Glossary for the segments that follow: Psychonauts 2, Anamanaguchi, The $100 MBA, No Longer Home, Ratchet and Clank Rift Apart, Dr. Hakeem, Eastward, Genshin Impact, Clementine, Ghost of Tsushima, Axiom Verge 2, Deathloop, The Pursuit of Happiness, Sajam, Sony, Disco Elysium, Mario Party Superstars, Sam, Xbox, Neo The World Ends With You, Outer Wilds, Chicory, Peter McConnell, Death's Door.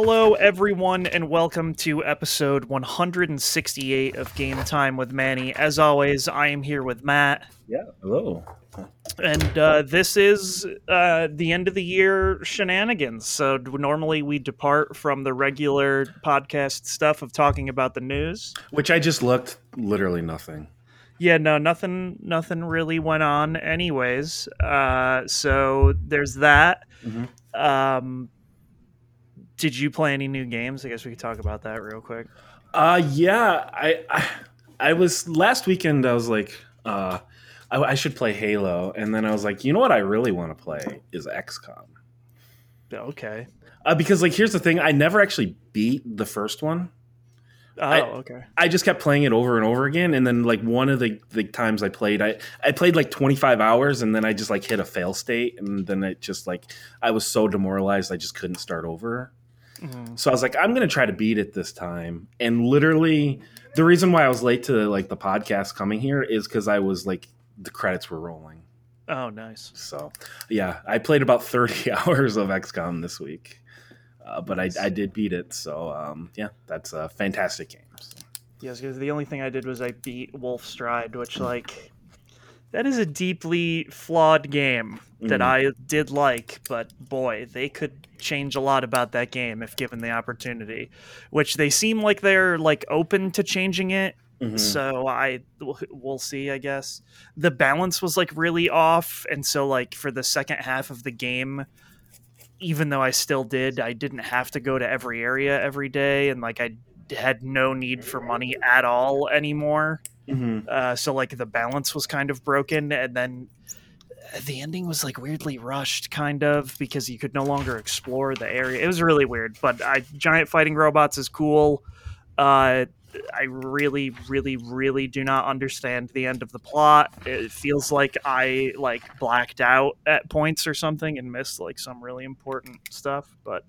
Hello, everyone, and welcome to episode 168 of Game Time with Manny. As always, I am here with Matt. Yeah, hello. And this is the end of the year shenanigans. So normally we depart from the regular podcast stuff of talking about the news. Which I just looked, literally nothing. Yeah, no, nothing really went on anyways. So there's that. Mm-hmm. Did you play any new games? I guess we could talk about that real quick. Yeah, I was last weekend. I was like, I should play Halo, and then I was like, you know what I really want to play is XCOM. Okay. Because like, here's the thing: I never actually beat the first one. Oh, okay. I just kept playing it over and over again, and then like one of the times I played, I played like 25 hours, and then I just like hit a fail state, and then it just like I was so demoralized, I just couldn't start over. Mm-hmm. So I was like, I'm going to try to beat it this time. And literally the reason why I was late to like the podcast coming here is because I was like, the credits were rolling. Oh, nice. So yeah, I played about 30 hours of XCOM this week, but nice. I did beat it. So yeah, that's a fantastic game. So. Yes, because the only thing I did was I beat Wolf Stride, which like that is a deeply flawed game that I did like, but boy, they could change a lot about that game if given the opportunity, which they seem like they're like open to changing it. Mm-hmm. So we'll see, I guess. The balance was like really off. And so like for the second half of the game, even though I still did, I didn't have to go to every area every day. And like I had no need for money at all anymore. Mm-hmm. So like the balance was kind of broken, and then the ending was like weirdly rushed kind of because you could no longer explore the area. It was really weird, but Giant Fighting Robots is cool. I really, really, really do not understand the end of the plot. It feels like I like blacked out at points or something and missed like some really important stuff, but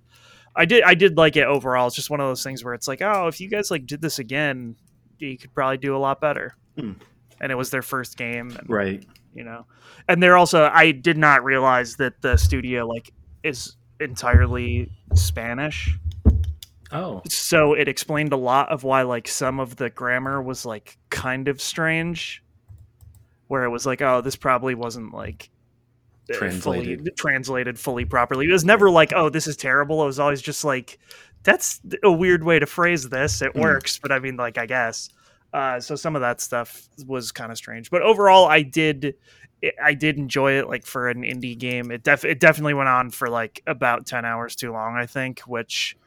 I did like it overall. It's just one of those things where it's like, oh, if you guys like did this again, you could probably do a lot better. And it was their first game, and, right, you know, and they're also, I did not realize that the studio like is entirely Spanish. Oh, so it explained a lot of why like some of the grammar was like kind of strange, where it was like, oh, this probably wasn't like translated fully properly. It was never like, oh, this is terrible. It was always just like, that's a weird way to phrase this. It works, but I mean, like, I guess. So some of that stuff was kind of strange. But overall, I did enjoy it, like, for an indie game. It definitely went on for, like, about 10 hours too long, I think, which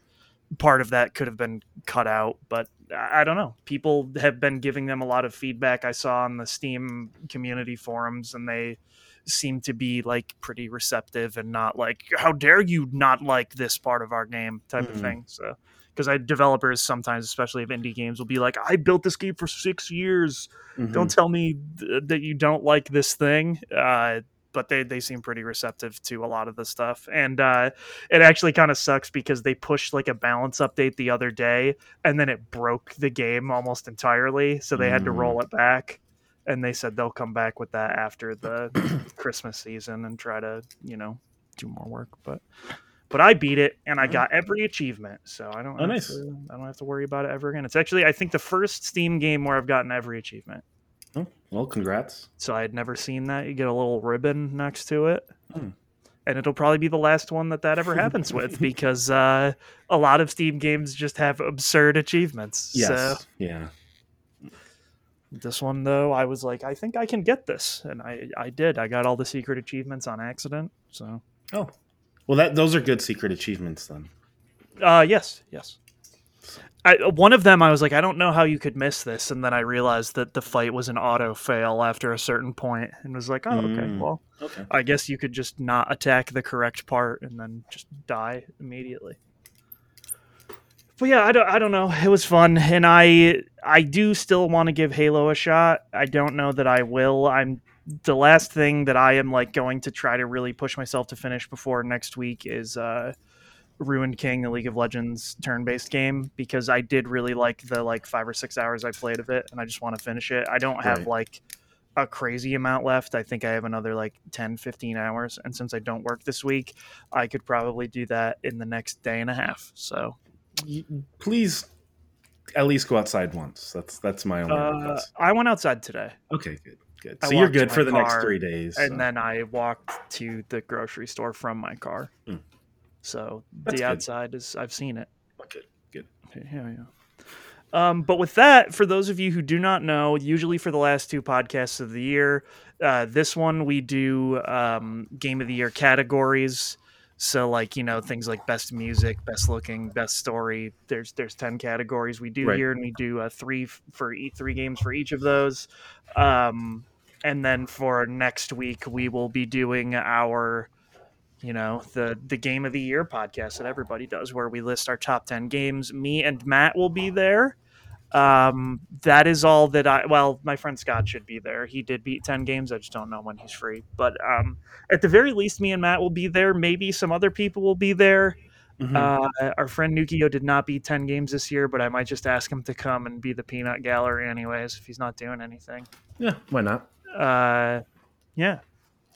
part of that could have been cut out. But I don't know. People have been giving them a lot of feedback. I saw on the Steam community forums, and they seem to be like pretty receptive and not like, how dare you not like this part of our game type of thing. So, because developers sometimes, especially of indie games, will be like, I built this game for 6 years. Don't tell me that you don't like this thing. But they seem pretty receptive to a lot of the stuff. And it actually kind of sucks because they pushed like a balance update the other day, and then it broke the game almost entirely. So they had to roll it back. And they said they'll come back with that after the Christmas season and try to, you know, do more work. But I beat it, and I got every achievement, so I don't have to worry about it ever again. It's actually, I think, the first Steam game where I've gotten every achievement. Oh, well, congrats. So I had never seen that. You get a little ribbon next to it. And it'll probably be the last one that ever happens with, because a lot of Steam games just have absurd achievements. Yes, so. Yeah. This one, though, I was like, I think I can get this. And I did. I got all the secret achievements on accident. So. Oh. Well, those are good secret achievements, then. Yes. One of them, I was like, I don't know how you could miss this. And then I realized that the fight was an auto-fail after a certain point, and was like, oh, okay, well, okay. I guess you could just not attack the correct part and then just die immediately. But yeah, I don't know. It was fun, and I do still want to give Halo a shot. I don't know that I will. I'm the last thing that I am like going to try to really push myself to finish before next week is Ruined King, the League of Legends turn-based game, because I did really like the like 5 or 6 hours I played of it, and I just want to finish it. I don't have like a crazy amount left. I think I have another like 10, 15 hours. And since I don't work this week, I could probably do that in the next day and a half. So please at least go outside once. That's my only request. I went outside today. Okay, good. So you're good for the next 3 days. And then I walked to the grocery store from my car. Hmm. So the outside is, I've seen it. Good. Yeah, yeah. But with that, for those of you who do not know, usually for the last two podcasts of the year, this one we do Game of the Year categories. So like, you know, things like best music, best looking, best story. There's 10 categories we do here, and we do three games for each of those. And then for next week, we will be doing our... You know, the Game of the Year podcast that everybody does, where we list our top 10 games. Me and Matt will be there. That is all that my friend Scott should be there. He did beat 10 games. I just don't know when he's free. But at the very least, me and Matt will be there. Maybe some other people will be there. Mm-hmm. Our friend Nukio did not beat 10 games this year, but I might just ask him to come and be the peanut gallery anyways, if he's not doing anything. Yeah, why not? Yeah.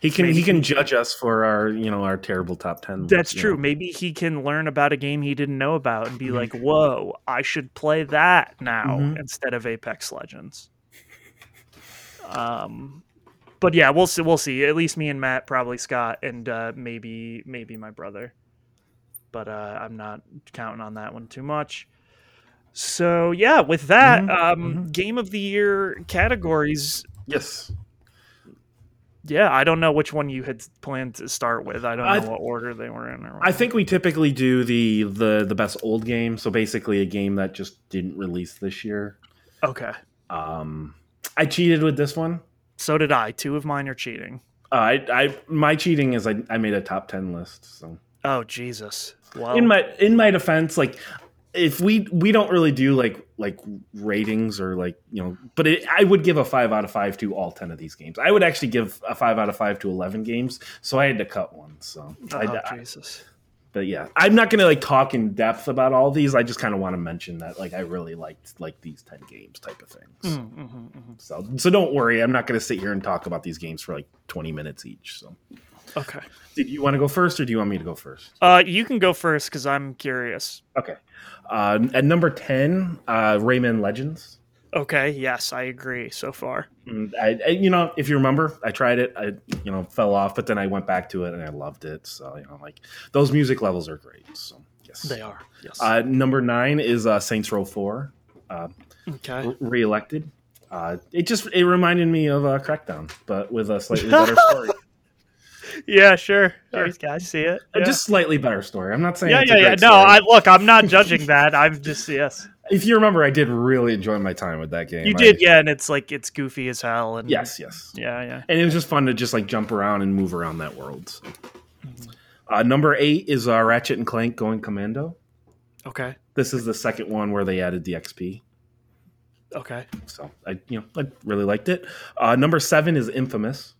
He can judge us for our terrible top 10. That's true. You know. Maybe he can learn about a game he didn't know about and be like, "Whoa, I should play that now instead of Apex Legends." But yeah, we'll see. At least me and Matt, probably Scott, and maybe my brother. But I'm not counting on that one too much. So yeah, with that, Game of the Year categories. Yes. Yeah, I don't know which one you had planned to start with. I don't know what order they were in. I think we typically do the best old game, so basically a game that just didn't release this year. Okay. I cheated with this one. So did I. Two of mine are cheating. My cheating is I made a top 10 list. So. Oh Jesus! Well, in my defense, like if we don't really do like ratings or like, you know, but I would give a 5 out of 5 to all 10 of these games. I would actually give a 5 out of 5 to 11 games. So I had to cut one. So Jesus. But yeah, I'm not going to like talk in depth about all these. I just kind of want to mention that like I really liked like these 10 games type of things. So don't worry. I'm not going to sit here and talk about these games for like 20 minutes each. So. Okay. Did you want to go first or do you want me to go first? You can go first because I'm curious. Okay. At number 10, Rayman Legends. Okay. Yes, I agree so far. I you know, if you remember, I tried it. I, you know, fell off, but then I went back to it and I loved it. So, you know, like those music levels are great. So, yes. They are. Yes. Number 9 is Saints Row 4. Okay. Reelected. It reminded me of Crackdown, but with a slightly better story. Yeah, sure. I see it. Yeah. Just slightly better story. I'm not saying. Yeah. No, story. I'm not judging that. I'm just yes. If you remember, I did really enjoy my time with that game. You did, yeah. And it's like it's goofy as hell. And yes, yeah. And it was just fun to just like jump around and move around that world. So. Number 8 is Ratchet and Clank Going Commando. Okay. This is the second one where they added the XP. Okay. So I really liked it. Number 7 is Infamous.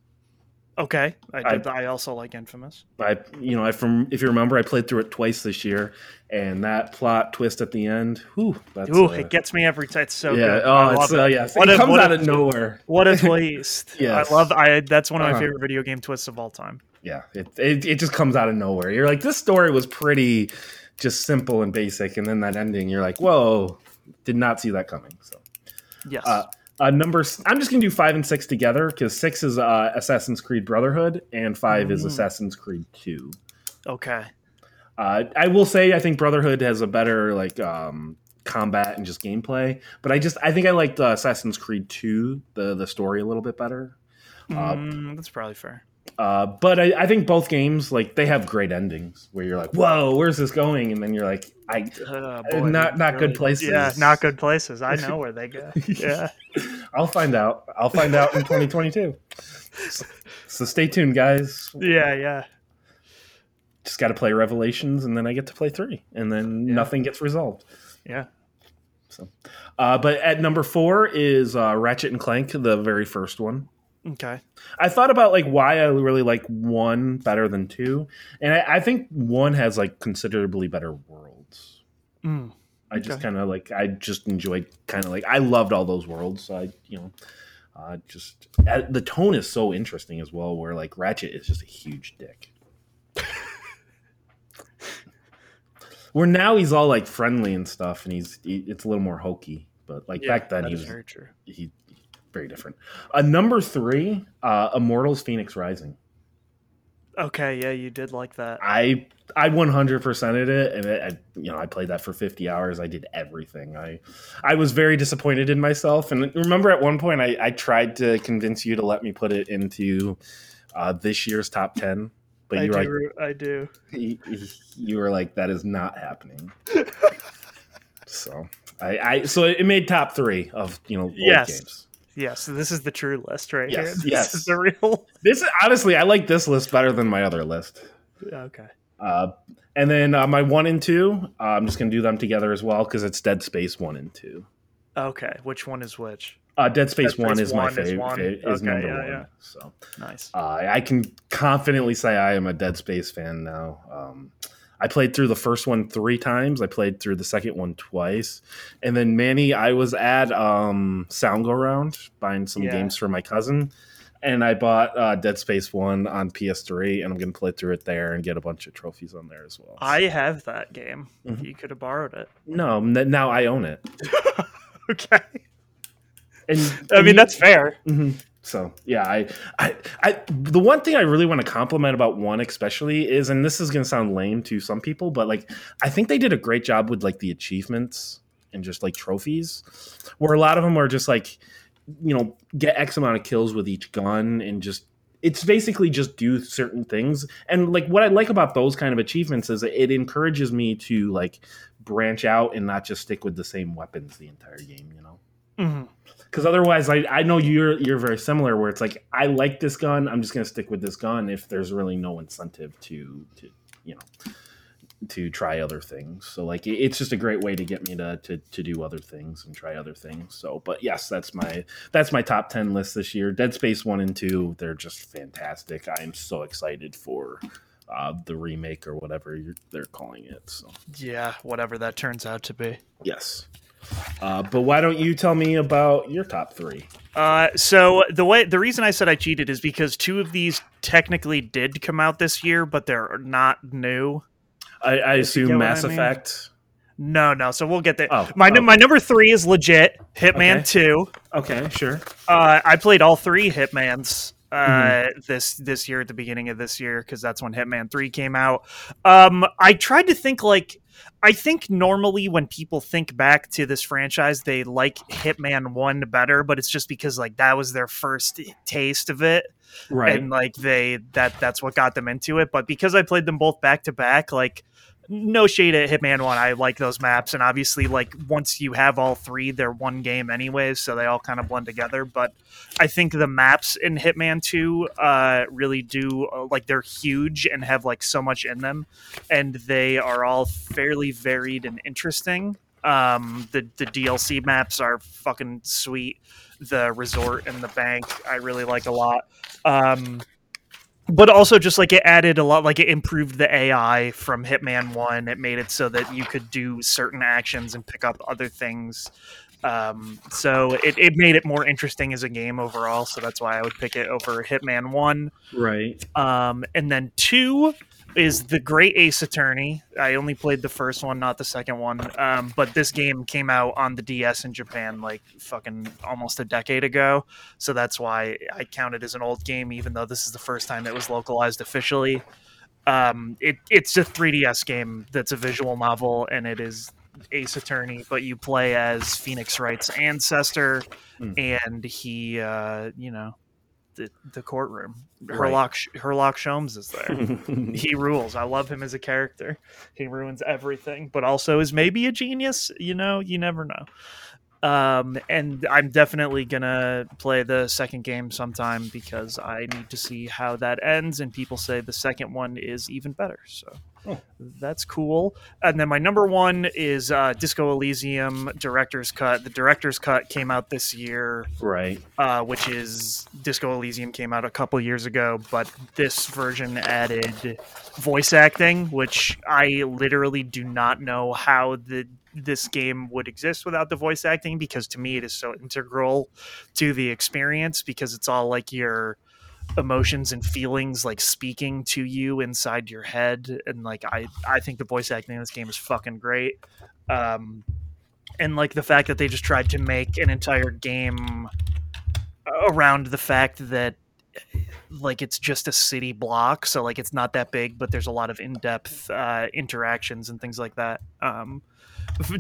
Okay, I also like Infamous. If you remember, I played through it twice this year, and that plot twist at the end, it gets me every time. It's so good. Oh, it's yes. It comes out of nowhere. What a twist! Yes. That's one of my favorite video game twists of all time. Yeah, it just comes out of nowhere. You're like, this story was pretty just simple and basic, and then that ending, you're like, whoa, did not see that coming. So, yes. I'm just going to do 5 and 6 together because 6 is Assassin's Creed Brotherhood and 5 is Assassin's Creed 2. Okay. I will say I think Brotherhood has a better like combat and just gameplay, but I think I liked Assassin's Creed 2, the story a little bit better. That's probably fair. But I think both games like they have great endings where you're like, whoa, where's this going? And then you're like, not really, good places. Yeah, not good places. I know where they go. Yeah, I'll find out in 2022. So stay tuned, guys. Yeah. Just got to play Revelations, and then I get to play 3, and then nothing gets resolved. Yeah. So, but at number 4 is Ratchet and Clank, the very first one. Okay. I thought about like why I really like 1 better than 2, and I think 1 has like considerably better worlds. I just kind of like I loved all those worlds. So I Just the tone is so interesting as well, where like Ratchet is just a huge dick. Where now he's all like friendly and stuff, and it's a little more hokey. But like back then, he was very different. Number three, Immortals: Fenyx Rising. Okay, yeah, you did like that. I 100%ed it, and I played that for 50 hours. I did everything. I was very disappointed in myself. And remember, at one point, I tried to convince you to let me put it into this year's top 10. But I do. You were like, that is not happening. So so it made top three of old games. Yes, so this is the true list right here. This is the real. This is, honestly, I like this list better than my other list. Okay. And then my 1 and 2, I'm just going to do them together as well because it's Dead Space 1 and 2. Okay, which one is which? Dead Space 1 is my favorite. Is number one. Yeah. So nice. I can confidently say I am a Dead Space fan now. I played through the first one 3 times. I played through the second one twice. And then, Manny, I was at Sound Go Round buying some games for my cousin. And I bought Dead Space 1 on PS3, and I'm going to play through it there and get a bunch of trophies on there as well. So. I have that game. Mm-hmm. You could have borrowed it. No, now I own it. Okay. And I mean, that's fair. Mm-hmm. So, yeah, I the one thing I really want to compliment about one especially is, and this is going to sound lame to some people, but like I think they did a great job with like the achievements and just like trophies, where a lot of them are just like, get X amount of kills with each gun and just it's basically just do certain things. And like what I like about those kind of achievements is it encourages me to like branch out and not just stick with the same weapons the entire game, Because otherwise, I know you're very similar, where it's like, I like this gun, I'm just going to stick with this gun if there's really no incentive to try other things. So like it's just a great way to get me to do other things and try other things. So, but yes, that's my top 10 list this year. Dead Space 1 and 2, they're just fantastic. I am so excited for the remake or whatever they're calling it. So yeah, whatever that turns out to be. Yes. But why don't you tell me about your top 3? So the reason I said I cheated is because 2 of these technically did come out this year, but they're not new. I assume Mass Effect. No. So we'll get there. Oh, my number 3 is legit. Hitman 2. Okay, sure. I played all 3 Hitmans this year at the beginning of this year because that's when Hitman 3 came out. I tried to think like. I think normally when people think back to this franchise, they like Hitman 1 better, but it's just because like that was their first taste of it. Right. And like that's what got them into it. But because I played them both back to back, like no shade at Hitman 1. I like those maps. And obviously like once you have all 3, they're one game anyways. So they all kind of blend together. But I think the maps in Hitman 2 really do like they're huge and have like so much in them. And they are all fairly varied and interesting. The DLC maps are fucking sweet. The resort and the bank, I really like a lot. But also just like it added a lot, like it improved the AI from Hitman 1. It made it so that you could do certain actions and pick up other things. So it made it more interesting as a game overall. So that's why I would pick it over Hitman 1. Right. And then 2 is the Great Ace Attorney. I only played the first one, not the second one. But this game came out on the DS in Japan like fucking almost a decade ago. So that's why I count it as an old game, even though this is the first time it was localized officially. It's a 3DS game that's a visual novel, and it is Ace Attorney, but you play as Phoenix Wright's ancestor, and he, the courtroom. Herlock Sholmes is there. He rules. I love him as a character. He ruins everything, but also is maybe a genius. You never know. And I'm definitely gonna play the second game sometime because I need to see how that ends. And people say the second one is even better. So. Oh. That's cool. And then my number 1 is Disco Elysium Director's Cut. The Director's Cut came out this year. Right. Which is Disco Elysium came out a couple years ago, but this version added voice acting, which I literally do not know how the this game would exist without the voice acting, because to me it is so integral to the experience, because it's all like your emotions and feelings like speaking to you inside your head. And like I think the voice acting in this game is fucking great. And like the fact that they just tried to make an entire game around the fact that like it's just a city block, so like it's not that big, but there's a lot of in-depth interactions and things like that.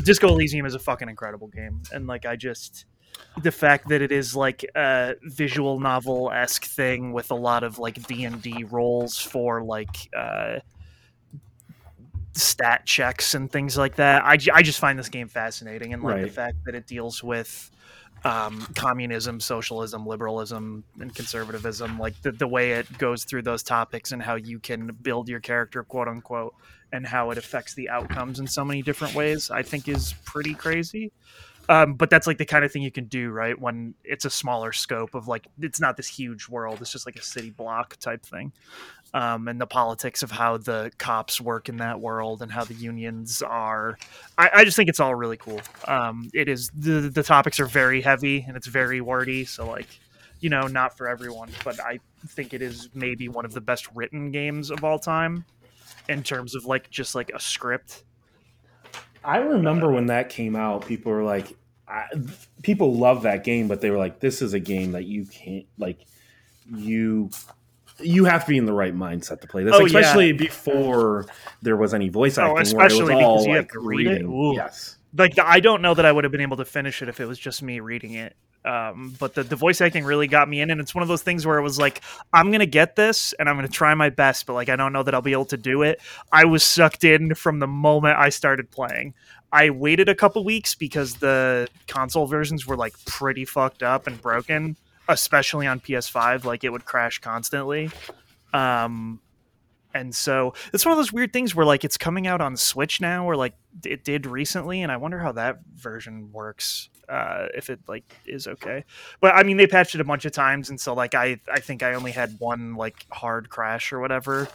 Disco Elysium is a fucking incredible game, and like I just, the fact that it is like a visual novel-esque thing with a lot of like D&D roles for like stat checks and things like that, I just find this game fascinating. And like the fact that it deals with communism, socialism, liberalism, and conservatism, like the way it goes through those topics and how you can build your character, quote unquote, and how it affects the outcomes in so many different ways, I think is pretty crazy. But that's like the kind of thing you can do, right? When it's a smaller scope of like, it's not this huge world, it's just like a city block type thing. And the politics of how the cops work in that world and how the unions are. I just think it's all really cool. It is, the topics are very heavy and it's very wordy. So like, you know, not for everyone, but I think it is maybe one of the best written games of all time in terms of like, just like a script. I remember when that came out, people were like, people love that game, but they were like, this is a game that you can't, like, you have to be in the right mindset to play this, especially before there was any voice acting. Oh, especially because all, you like, have to read it. Ooh. Yes. Like, I don't know that I would have been able to finish it if it was just me reading it. But the voice acting really got me in, and it's one of those things where it was like, I'm going to get this and I'm going to try my best, but like, I don't know that I'll be able to do it. I was sucked in from the moment I started playing. I waited a couple weeks because the console versions were like pretty fucked up and broken, especially on PS5, like it would crash constantly. And so it's one of those weird things where like it's coming out on Switch now, or like it did recently. And I wonder how that version works. If it like is okay, but I mean they patched it a bunch of times, and so like I think I only had one like hard crash or whatever.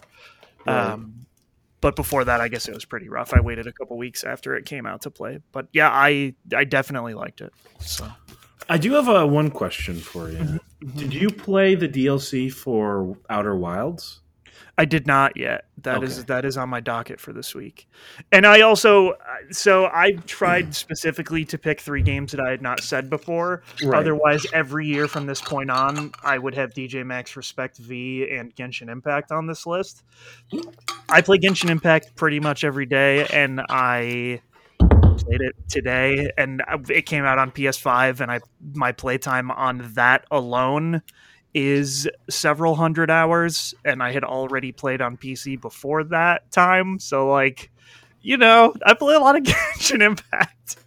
But before that, I guess it was pretty rough. I waited a couple weeks after it came out to play, but yeah, I definitely liked it. So I do have one question for you. Mm-hmm. Did you play the DLC for Outer Wilds? I did not yet. That is on my docket for this week. And I also, so I tried specifically to pick three games that I had not said before. Right. Otherwise, every year from this point on, I would have DJ Max, Respect V, and Genshin Impact on this list. I play Genshin Impact pretty much every day, and I played it today, and it came out on PS5, and my playtime on that alone is several hundred hours, and I had already played on PC before that time, so like, you know, I play a lot of Genshin Impact.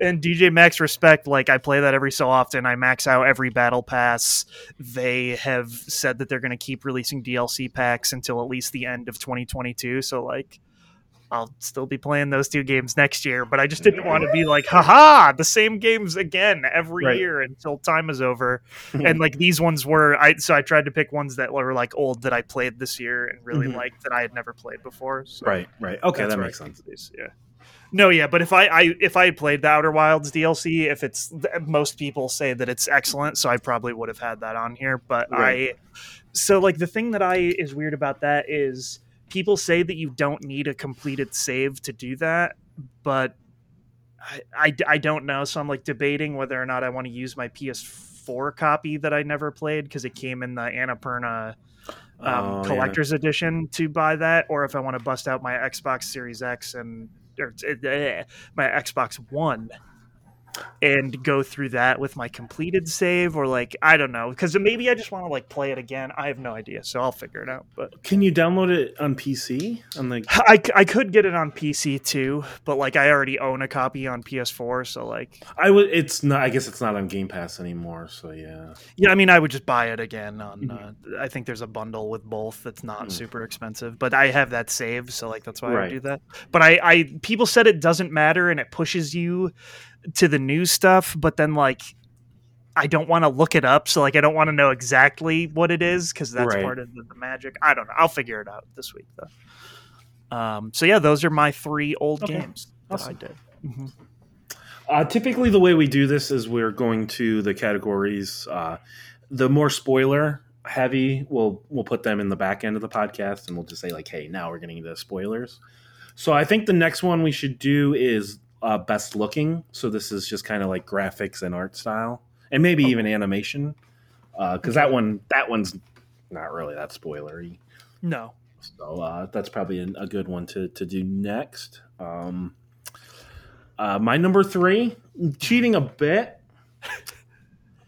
And DJ Max Respect, like I play that every so often. I max out every battle pass. They have said that they're going to keep releasing DLC packs until at least the end of 2022, so like I'll still be playing those two games next year, but I just didn't want to be like, haha, the same games again every year until time is over. And like these ones were, so I tried to pick ones that were like old that I played this year and really liked that I had never played before. So right. Okay, that makes sense. Yeah. No, yeah, but if I had played the Outer Wilds DLC, if it's, most people say that it's excellent, so I probably would have had that on here, but so like the thing that is weird about that is, people say that you don't need a completed save to do that, but I don't know. So I'm like debating whether or not I want to use my PS4 copy that I never played because it came in the Annapurna collector's edition to buy that, or if I want to bust out my Xbox Series X or my Xbox One and go through that with my completed save, or like I don't know, because maybe I just want to like play it again. I have no idea, so I'll figure it out. But can you download it on PC? I'm like, I could get it on PC too, but like I already own a copy on PS4, so like I would. It's not. I guess it's not on Game Pass anymore. So yeah. Yeah, I mean, I would just buy it again on. I think there's a bundle with both that's not super expensive, but I have that saved, so like that's why I would do that. But I people said it doesn't matter and it pushes you to the new stuff, but then like I don't want to look it up, so like I don't want to know exactly what it is because that's part of the magic. I don't know. I'll figure it out this week though. So yeah, those are my three old games that I did. Mm-hmm. Typically, the way we do this is we're going to the categories. The more spoiler heavy, we'll put them in the back end of the podcast, and we'll just say like, "Hey, now we're getting into spoilers." So I think the next one we should do is best looking. So this is just kind of like graphics and art style, and maybe even animation, because that one's not really that spoilery. No. So that's probably a good one to do next. My number 3, cheating a bit.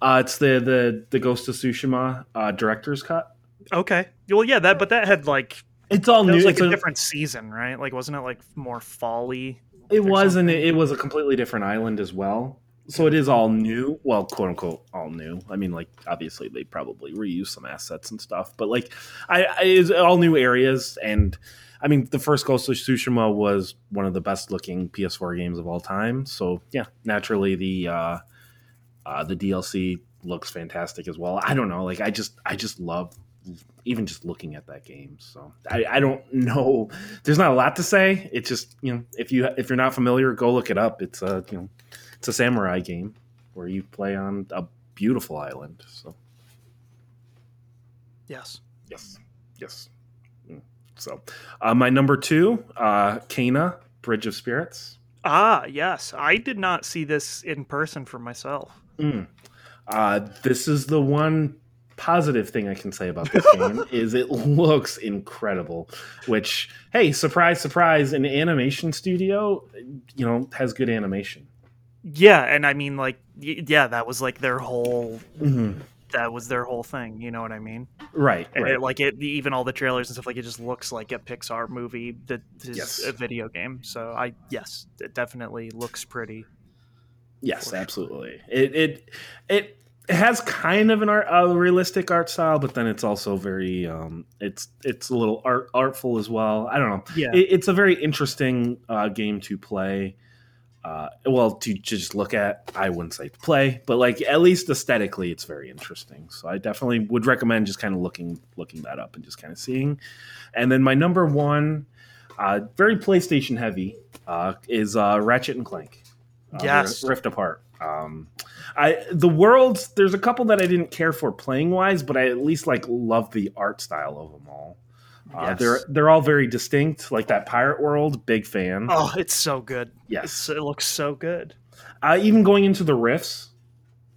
It's the Ghost of Tsushima director's cut. Okay. Well, yeah, that had like it's all new. It was like a different season, right? Like, wasn't it like more fall-y? It was, and it was a completely different island as well. So it is all new. Well, quote unquote, all new. I mean, like obviously they probably reuse some assets and stuff, but like, it's all new areas. And I mean, the first Ghost of Tsushima was one of the best looking PS4 games of all time. So yeah, naturally the DLC looks fantastic as well. I don't know. Like I just love even just looking at that game. So I don't know. There's not a lot to say. It's just, you know, if you're not familiar, go look it up. It's it's a samurai game where you play on a beautiful island. So yes. So my number 2, Kena Bridge of Spirits. Ah, yes. I did not see this in person for myself. This is the one positive thing I can say about this game is it looks incredible, which, hey, surprise, surprise, an animation studio, you know, has good animation. Yeah. And I mean, like, yeah, that was like their whole, that was their whole thing. You know what I mean? Right. And right. Even all the trailers and stuff, like it just looks like a Pixar movie that is a video game. So it definitely looks pretty. Yes, absolutely. It has kind of a realistic art style, but then it's also very it's a little artful as well. I don't know. Yeah. It's a very interesting game to play. To just look at. I wouldn't say play, but like at least aesthetically, it's very interesting. So I definitely would recommend just kind of looking that up and just kind of seeing. And then my number 1, very PlayStation heavy, is Ratchet and Clank. Rift Apart. The worlds, there's a couple that I didn't care for playing wise, but I at least like love the art style of them all. They're all very distinct. Like that pirate world, big fan. Oh, it's so good. Yes, it looks so good. Even going into the rifts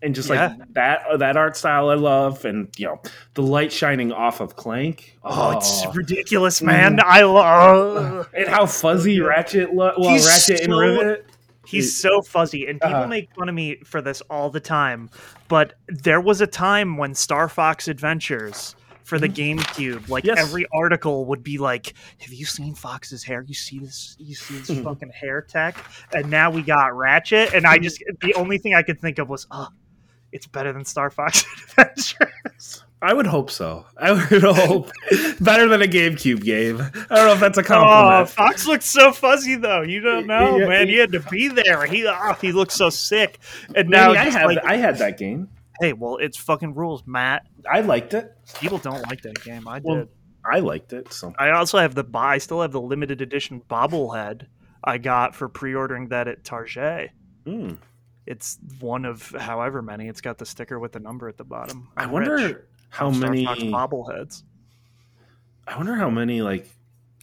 and just like that art style I love, and you know the light shining off of Clank. Oh, it's ridiculous, man! I love and how fuzzy Ratchet look. Well, and Rivet. He's so fuzzy, and people make fun of me for this all the time. But there was a time when Star Fox Adventures for the GameCube, like every article would be like, "Have you seen Fox's hair? You see this fucking hair tech?" And now we got Ratchet, and I just the only thing I could think of was, "Oh, it's better than Star Fox Adventures." I would hope so. I would hope better than a GameCube game. I don't know if that's a compliment. Oh, Fox looks so fuzzy though. You don't know, man. He had to be there. He looks so sick. And now I had that game. Hey, well, it's fucking rules, Matt. I liked it. People don't like that game. I did. I liked it. So I also have I still have the limited edition bobblehead I got for pre-ordering that at Target. Mm. It's one of however many. It's got the sticker with the number at the bottom. I wonder how many bobbleheads. I wonder how many like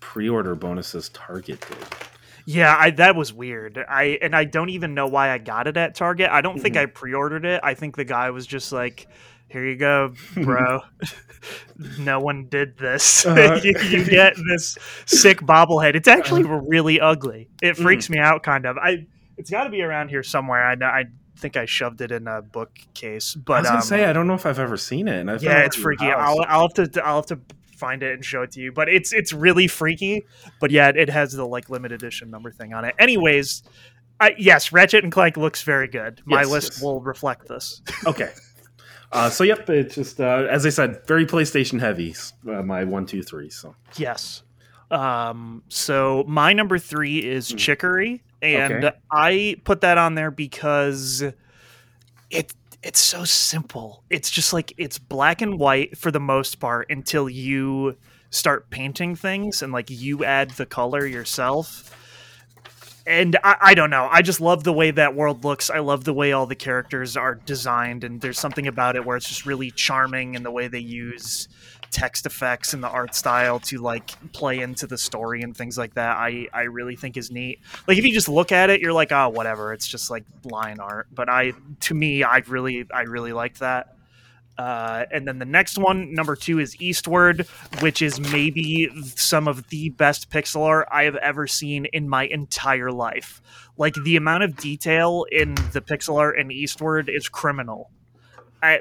pre-order bonuses Target did. Yeah, that was weird. I don't even know why I got it at Target. I don't think I pre-ordered it. I think the guy was just like, "Here you go, bro." No one did this. You get this sick bobblehead. It's actually really ugly. It freaks me out, kind of. It's got to be around here somewhere. I think I shoved it in a bookcase. But I was gonna say I don't know if I've ever seen it. And it's freaky. I'll have to find it and show it to you, but it's really freaky. But yeah, it has the like limited edition number thing on it. Anyways, Ratchet and Clank looks very good. My list will reflect this. Okay. It's just as I said, very PlayStation heavy. My 1, 2, 3. So yes. So my number 3 is Chicory, and I put that on there because it's so simple. It's just like it's black and white for the most part until you start painting things and like you add the color yourself. And I don't know. I just love the way that world looks. I love the way all the characters are designed, and there's something about it where it's just really charming, and the way they use text effects and the art style to like play into the story and things like that. I really think is neat. Like if you just look at it, you're like, oh, whatever. It's just like line art. But I really liked that. And then the next one, number 2, is Eastward, which is maybe some of the best pixel art I have ever seen in my entire life. Like, the amount of detail in the pixel art in Eastward is criminal. I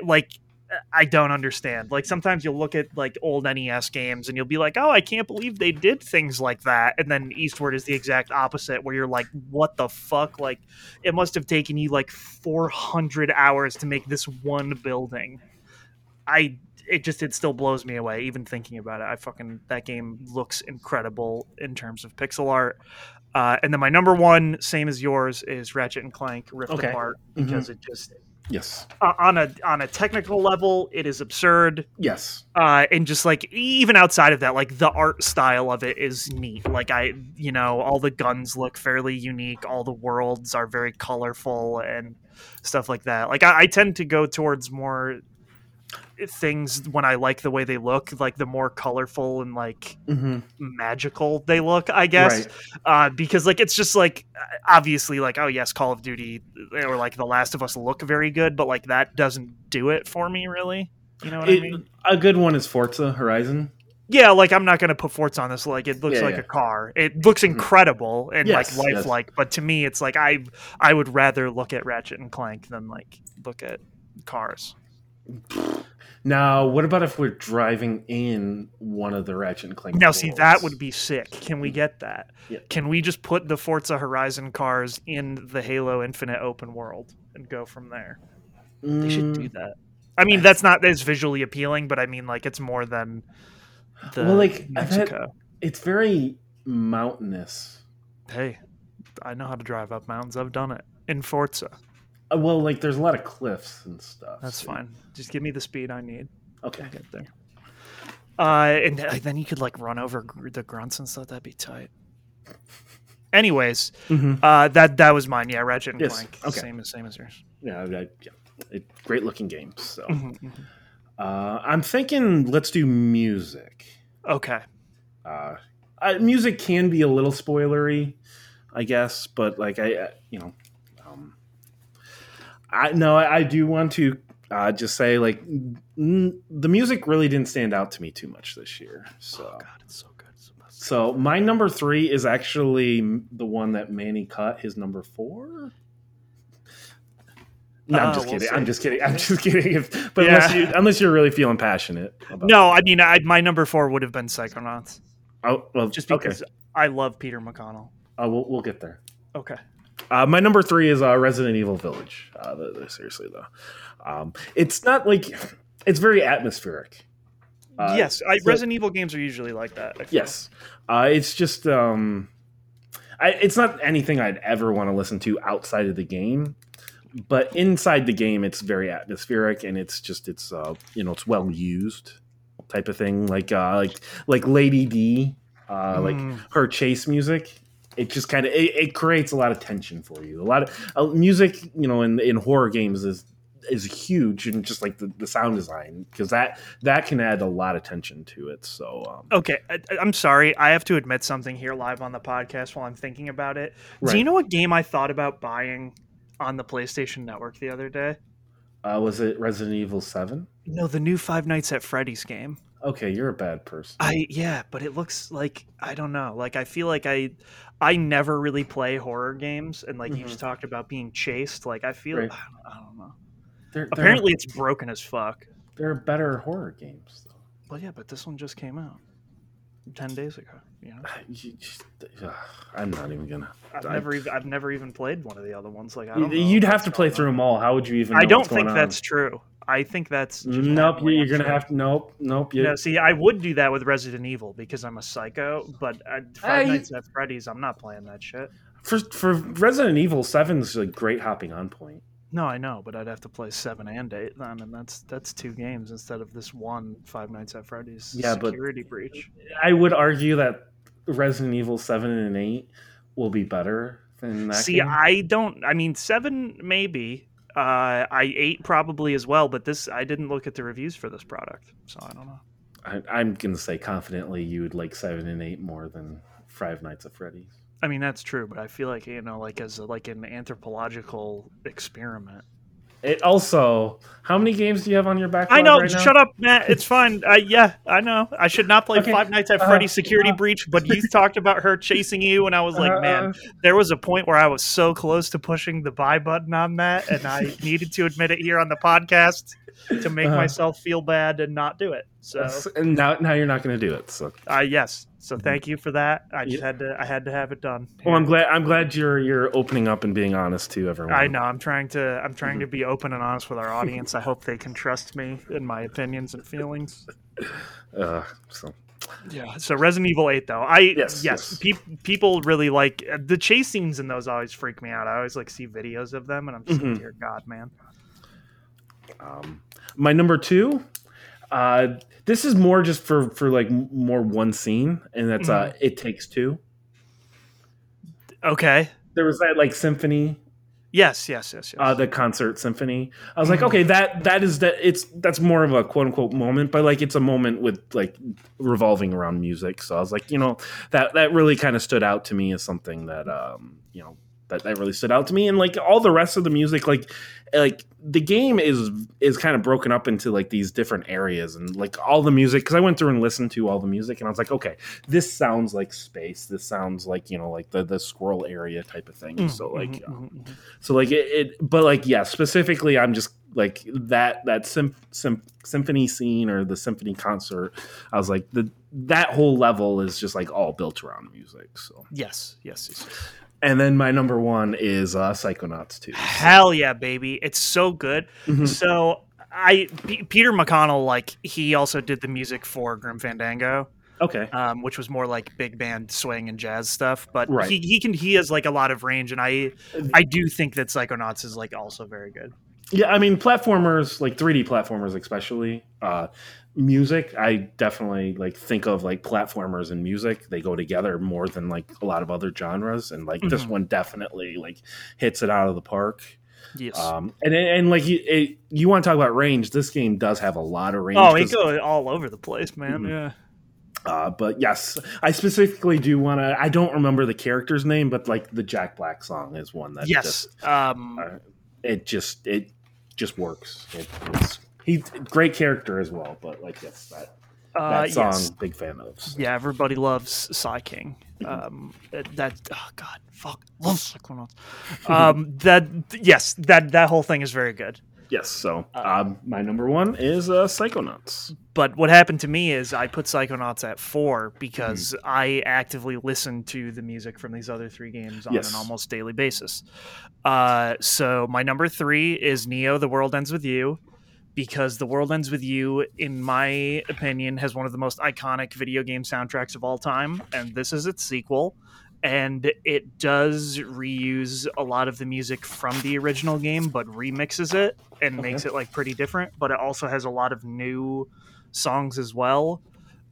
don't understand. Like, sometimes you'll look at, like, old NES games and you'll be like, oh, I can't believe they did things like that. And then Eastward is the exact opposite, where you're like, what the fuck? Like, it must have taken you, like, 400 hours to make this one building. It still blows me away even thinking about it. That game looks incredible in terms of pixel art. And then my number 1, same as yours, is Ratchet and Clank Rift Apart, because it just on a technical level it is absurd. Yes. And just like even outside of that, like the art style of it is neat. Like all the guns look fairly unique. All the worlds are very colorful and stuff like that. Like I tend to go towards more things when I like the way they look, like the more colorful and like magical they look, I guess. Right. Because like it's just like obviously like, oh yes, Call of Duty or like The Last of Us look very good, but like that doesn't do it for me really. You know what I mean? A good one is Forza Horizon. Yeah, like I'm not gonna put Forza on this. Like it looks like a car. It looks incredible and like lifelike, but to me it's like I would rather look at Ratchet and Clank than like look at cars. Now, what about if we're driving in one of the Ratchet and Clank worlds? See, that would be sick. Can we get that? Yeah. Can we just put the Forza Horizon cars in the Halo Infinite open world and go from there? They should do that. I mean, that's not as visually appealing, but I mean, like, it's more than the Mexico. It's very mountainous. Hey, I know how to drive up mountains. I've done it in Forza. Well, like, there's a lot of cliffs and stuff. That's fine. Just give me the speed I need. Okay. I'll get there. And then you could, like, run over the grunts and stuff. That'd be tight. Anyways, that was mine. Yeah, Ratchet and Clank. Okay. Same as yours. Yeah, great-looking game. So. I'm thinking let's do music. Okay. Music can be a little spoilery, I guess, but, like, I do want to just say, like, the music really didn't stand out to me too much this year. So. Oh, God, it's so good. So my number 3 is actually the one that Manny cut, his number 4. No, I'm just kidding. But unless you're really feeling passionate. My number 4 would have been Psychonauts. Oh, well, just because I love Peter McConnell. We'll get there. Okay. My number 3 is Resident Evil Village. Seriously, though. It's not like... It's very atmospheric. Resident Evil games are usually like that. Yes. It's just... it's not anything I'd ever want to listen to outside of the game. But inside the game, it's very atmospheric. And it's just... It's well-used type of thing. Like Lady D. Like her chase music. It just kind of it creates a lot of tension for you. A lot of music, in horror games is huge, and just like the sound design, because that can add a lot of tension to it. So I'm sorry, I have to admit something here live on the podcast while I'm thinking about it. Right. Do you know what game I thought about buying on the PlayStation Network the other day? Was it Resident Evil 7? No, the new Five Nights at Freddy's game. Okay, you're a bad person. But it looks like, I don't know. Like, I feel like I never really play horror games, and like you just talked about being chased. Like, I feel, I don't know. Apparently, it's broken as fuck. There are better horror games, though. Well, yeah, but this one just came out 10 days ago. I'm not even gonna. I've never even played one of the other ones. Like, I don't know. You'd have to play through them all. How would you even? I don't think that's true. I think that's just you're gonna have to. Nope. Yeah. No, see, I would do that with Resident Evil because I'm a psycho. But Five Nights at Freddy's, I'm not playing that shit. For Resident Evil 7's a great hopping on point. No, I know, but I'd have to play 7 and 8 then, and that's 2 games instead of this one Five Nights at Freddy's security breach. I would argue that Resident Evil 7 and 8 will be better in that game? I mean 7 maybe. I 8 probably as well, but this, I didn't look at the reviews for this product, so I don't know. I'm going to say confidently you would like 7 and 8 more than Five Nights at Freddy's. I mean, that's true, but I feel like, you know, like as a, like an anthropological experiment. It also, how many games do you have on your backlog? I know, right now? Shut up, Matt. It's fine. Yeah, I know. I should not play Five Nights at Freddy's Security Breach, but you talked about her chasing you, and I was like, man, there was a point where I was so close to pushing the buy button on that, and I needed to admit it here on the podcast to make myself feel bad and not do it. So, and now you're not going to do it. So, yes. So thank you for that. I just had to have it done. Well, I'm glad you're opening up and being honest to everyone. I know. I'm trying to be open and honest with our audience. I hope they can trust me in my opinions and feelings. So Resident Evil 8 though. People really like the chase scenes in those always freak me out. I always like see videos of them and I'm just like, dear God, man. My number 2, this is more just for like more one scene, and that's It Takes Two. Okay. There was that like symphony. Yes. The concert symphony. I was like, okay, that's more of a quote unquote moment, but like it's a moment with like revolving around music. So I was like, you know, that really kind of stood out to me as something that that really stood out to me. And like all the rest of the music, like the game is kind of broken up into like these different areas, and like all the music, because I went through and listened to all the music and I was like, okay, this sounds like space, this sounds like, you know, like the squirrel area type of thing. Specifically I'm just like that symphony scene or the symphony concert, I was like, that whole level is just like all built around music. So yes. And then my number 1 is Psychonauts 2. Hell yeah, baby. It's so good. Mm-hmm. So Peter McConnell, like, he also did the music for Grim Fandango. Okay. Which was more like big band swing and jazz stuff. But he has like a lot of range. And I do think that Psychonauts is like also very good. Yeah, I mean, platformers, like 3D platformers especially, music, I definitely like think of like platformers and music, they go together more than like a lot of other genres, and like this one definitely like hits it out of the park. Yes. And like you want to talk about range, this game does have a lot of range. Oh, it goes all over the place, man. Mm-hmm. Yeah. But yes, I specifically do want to, I don't remember the character's name, but like the Jack Black song is one that it just works. He's a great character as well, but like that song, big fan of. So. Yeah, everybody loves Psy King. Loves Psychonauts. That whole thing is very good. Yes, so my number 1 is Psychonauts. But what happened to me is I put Psychonauts at 4 because I actively listen to the music from these other 3 games on an almost daily basis. So my number 3 is Neo The World Ends With You, because The World Ends With You, in my opinion, has one of the most iconic video game soundtracks of all time, and this is its sequel. And it does reuse a lot of the music from the original game, but remixes it and makes it like pretty different. But it also has a lot of new songs as well.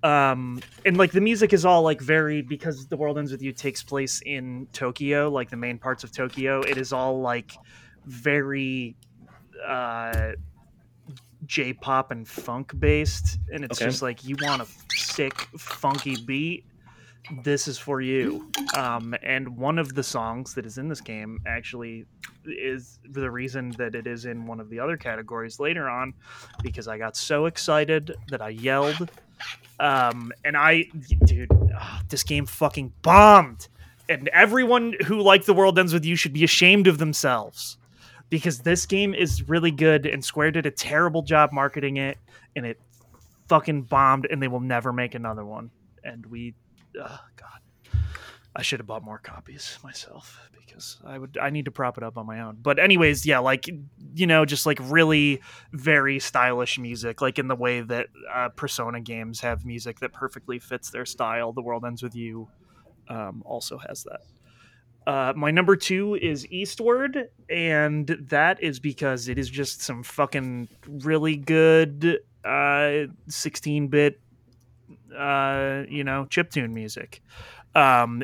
And like the music is all like varied, because The World Ends With You takes place in Tokyo, like the main parts of Tokyo. It is all like very J-pop and funk based. And it's just like, you want a sick, funky beat, this is for you. And one of the songs that is in this game actually is the reason that it is in one of the other categories later on, because I got so excited that I yelled. This game fucking bombed. And everyone who liked The World Ends With You should be ashamed of themselves, because this game is really good, and Square did a terrible job marketing it, and it fucking bombed, and they will never make another one. And oh, God, I should have bought more copies myself, because I need to prop it up on my own. But anyways, yeah, like, you know, just like really very stylish music, like in the way that Persona games have music that perfectly fits their style. The World Ends With You also has that. My number 2 is Eastward, and that is because it is just some fucking really good 16-bit chiptune music.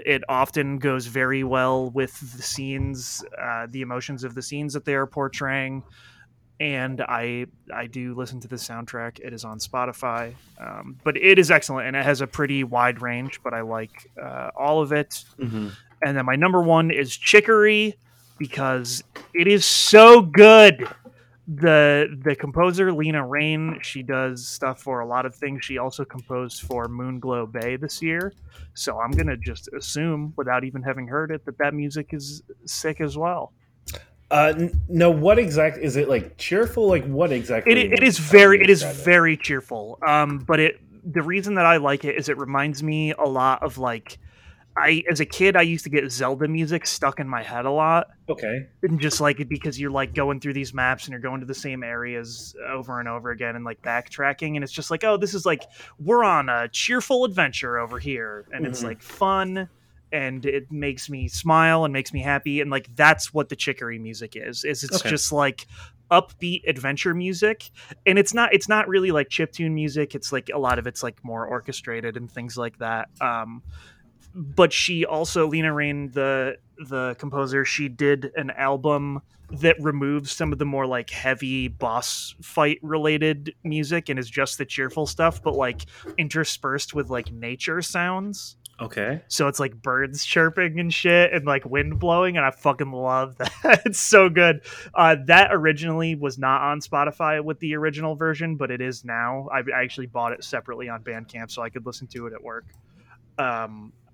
It often goes very well with the scenes, the emotions of the scenes that they are portraying. And I do listen to the soundtrack. It is on Spotify, but it is excellent. And it has a pretty wide range, but I like all of it. Mm-hmm. And then my number one is Chicory, because it is so good. The composer, Lena Raine, she does stuff for a lot of things. She also composed for Moonglow Bay this year. So I'm going to just assume, without even having heard it, that music is sick as well. No, what exactly is it? Like cheerful? Like what exactly? It is very cheerful. But the reason that I like it is it reminds me a lot of like, as a kid, I used to get Zelda music stuck in my head a lot. Okay. And just like, because you're like going through these maps and you're going to the same areas over and over again and like backtracking. And it's just like, oh, this is like, we're on a cheerful adventure over here. And it's like fun. And it makes me smile and makes me happy. And like, that's what the Chicory music is it's okay. Just like upbeat adventure music. And it's not really like chiptune music. It's like a lot of it's like more orchestrated and things like that. But she also, Lena Raine, the composer, she did an album that removes some of the more like heavy boss fight related music and is just the cheerful stuff, but like interspersed with like nature sounds. Okay. So it's like birds chirping and shit and like wind blowing, and I fucking love that. It's so good. That originally was not on Spotify with the original version, but it is now. I actually bought it separately on Bandcamp so I could listen to it at work.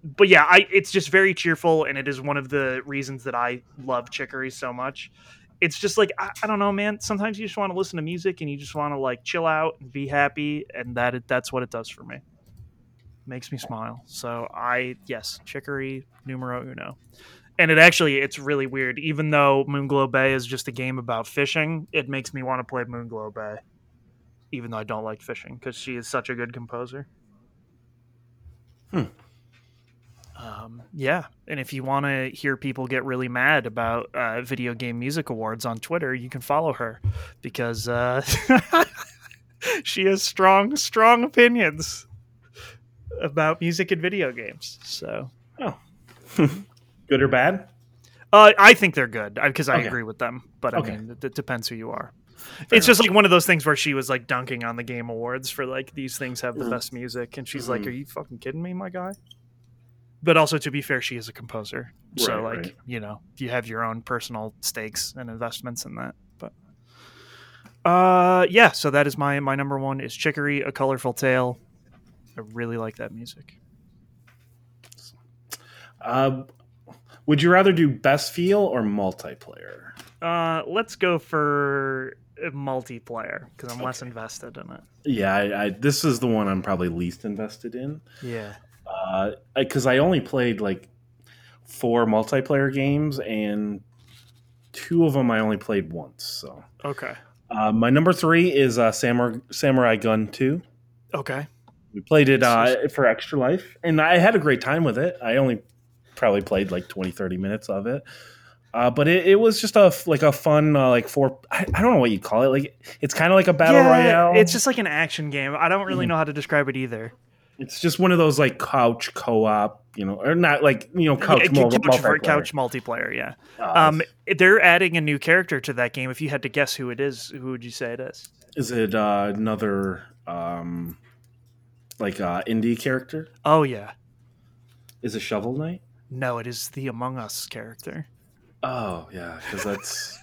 But yeah, it's just very cheerful, and it is one of the reasons that I love Chicory so much. It's just like, I don't know, man. Sometimes you just want to listen to music and you just want to like chill out and be happy, and that's what it does for me. Makes me smile. So Chicory numero uno. And it's really weird, even though Moonglow Bay is just a game about fishing, it makes me want to play Moonglow Bay even though I don't like fishing, because she is such a good composer. Yeah, and if you want to hear people get really mad about video game music awards on Twitter, you can follow her, because she has strong opinions about music and video games. So, good or bad? I think they're good, because I agree with them. But I mean, it depends who you are. It's just like one of those things where she was like dunking on the Game Awards for like these things have the best music, and she's like, "Are you fucking kidding me, my guy?" But also, to be fair, she is a composer, so you know, you have your own personal stakes and investments in that. But yeah, so that is my number one is Chicory, A Colorful Tale. I really like that music. Would you rather do best feel or multiplayer? Let's go for multiplayer, because I'm less invested in it. Yeah, this is the one I'm probably least invested in. Yeah. Because I only played like 4 multiplayer games, and 2 of them I only played once. So okay. My number 3 is Samurai Gun 2. Okay. We played it for Extra Life, and I had a great time with it. I only probably played like 20, 30 minutes of it. But it was just a fun, I don't know what you call it. Like, it's kind of like a battle royale. It's just like an action game. I don't really know how to describe it either. It's just one of those like couch co-op, you know, or not like, you know, couch multiplayer. Yeah. They're adding a new character to that game. If you had to guess who it is, who would you say it is? Is it another... indie character? Oh, yeah. Is it Shovel Knight? No, it is the Among Us character. Oh, yeah, because that's...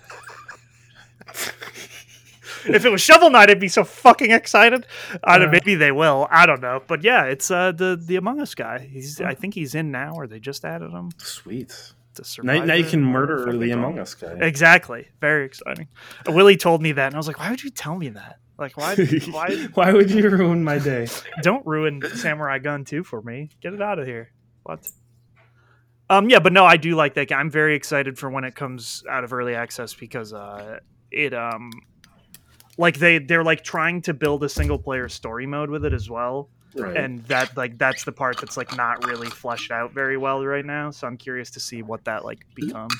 If it was Shovel Knight, I'd be so fucking excited. I don't, maybe they will. I don't know. But yeah, it's the Among Us guy. I think he's in now, or they just added him. Sweet. Now you can murder the Among Us guy. Exactly. Very exciting. Willie told me that, and I was like, why would you tell me that? Like, why why would you ruin my day? Don't ruin Samurai Gun 2 for me. Get it out of here. What? Yeah, but no, I do like that game. I'm very excited for when it comes out of early access, because they're like trying to build a single player story mode with it as well. Right. And that like that's the part that's like not really fleshed out very well right now. So I'm curious to see what that like becomes.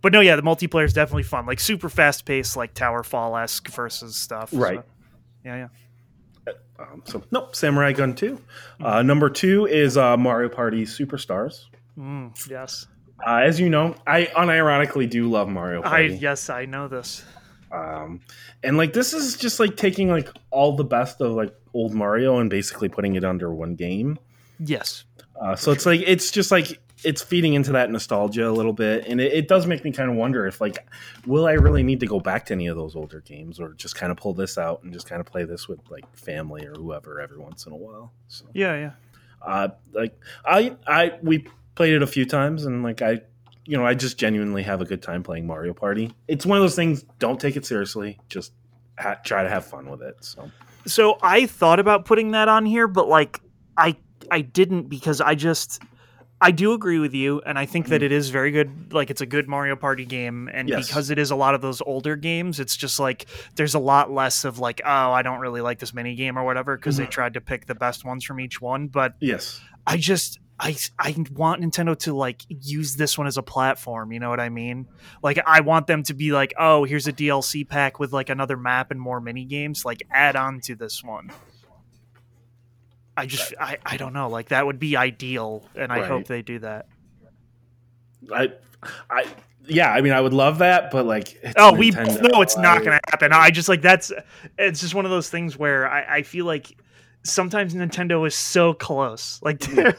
But no, yeah, the multiplayer is definitely fun. Like super fast paced, like Towerfall-esque versus stuff. Right. So, yeah. Samurai Gun 2. Number 2 is Mario Party Superstars. Yes. As you know, I unironically do love Mario Party. Yes, I know this. And like this is just like taking like all the best of like old Mario and basically putting it under one game. Yes. So it's like it's just like it's feeding into that nostalgia a little bit, and it does make me kind of wonder if like will I really need to go back to any of those older games, or just kind of pull this out and just kind of play this with like family or whoever every once in a while. So we played it a few times, and like I just genuinely have a good time playing Mario Party. It's one of those things, don't take it seriously, just try to have fun with it. So I thought about putting that on here, but like I didn't, because I do agree with you, and I think that it is very good. Like, it's a good Mario Party game, and because it is a lot of those older games, it's just like there's a lot less of like, oh, I don't really like this mini game or whatever, because they tried to pick the best ones from each one. But I want Nintendo to like use this one as a platform. You know what I mean? Like, I want them to be like, oh, here's a DLC pack with like another map and more mini games. Like, add on to this one. I just, I don't know. Like, that would be ideal, and I hope they do that. I mean, I would love that, but like, it's no, it's not going to happen. I just like it's just one of those things where I feel like sometimes Nintendo is so close, like they're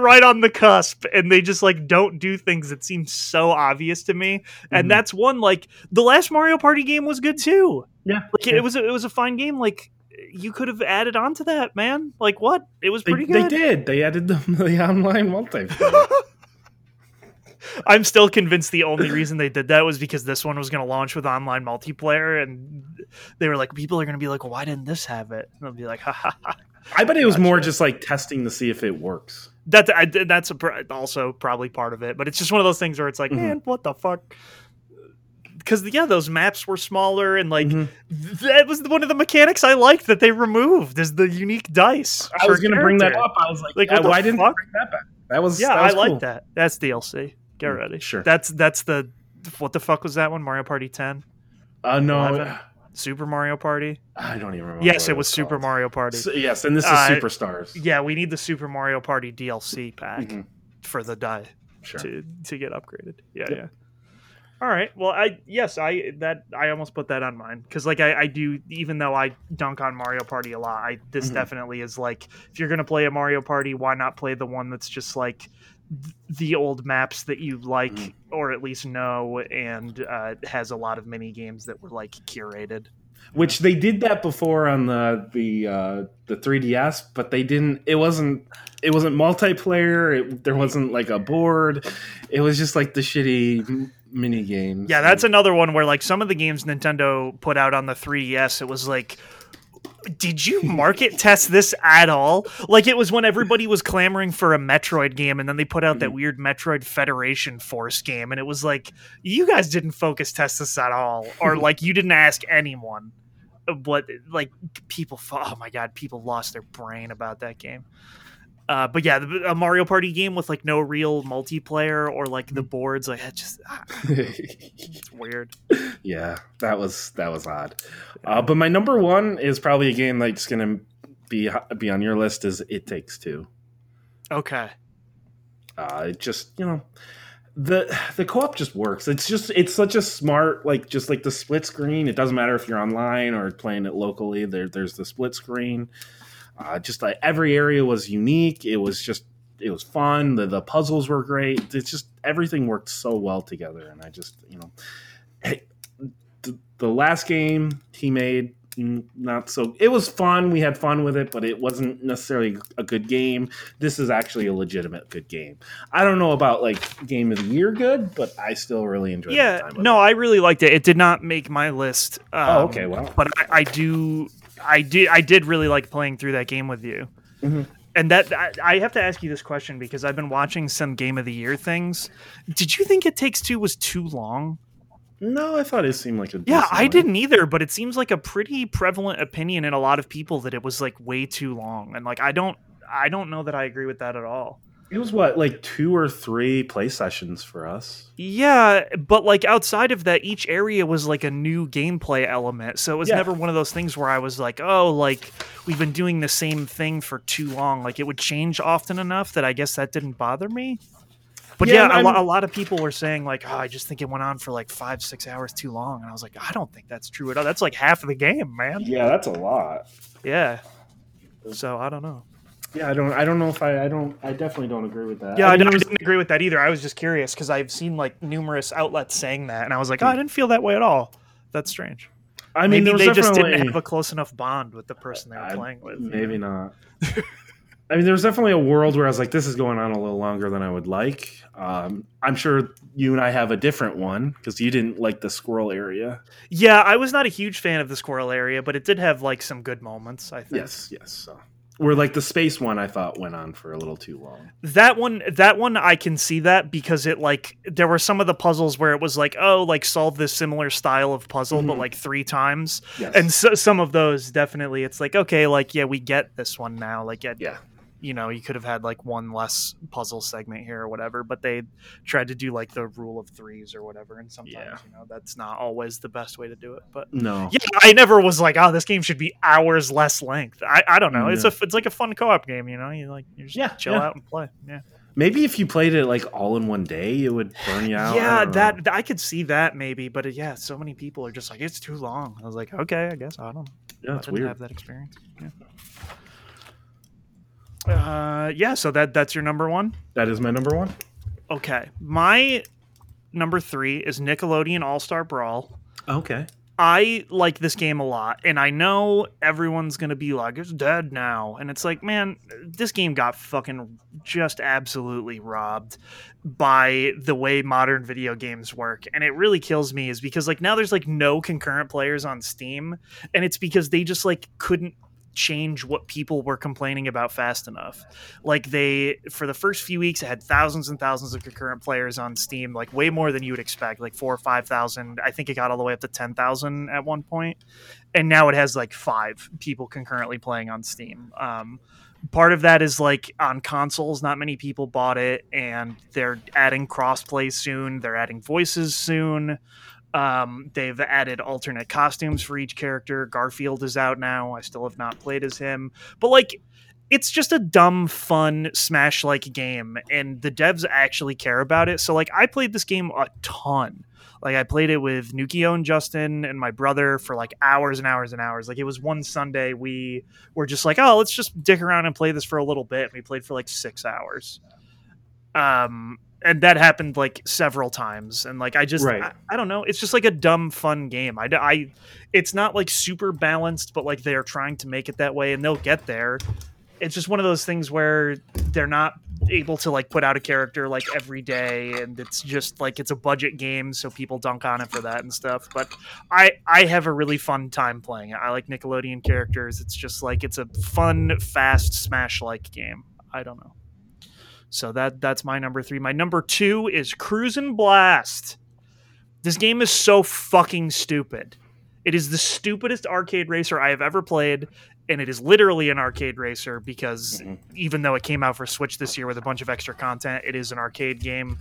right on the cusp, and they just like don't do things that seem so obvious to me. And that's one, like the last Mario Party game was good too. Yeah, like it was a fine game. Like, you could have added on to that, man. Like, what? It was pretty good. They did. They added the online multiplayer. I'm still convinced the only reason they did that was because this one was going to launch with online multiplayer, and they were like, people are going to be like, why didn't this have it? And they'll be like, ha ha ha. I bet it was more just like testing to see if it works. That's also probably part of it, but it's just one of those things where it's like, man, what the fuck? Because, yeah, those maps were smaller, and, like, that was one of the mechanics I liked that they removed, is the unique dice. I was going to bring that up. I was like why didn't they bring that back? That was cool. Like that. That's DLC. Get ready. Sure. That's the... What the fuck was that one? Mario Party 10? No. 11? Super Mario Party? I don't even remember. Yes, it was Super Mario Party. So, yes, and this is Superstars. Yeah, we need the Super Mario Party DLC pack for the die to get upgraded. Yeah. All right. Well, I almost put that on mine, because like I do, even though I dunk on Mario Party a lot, this definitely is like, if you're gonna play a Mario Party, why not play the one that's just like the old maps that you like or at least know, and has a lot of mini games that were like curated. Which they did that before on the 3DS, but they didn't. It wasn't multiplayer. There wasn't like a board. It was just like the shitty mini games. Yeah, that's another one where like some of the games Nintendo put out on the 3DS, it was like, did you market test this at all? Like, it was when everybody was clamoring for a Metroid game, and then they put out that weird Metroid Federation Force game, and it was like, you guys didn't focus test this at all, or like you didn't ask anyone. But like people, oh my god, people lost their brain about that game. But yeah, a Mario Party game with like no real multiplayer or like the boards, like that just it's weird. Yeah, that was odd. But my number one is probably a game that's going to be on your list, is It Takes Two. Okay. It just, you know, the co-op just works. It's such a smart, like, just like the split screen. It doesn't matter if you're online or playing it locally. There's the split screen. Just like every area was unique. It was fun. The puzzles were great. It's just everything worked so well together. And I just, you know, the last game he made, not so. It was fun. We had fun with it, but it wasn't necessarily a good game. This is actually a legitimate good game. I don't know about like game of the year good, but I still really enjoyed. Yeah, the time no, it. I really liked it. It did not make my list. Okay, well, but I did really like playing through that game with you. And that I have to ask you this question, because I've been watching some Game of the Year things. Did you think It Takes Two was too long? No, I thought it seemed like a... Yeah, I didn't either, but it seems like a pretty prevalent opinion in a lot of people that it was like way too long. And like I don't know that I agree with that at all. It was what, like 2 or 3 play sessions for us. Yeah, but like outside of that, each area was like a new gameplay element. So it was never one of those things where I was like, oh, like we've been doing the same thing for too long. Like it would change often enough that I guess that didn't bother me. But a lot of people were saying like, oh, I just think it went on for like 5-6 hours too long. And I was like, I don't think that's true at all. That's like half of the game, man. Yeah, that's a lot. Yeah. So I don't know. Yeah, I definitely don't agree with that. Yeah, I didn't agree with that either. I was just curious because I've seen like numerous outlets saying that, and I was like, oh, I didn't feel that way at all. That's strange. I mean, maybe they just didn't have a close enough bond with the person they were playing with. Maybe not. I mean, there was definitely a world where I was like, this is going on a little longer than I would like. I'm sure you and I have a different one because you didn't like the squirrel area. Yeah, I was not a huge fan of the squirrel area, but it did have like some good moments, I think. Yes. So. Where like the space one, I thought went on for a little too long. That one, I can see that because it like there were some of the puzzles where it was like, oh, like solve this similar style of puzzle, but like 3 times. Yes. And so, some of those definitely, it's like okay, like yeah, we get this one now. Like yeah, you know, you could have had like one less puzzle segment here or whatever, but they tried to do like the rule of 3s or whatever, and sometimes you know that's not always the best way to do it. But no, yeah, I never was like, oh, this game should be hours less length. I don't know. Yeah. It's like a fun co-op game, you know. You just chill out and play. Yeah. Maybe if you played it like all in one day, it would burn you out. Yeah, that I could see that maybe, but yeah, so many people are just like it's too long. I was like, okay, I guess I don't know. Yeah, it's weird. I didn't have that experience. Yeah. So that's your number one? That is my number one. Okay. My number 3 is Nickelodeon All-Star Brawl. Okay. I like this game a lot, and I know everyone's going to be like, it's dead now. And it's like, man, this game got fucking just absolutely robbed by the way modern video games work. And it really kills me is because like now there's like no concurrent players on Steam, and it's because they just like couldn't change what people were complaining about fast enough. Like they, for the first few weeks, it had thousands and thousands of concurrent players on Steam, like way more than you would expect, like 4,000 or 5,000. I think it got all the way up to 10,000 at one point. And now it has like 5 people concurrently playing on Steam. Part of that is like on consoles, not many people bought it, and they're adding crossplay soon. They're adding voices soon. They've added alternate costumes for each character. Garfield is out now. I still have not played as him, but like, it's just a dumb, fun Smash-like game, and the devs actually care about it. So like, I played this game a ton. Like I played it with Nukio and Justin and my brother for like hours and hours and hours. Like it was one Sunday. We were just like, oh, let's just dick around and play this for a little bit. And we played for like 6 hours. And that happened like several times. And like, I just, I don't know. It's just like a dumb, fun game. It's not like super balanced, but like they're trying to make it that way, and they'll get there. It's just one of those things where they're not able to like put out a character like every day. And it's just like, it's a budget game, so people dunk on it for that and stuff. But I have a really fun time playing it. I like Nickelodeon characters. It's just like, it's a fun, fast Smash-like game. I don't know. So that's my number 3. My number 2 is Cruisin' Blast. This game is so fucking stupid. It is the stupidest arcade racer I have ever played, and it is literally an arcade racer because even though it came out for Switch this year with a bunch of extra content, it is an arcade game.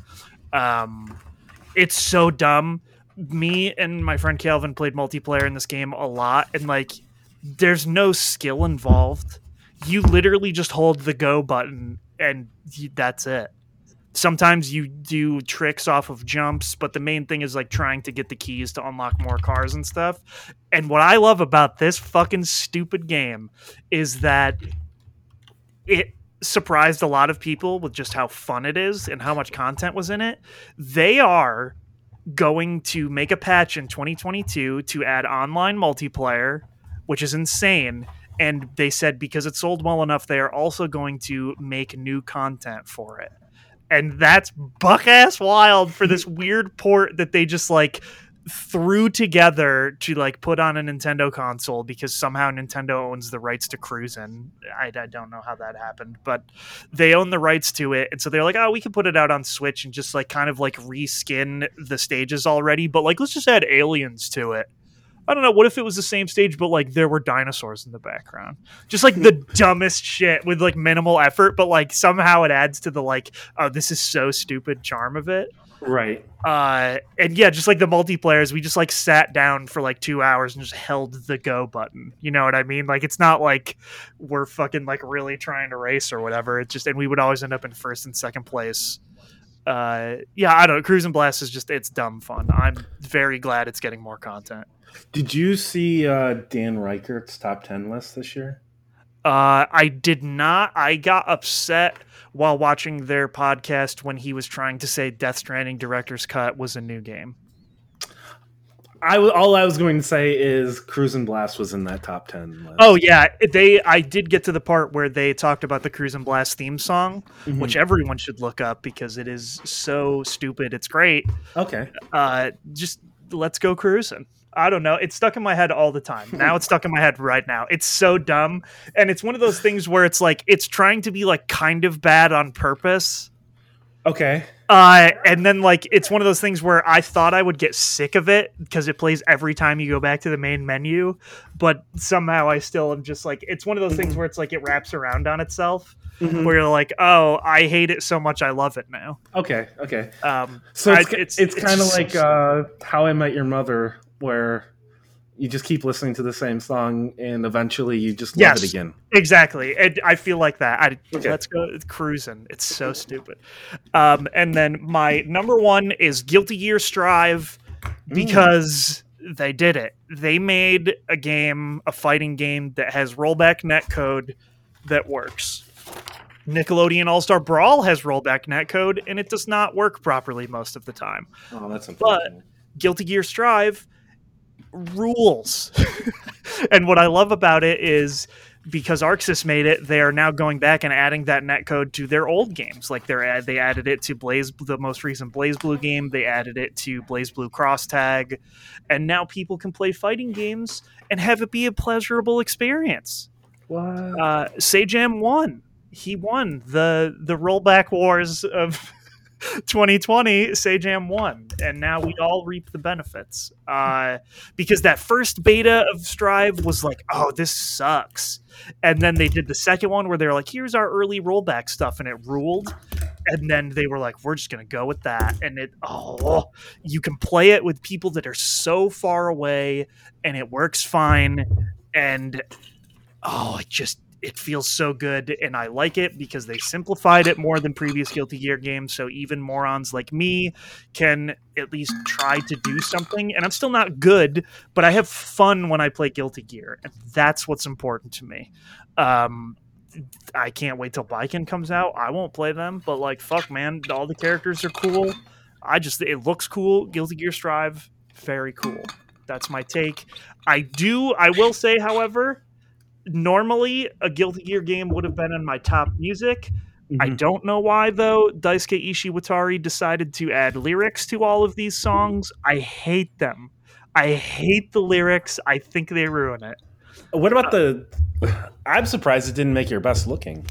It's so dumb. Me and my friend Calvin played multiplayer in this game a lot, and like there's no skill involved. You literally just hold the go button, and that's it. Sometimes you do tricks off of jumps, but the main thing is like trying to get the keys to unlock more cars and stuff. And what I love about this fucking stupid game is that it surprised a lot of people with just how fun it is and how much content was in it. They are going to make a patch in 2022 to add online multiplayer, which is insane. And they said because it sold well enough, they are also going to make new content for it. And that's buck-ass wild for this weird port that they just like threw together to like put on a Nintendo console because somehow Nintendo owns the rights to Cruisin'. I don't know how that happened, but they own the rights to it. And so they're like, oh, we can put it out on Switch and just like kind of like reskin the stages already. But like, let's just add aliens to it. I don't know, what if it was the same stage, but like there were dinosaurs in the background? Just like the dumbest shit with like minimal effort, but like somehow it adds to the like, oh, this is so stupid charm of it. Right. And yeah, just like the multiplayers, we just like sat down for like 2 hours and just held the go button. You know what I mean? Like, it's not like we're fucking like really trying to race or whatever. It's just, and we would always end up in first and second place. Yeah, I don't know. Cruisin' Blast is just, it's dumb fun. I'm very glad it's getting more content. Did you see Dan Reichert's top 10 list this year? I did not. I got upset while watching their podcast when he was trying to say Death Stranding Director's Cut was a new game. All I was going to say is Cruisin' Blast was in that top 10 list. Oh, yeah. I did get to the part where they talked about the Cruisin' Blast theme song, mm-hmm. which everyone should look up because it is so stupid. It's great. Okay. Just let's go cruising. I don't know. It's stuck in my head all the time. Now it's stuck in my head right now. It's so dumb. And it's one of those things where it's like, it's trying to be like kind of bad on purpose. Okay. And then like, it's one of those things where I thought I would get sick of it because it plays every time you go back to the main menu. But somehow I still am just like, it's one of those things where it's like, it wraps around on itself. Mm-hmm. Where you're like, oh, I hate it so much, I love it now. Okay. So it's kind of like How I Met Your Mother, where you just keep listening to the same song and eventually you just love it again. Exactly. And I feel like that. Let's go cruising. It's so stupid. And then my number one is Guilty Gear Strive because they did it. They made a fighting game that has rollback netcode that works. Nickelodeon All-Star Brawl has rollback netcode and it does not work properly most of the time. Oh, that's unfortunate. But Guilty Gear Strive rules. And what I love about it is because Arxis made it, they are now going back and adding that netcode to their old games. Like they added it to the most recent BlazBlue game. They added it to BlazBlue CrossTag. And now people can play fighting games and have it be a pleasurable experience. What? Sajam won. He won the rollback wars of 2020. Sajam won, and now we all reap the benefits. Because that first beta of Strive was like, oh, this sucks. And then they did the second one where they're like, here's our early rollback stuff, and it ruled. And then they were like, we're just going to go with that. And you can play it with people that are so far away, and it works fine. And it feels so good, and I like it because they simplified it more than previous Guilty Gear games, so even morons like me can at least try to do something. And I'm still not good, but I have fun when I play Guilty Gear, and that's what's important to me. I can't wait till Biken comes out. I won't play them, but like, fuck, man, all the characters are cool. It looks cool. Guilty Gear Strive, very cool. That's my take. I will say, however, normally, a Guilty Gear game would have been in my top music. Mm-hmm. I don't know why, though. Daisuke Ishiwatari decided to add lyrics to all of these songs. I hate them. I hate the lyrics. I think they ruin it. What about I'm surprised it didn't make your best looking.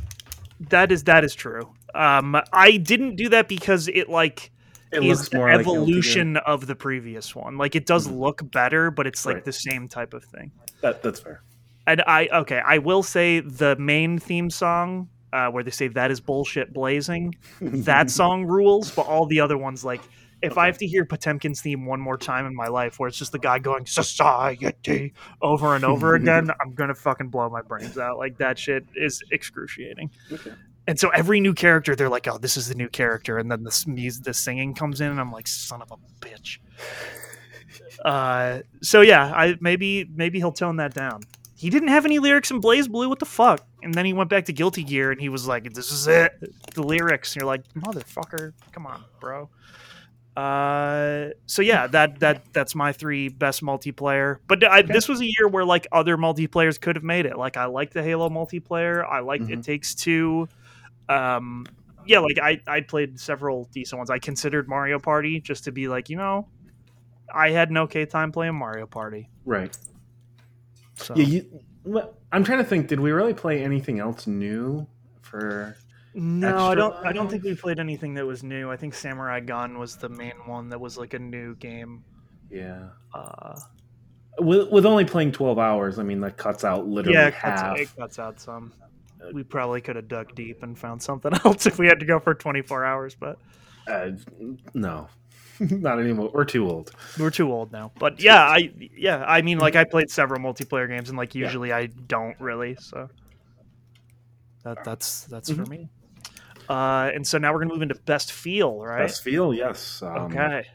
That is true. I didn't do that because it like... It looks more like evolution of the previous one. Like, it does look better, but it's like the same type of thing. That's fair. And I will say the main theme song, where they say that is bullshit blazing, that song rules, but all the other ones, like, if I have to hear Potemkin's theme one more time in my life, where it's just the guy going, society, over and over again, I'm going to fucking blow my brains out. Like, that shit is excruciating. Okay. And so every new character, they're like, oh, this is the new character. And then the singing comes in, and I'm like, son of a bitch. So, yeah, maybe he'll tone that down. He didn't have any lyrics in BlazBlue. What the fuck? And then he went back to Guilty Gear, and he was like, this is it. The lyrics. And you're like, motherfucker. Come on, bro. So, yeah, that's my three best multiplayer. But this was a year where, like, other multiplayers could have made it. Like, I liked the Halo multiplayer. I liked It Takes Two. Yeah, like, I played several decent ones. I considered Mario Party just to be like, you know, I had an okay time playing Mario Party. Right. So. Yeah, I'm trying to think. Did we really play anything else new for? No, extra? I don't think we played anything that was new. I think Samurai Gun was the main one that was like a new game. Yeah. With only playing 12 hours, I mean, that cuts out literally half. It cuts out some. We probably could have dug deep and found something else if we had to go for 24 hours, but... No. Not anymore. We're too old. We're too old now. But I mean, like, I played several multiplayer games, and, like, usually I don't really, so... That's for me. And so now we're going to move into Best Feel, right? Best Feel, yes. Okay.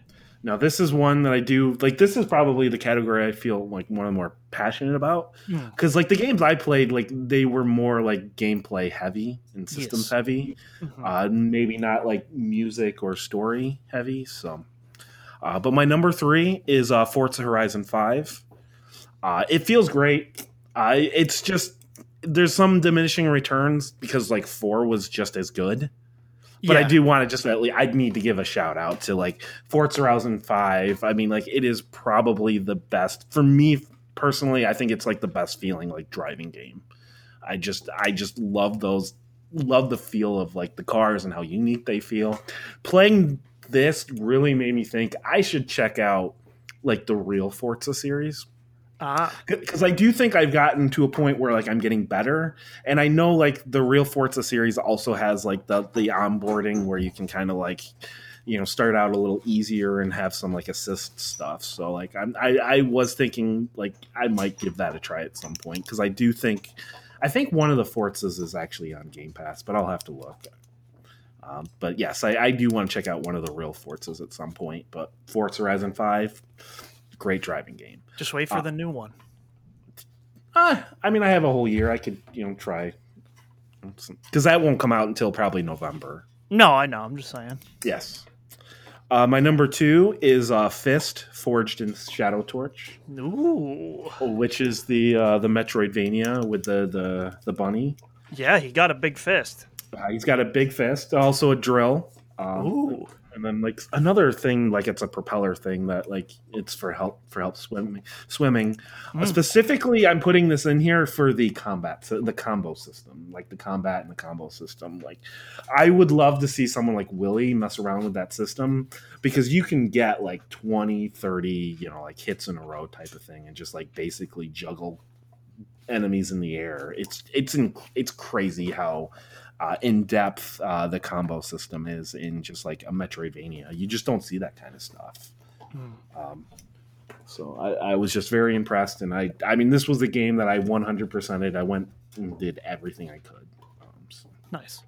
Now, this is one that I do, like, this is probably the category I feel, like, one of the more passionate about. Because, like, the games I played, like, they were more, like, gameplay heavy and systems heavy. Mm-hmm. Maybe not, like, music or story heavy, so. But my number 3 is Forza Horizon 5. It feels great. It's just, there's some diminishing returns because, like, 4 was just as good. But I do want to just I'd need to give a shout out to like Forza Horizon 5. I mean, like it is probably the best for me personally. I think it's like the best feeling like driving game. I just love the feel of like the cars and how unique they feel. Playing this really made me think I should check out like the real Forza series. Because I do think I've gotten to a point where like I'm getting better, and I know like the real Forza series also has like the onboarding where you can kind of like you know start out a little easier and have some like assist stuff. So like I was thinking like I might give that a try at some point because I think one of the Forzas is actually on Game Pass, but I'll have to look. But yes, I do want to check out one of the real Forzas at some point. But Forza Horizon 5. Great driving game. Just wait for the new one. I mean, I have a whole year. I could, you know, try because that won't come out until probably November. No, I know. I'm just saying. Yes. My number 2 is Fist Forged in Shadow Torch. Ooh. Which is the Metroidvania with the bunny. Yeah, he got a big fist. He's got a big fist. Also a drill. Ooh. And then, like another thing, like it's a propeller thing that, like, it's for help swimming. Specifically, I'm putting this in here for the combat, so the combo system, like the combat and the combo system. Like, I would love to see someone like Willie mess around with that system because you can get like 20, 30, you know, like hits in a row type of thing, and just like basically juggle enemies in the air. It's crazy how. In depth, the combo system is in just like a Metroidvania. You just don't see that kind of stuff. So I was just very impressed, and I mean, this was the game that I 100%ed. I went and did everything I could. Nice.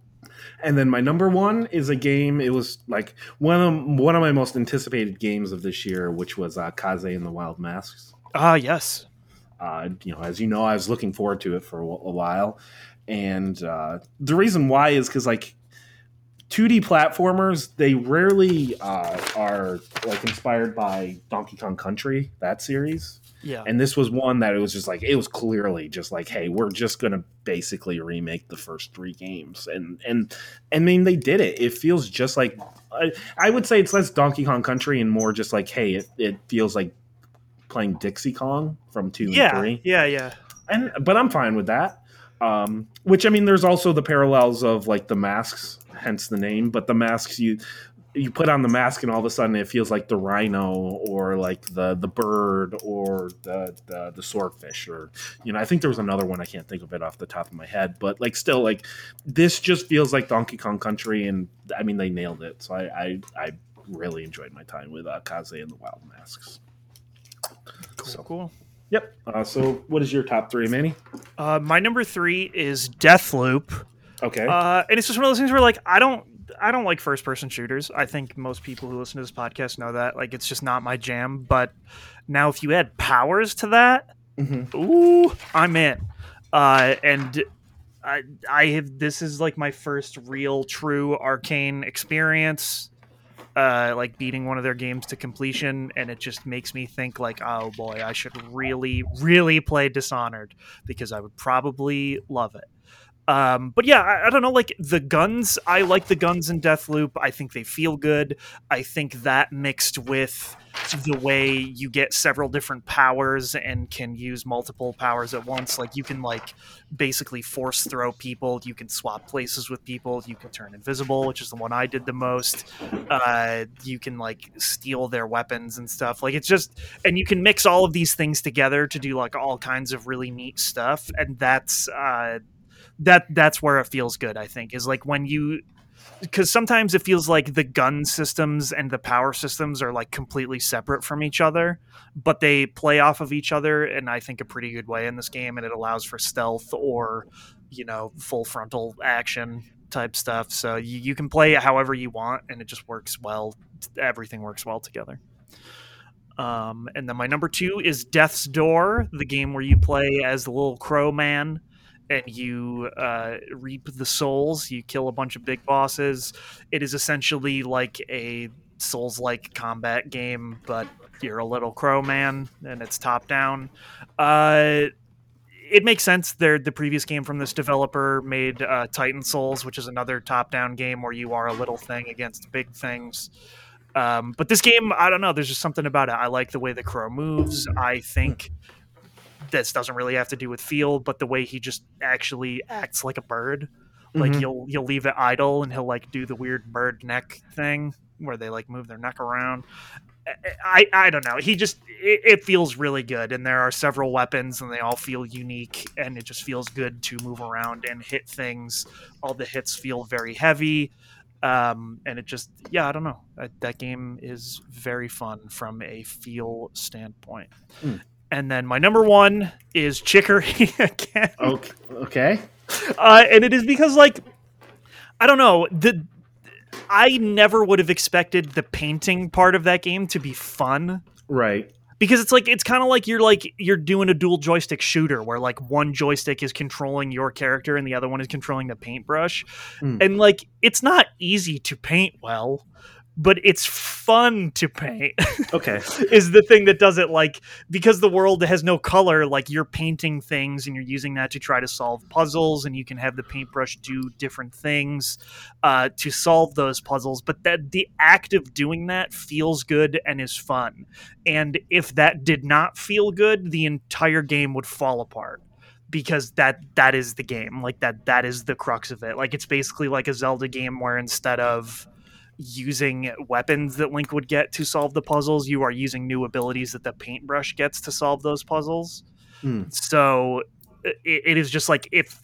And then my number 1 is a game. It was like one of my most anticipated games of this year, which was Kaze and the Wild Masks. Yes. You know, as you know, I was looking forward to it for a while. And the reason why is because, like, 2D platformers, they rarely are, like, inspired by Donkey Kong Country, that series. Yeah. And this was one that it was just, like, it was clearly just, like, hey, we're just going to basically remake the first 3 games. And I mean, they did it. It feels just like I would say it's less Donkey Kong Country and more just, like, hey, it feels like playing Dixie Kong from 2 and 3. Yeah. But I'm fine with that. Which I mean, there's also the parallels of like the masks, hence the name. But the masks you put on the mask, and all of a sudden it feels like the rhino, or like the bird, or the swordfish, or you know. I think there was another one I can't think of it off the top of my head, but like still, like this just feels like Donkey Kong Country, and I mean they nailed it. So I really enjoyed my time with Kaze and the Wild Masks. Cool. Yep. So what is your top 3, Manny? My number 3 is Deathloop. Okay. And it's just one of those things where like I don't like first-person shooters. I think most people who listen to this podcast know that. Like it's just not my jam. But now if you add powers to that, ooh, I'm in. And I have this is like my first real true arcane experience. Like beating one of their games to completion, and it just makes me think like, oh boy, I should really, really play Dishonored because I would probably love it. But yeah, I don't know, like the guns, I like the guns in Deathloop. I think they feel good. I think that mixed with the way you get several different powers and can use multiple powers at once. Like you can like basically force throw people. You can swap places with people. You can turn invisible, which is the one I did the most. You can like steal their weapons and stuff. Like it's just, and you can mix all of these things together to do like all kinds of really neat stuff. And that's where it feels good, I think, is like when you, because sometimes it feels like the gun systems and the power systems are like completely separate from each other, but they play off of each other in I think a pretty good way in this game, and it allows for stealth or, you know, full frontal action type stuff. So you can play it however you want, and it just works well. Everything works well together. And then my number 2 is Death's Door, the game where you play as the little crow man. And you reap the souls. You kill a bunch of big bosses. It is essentially like a Souls-like combat game, but you're a little crow man, and it's top-down. It makes sense. The previous game from this developer made Titan Souls, which is another top-down game where you are a little thing against big things. But this game, I don't know. There's just something about it. I like the way the crow moves. I think this doesn't really have to do with feel, but the way he just actually acts like a bird. Like you'll leave it idle and he'll like do the weird bird neck thing where they like move their neck around. I don't know. He just, it feels really good. And there are several weapons and they all feel unique, and it just feels good to move around and hit things. All the hits feel very heavy. And it just, yeah, I don't know. That game is very fun from a feel standpoint. Mm. And then my number 1 is Chicory again. Okay. And it is because, like, I don't know. I never would have expected the painting part of that game to be fun. Right. Because it's like, it's kind of like you're doing a dual joystick shooter where like one joystick is controlling your character and the other one is controlling the paintbrush. Mm. And like, it's not easy to paint well, but it's fun to paint. Okay. Is the thing that does it, like, because the world has no color, like you're painting things and you're using that to try to solve puzzles, and you can have the paintbrush do different things to solve those puzzles. But that the act of doing that feels good and is fun. And if that did not feel good, the entire game would fall apart. Because that is the game. Like that is the crux of it. Like it's basically like a Zelda game where instead of using weapons that Link would get to solve the puzzles, you are using new abilities that the paintbrush gets to solve those puzzles. So it is just like, if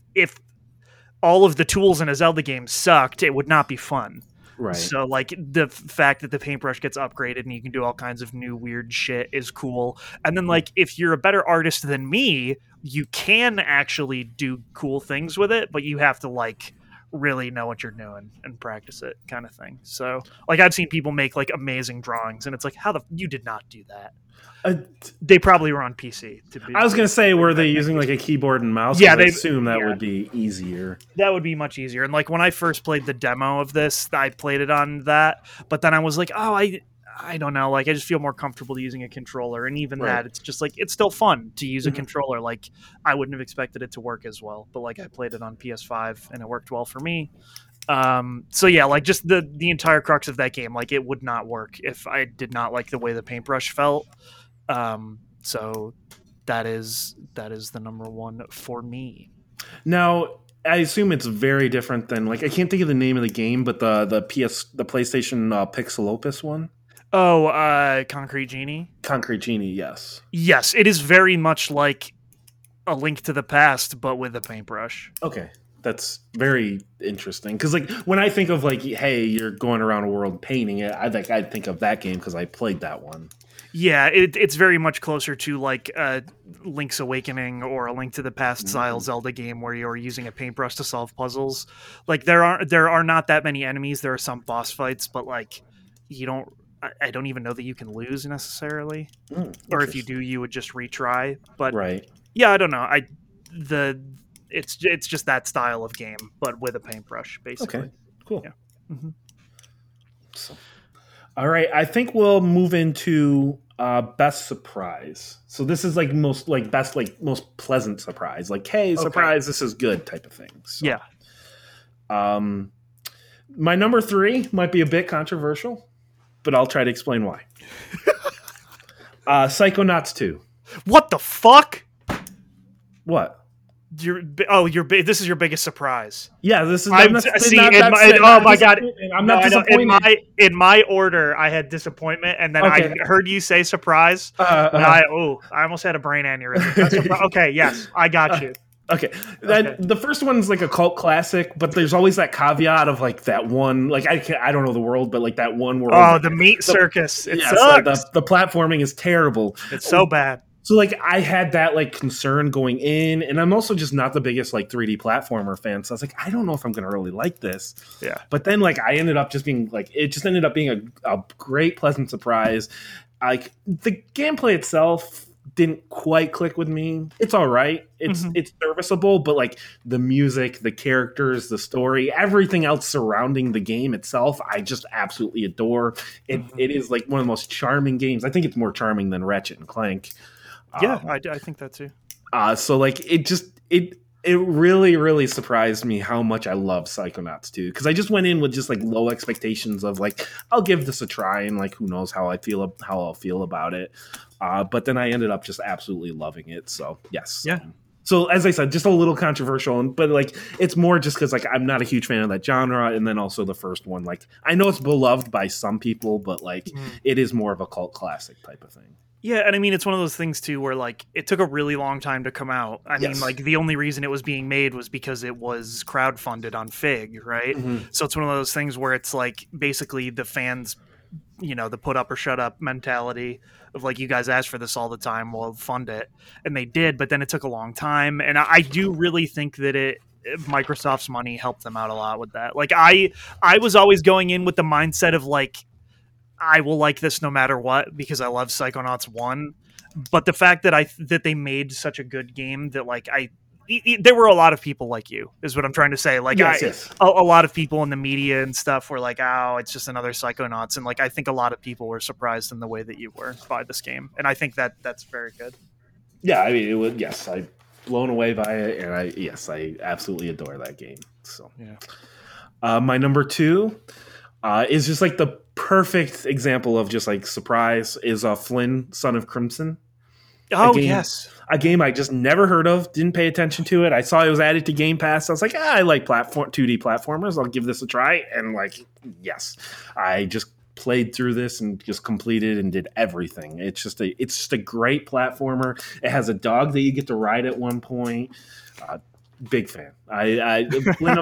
all of the tools in a Zelda game sucked, it would not be fun. Right. So like the fact that the paintbrush gets upgraded and you can do all kinds of new weird shit is cool. And then like, if you're a better artist than me, you can actually do cool things with it, but you have to like really know what you're doing and practice it, kind of thing. So like I've seen people make like amazing drawings and it's like, how you did not do that. They probably were on PC. I was gonna say, were they using like a keyboard and mouse? Yeah, I assume that would be easier. That would be much easier. And like when I first played the demo of this, I played it on that, but then I was like, oh, I don't know, like I just feel more comfortable using a controller. And even that, it's just like, it's still fun to use a controller. Like I wouldn't have expected it to work as well, but like I played it on PS5 and it worked well for me. So yeah, like just the entire crux of that game, like it would not work if I did not like the way the paintbrush felt. So that is the number 1 for me. Now, I assume it's very different than, like, I can't think of the name of the game, but the PlayStation Pixel Opus one. Oh, Concrete Genie? Concrete Genie, yes. Yes, it is very much like A Link to the Past, but with a paintbrush. Okay, that's very interesting. Because, like, when I think of, like, hey, you're going around a world painting it, I think of that game because I played that one. Yeah, it's very much closer to, like, Link's Awakening or A Link to the Past style Zelda game where you're using a paintbrush to solve puzzles. Like, there are not that many enemies. There are some boss fights, but, like, you don't... I don't even know that you can lose necessarily, or if you do, you would just retry. But yeah, I don't know. It's just that style of game, but with a paintbrush, basically. Okay, cool. Yeah. Mm-hmm. So, all right, I think we'll move into Best surprise. So this is like most pleasant surprise. Like, hey, surprise, this is good type of thing. So, yeah. My number 3 might be a bit controversial, but I'll try to explain why. Psychonauts 2. What the fuck? What? This is your biggest surprise. Yeah, this is. Oh my god! I'm not disappointed. In my order, I had disappointment, and then I heard you say surprise. I almost had a brain aneurysm. Okay, yes, I got you. The first one's like a cult classic, but there's always that caveat of like that one, like I don't know the world, but like that one world. Oh, the meat circus! It sucks. The platforming is terrible. It's so bad. So, like, I had that, like, concern going in, and I'm also just not the biggest, like, 3D platformer fan, so I was like, I don't know if I'm going to really like this. Yeah. But then, like, I ended up just being, like, it just ended up being a great, pleasant surprise. Like, the gameplay itself didn't quite click with me. It's all right. It's serviceable, but, like, the music, the characters, the story, everything else surrounding the game itself, I just absolutely adore. It is, like, one of the most charming games. I think it's more charming than Ratchet and Clank. Yeah, I think that too. So like it really, really surprised me how much I love Psychonauts 2, because I just went in with just like low expectations of like, I'll give this a try and like who knows how I'll feel about it. But then I ended up just absolutely loving it. So yes. Yeah. So as I said, just a little controversial, but like it's more just because like I'm not a huge fan of that genre, and then also the first one, like I know it's beloved by some people, but like it is more of a cult classic type of thing. Yeah, and I mean, it's one of those things, too, where, like, it took a really long time to come out. I mean, like, the only reason it was being made was because it was crowdfunded on Fig, right? Mm-hmm. So it's one of those things where it's, like, basically the fans, you know, the put up or shut up mentality of, like, you guys ask for this all the time, we'll fund it. And they did, but then it took a long time. And I do really think that Microsoft's money helped them out a lot with that. Like, I was always going in with the mindset of, like, I will like this no matter what because I love Psychonauts 1, but the fact that that they made such a good game that like there were a lot of people like you is what I'm trying to say. Like a lot of people in the media and stuff were like, oh, it's just another Psychonauts, and like I think a lot of people were surprised in the way that you were by this game, and I think that that's very good. Yeah, I mean, I'm blown away by it, and I absolutely adore that game. So yeah, my number 2 is just like the perfect example of just like surprise is Flynn, Son of Crimson. Oh, yes. A game I just never heard of, didn't pay attention to it. I saw it was added to Game Pass. I was like, I like 2D platformers. I'll give this a try. And like, yes, I just played through this and just completed and did everything. It's just a great platformer. It has a dog that you get to ride at one point. Big fan.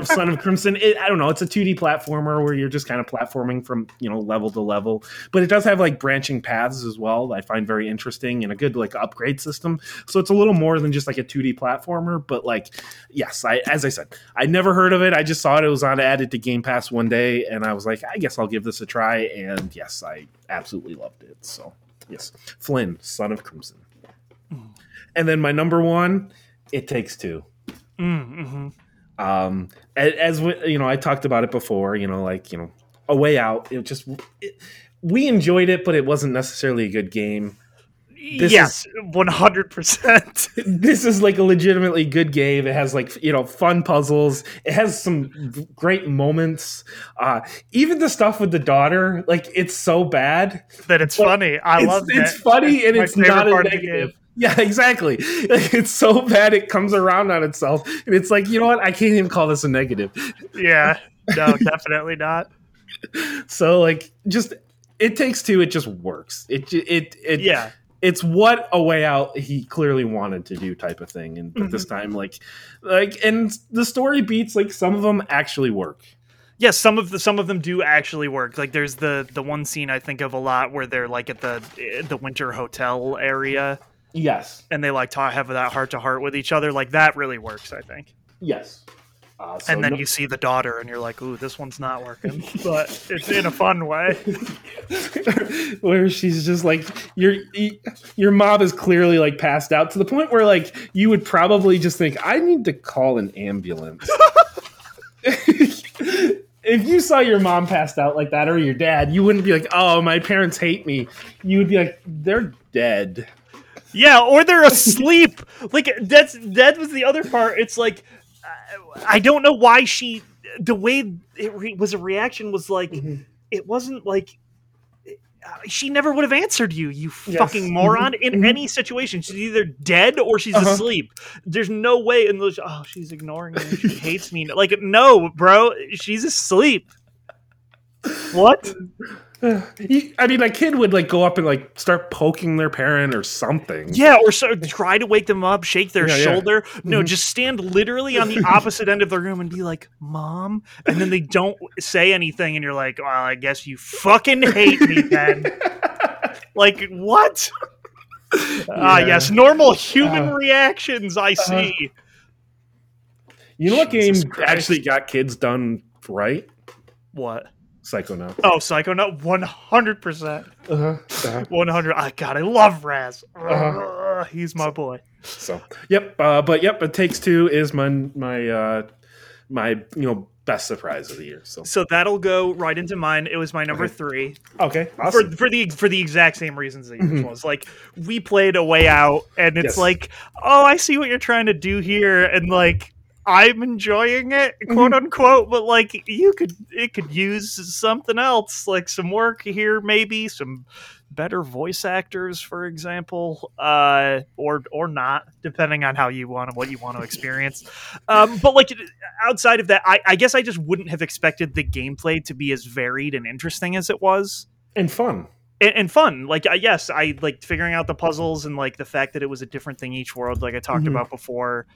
Son of Crimson. I don't know. It's a 2D platformer where you're just kind of platforming from, you know, level to level, but it does have like branching paths as well that I find very interesting, and a good like upgrade system. So it's a little more than just like a 2D platformer, but like, yes, as I said, I never heard of it. I just saw it. It was added to Game Pass one day, and I was like, I guess I'll give this a try. And yes, I absolutely loved it. So yes, Flynn, Son of Crimson. Mm. And then my number 1, It Takes Two. Mm-hmm. As we, you know, I talked about it before, you know, like, you know, A Way Out. We enjoyed it, but it wasn't necessarily a good game. Yes, 100%. This is like a legitimately good game. It has like, you know, fun puzzles. It has some great moments. Even the stuff with the daughter, like it's so bad that it's funny. I love it. It's funny, and it's not a negative. Yeah, exactly. It's so bad it comes around on itself. And it's like, you know what? I can't even call this a negative. Yeah, no, definitely not. So, like, just It Takes Two. It just works. It's what A Way Out he clearly wanted to do type of thing. And but this time, like, and the story beats, like, some of them actually work. Yes, some of them do actually work. Like there's the one scene I think of a lot where they're like at the winter hotel area. Yes. And they like have that heart to heart with each other. Like that really works, I think. Yes. You see the daughter and you're like, ooh, this one's not working, but it's in a fun way. Where she's just like, your mom is clearly like passed out to the point where like you would probably just think, I need to call an ambulance. If you saw your mom passed out like that or your dad, you wouldn't be like, oh, my parents hate me. You would be like, they're dead. Yeah, or they're asleep. Like, that was the other part. It's like, I don't know why she, the way it was a reaction was like, mm-hmm. It wasn't like, she never would have answered you yes. fucking moron, in mm-hmm. any situation. She's either dead or she's uh-huh. asleep. There's no way unless, oh, she's ignoring me. She hates me. Like, no, bro, she's asleep. What? I mean, a kid would like go up and like start poking their parent or something. Yeah, or so, try to wake them up, shake their shoulder. Yeah. No, mm-hmm. just stand literally on the opposite end of the room and be like, "Mom," and then they don't say anything, and you're like, "Well, I guess you fucking hate me, then." Like what? Yes, normal human reactions. I see. You know what Jesus game Christ. Actually got kids done right? What? Psychonauts. Oh, Psychonauts, 100%. 100. God, I love Raz. He's my boy. So, yep. But yep, It Takes Two is my best surprise of the year. So that'll go right into mine. It was my number three. Okay, awesome. For the exact same reasons that yours mm-hmm. was. Like we played A Way Out, and it's like, oh, I see what you're trying to do here, and like. I'm enjoying it, quote unquote, but like it could use something else, like some work here, maybe some better voice actors, for example, or not, depending on how you want and what you want to experience. But like outside of that, I guess I just wouldn't have expected the gameplay to be as varied and interesting as it was, and fun. And fun, like yes, I liked figuring out the puzzles and like the fact that it was a different thing each world, like I talked about before.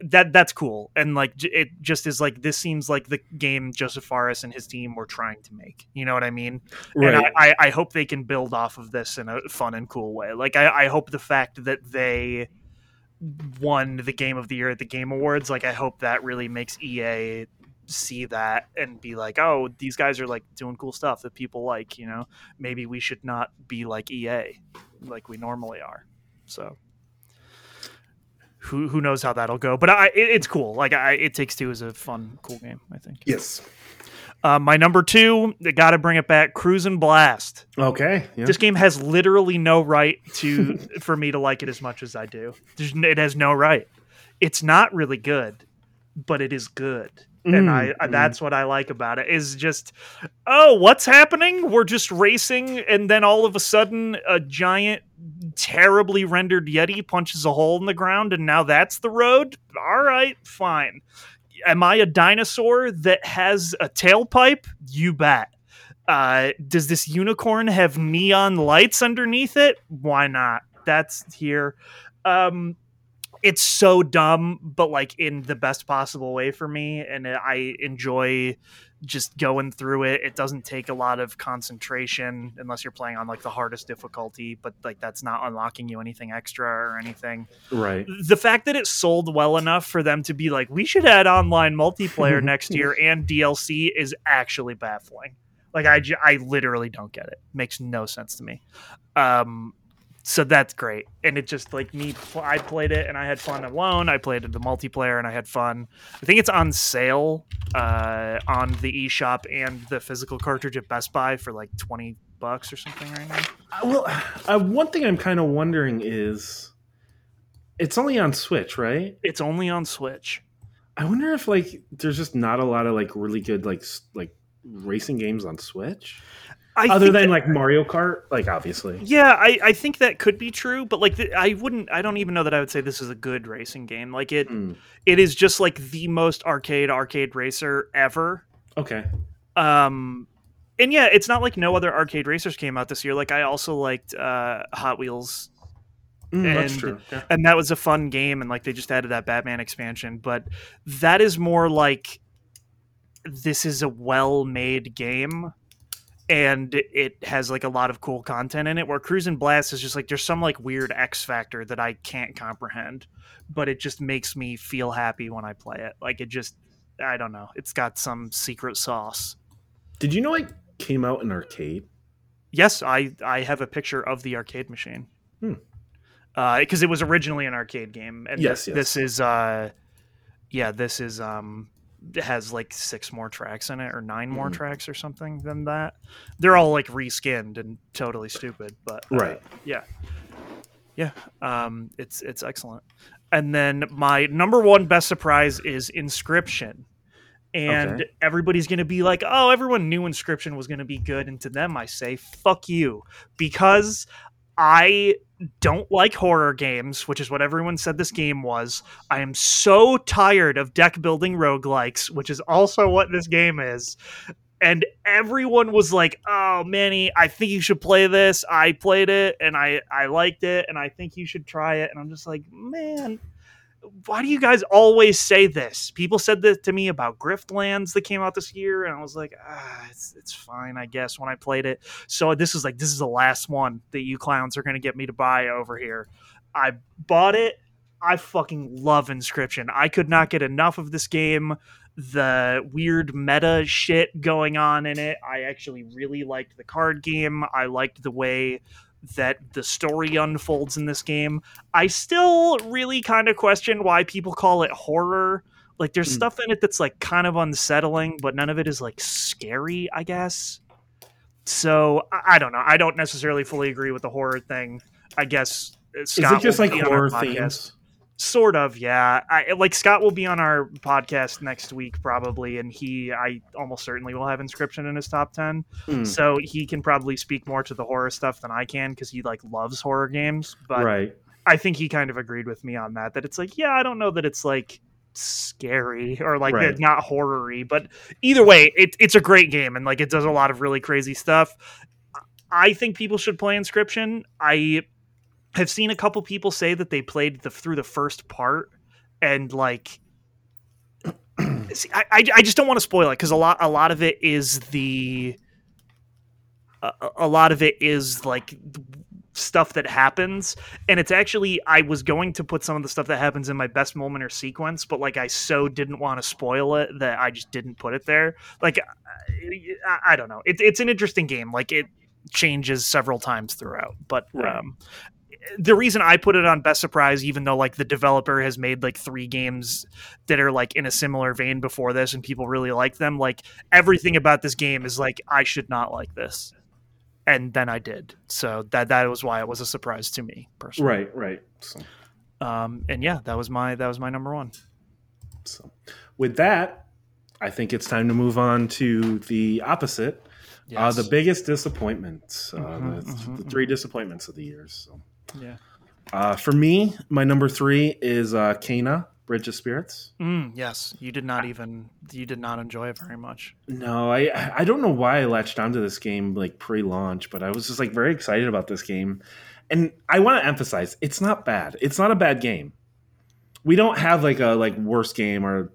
That's cool, and like it just is like this seems like the game Joseph Fares and his team were trying to make. You know what I mean? Right. And I hope they can build off of this in a fun and cool way. Like I hope the fact that they won the Game of the Year at the Game Awards, like I hope that really makes EA see that and be like, oh, these guys are like doing cool stuff that people like. You know, maybe we should not be like EA, like we normally are. So. Who knows how that'll go, but it's cool. Like It Takes Two is a fun, cool game, I think. Yes. My number two, they got to bring it back. Cruisin' Blast. Okay. Yeah. This game has literally no right to for me to like it as much as I do. It has no right. It's not really good, but it is good. And that's what I like about it is just, oh, what's happening? We're just racing. And then all of a sudden a giant, terribly rendered Yeti punches a hole in the ground. And now that's the road. All right, fine. Am I a dinosaur that has a tailpipe? You bet. Does this unicorn have neon lights underneath it? Why not? That's here. It's so dumb, but like in the best possible way for me. And I enjoy just going through it. It doesn't take a lot of concentration unless you're playing on like the hardest difficulty, but like that's not unlocking you anything extra or anything. Right. The fact that it sold well enough for them to be like, we should add online multiplayer next year and DLC is actually baffling. Like I literally don't get it. Makes no sense to me. So that's great. And it just like I played it and I had fun alone. I played the multiplayer and I had fun. I think it's on sale on the eShop and the physical cartridge at Best Buy for like $20 or something right now. One thing I'm kind of wondering is it's only on Switch, right? It's only on Switch. I wonder if like there's just not a lot of like really good like racing games on Switch. Other than like Mario Kart, like obviously. Yeah, I think that could be true, but like I don't even know that I would say this is a good racing game. Like it is just like the most arcade racer ever. Okay. And yeah, it's not like no other arcade racers came out this year. Like I also liked Hot Wheels. And, that's true. Yeah. And that was a fun game, and like they just added that Batman expansion, but that is more like this is a well-made game. And it has like a lot of cool content in it, where Cruisin' Blast is just like there's some like weird X factor that I can't comprehend, but it just makes me feel happy when I play it. Like it just, I don't know, it's got some secret sauce. Did you know it came out in arcade? Yes, I have a picture of the arcade machine. Because it was originally an arcade game, and yes, this is has like 6 more tracks in it or 9 more tracks or something than that. They're all like reskinned and totally stupid, but right. Yeah. It's excellent. And then my number one best surprise is Inscription. And everybody's going to be like, oh, everyone knew Inscription was going to be good. And to them, I say, fuck you. Because I don't like horror games, which is what everyone said this game was. I am so tired of deck building roguelikes, which is also what this game is. And everyone was like, oh, Manny, I think you should play this. I played it, and I liked it, and I think you should try it. And I'm just like, man, why do you guys always say this? People said this to me about Griftlands that came out this year, and I was like, it's fine, I guess, when I played it. So this is the last one that you clowns are going to get me to buy over here. I bought it. I fucking love Inscription. I could not get enough of this game. The weird meta shit going on in it. I actually really liked the card game. I liked the way that the story unfolds in this game. I still really kind of question why people call it horror. Like, there's stuff in it that's like kind of unsettling, but none of it is like scary, I guess. So I don't know. I don't necessarily fully agree with the horror thing. I guess Scott is it just like horror themes? Sort of, yeah. Scott will be on our podcast next week probably, and I almost certainly will have Inscription in his top 10. So he can probably speak more to the horror stuff than I can, because he loves horror games. But right. I think he kind of agreed with me on that it's like, yeah, I don't know that it's like scary or like right. not horror-y, but either way, it's a great game, and like it does a lot of really crazy stuff. I think people should play Inscription. I've seen a couple people say that they played through the first part, and like, see, I just don't want to spoil it, because a lot of it is like stuff that happens, and it's actually, I was going to put some of the stuff that happens in my best moment or sequence, but like I so didn't want to spoil it that I just didn't put it there. Like, I don't know. It's an interesting game. Like, it changes several times throughout, but right. The reason I put it on best surprise, even though like the developer has made like 3 games that are like in a similar vein before this and people really like them, like everything about this game is like, I should not like this. And then I did. So that was why it was a surprise to me personally. Right. So. And yeah, that was my number one. So with that, I think it's time to move on to the opposite. Yes. The biggest disappointments, the 3 disappointments of the year. So. Yeah. For me, my number 3 is Kena, Bridge of Spirits. Yes, you did not enjoy it very much. No, I don't know why I latched onto this game like pre-launch, but I was just like very excited about this game, and I want to emphasize it's not bad. It's not a bad game. We don't have like a worst game or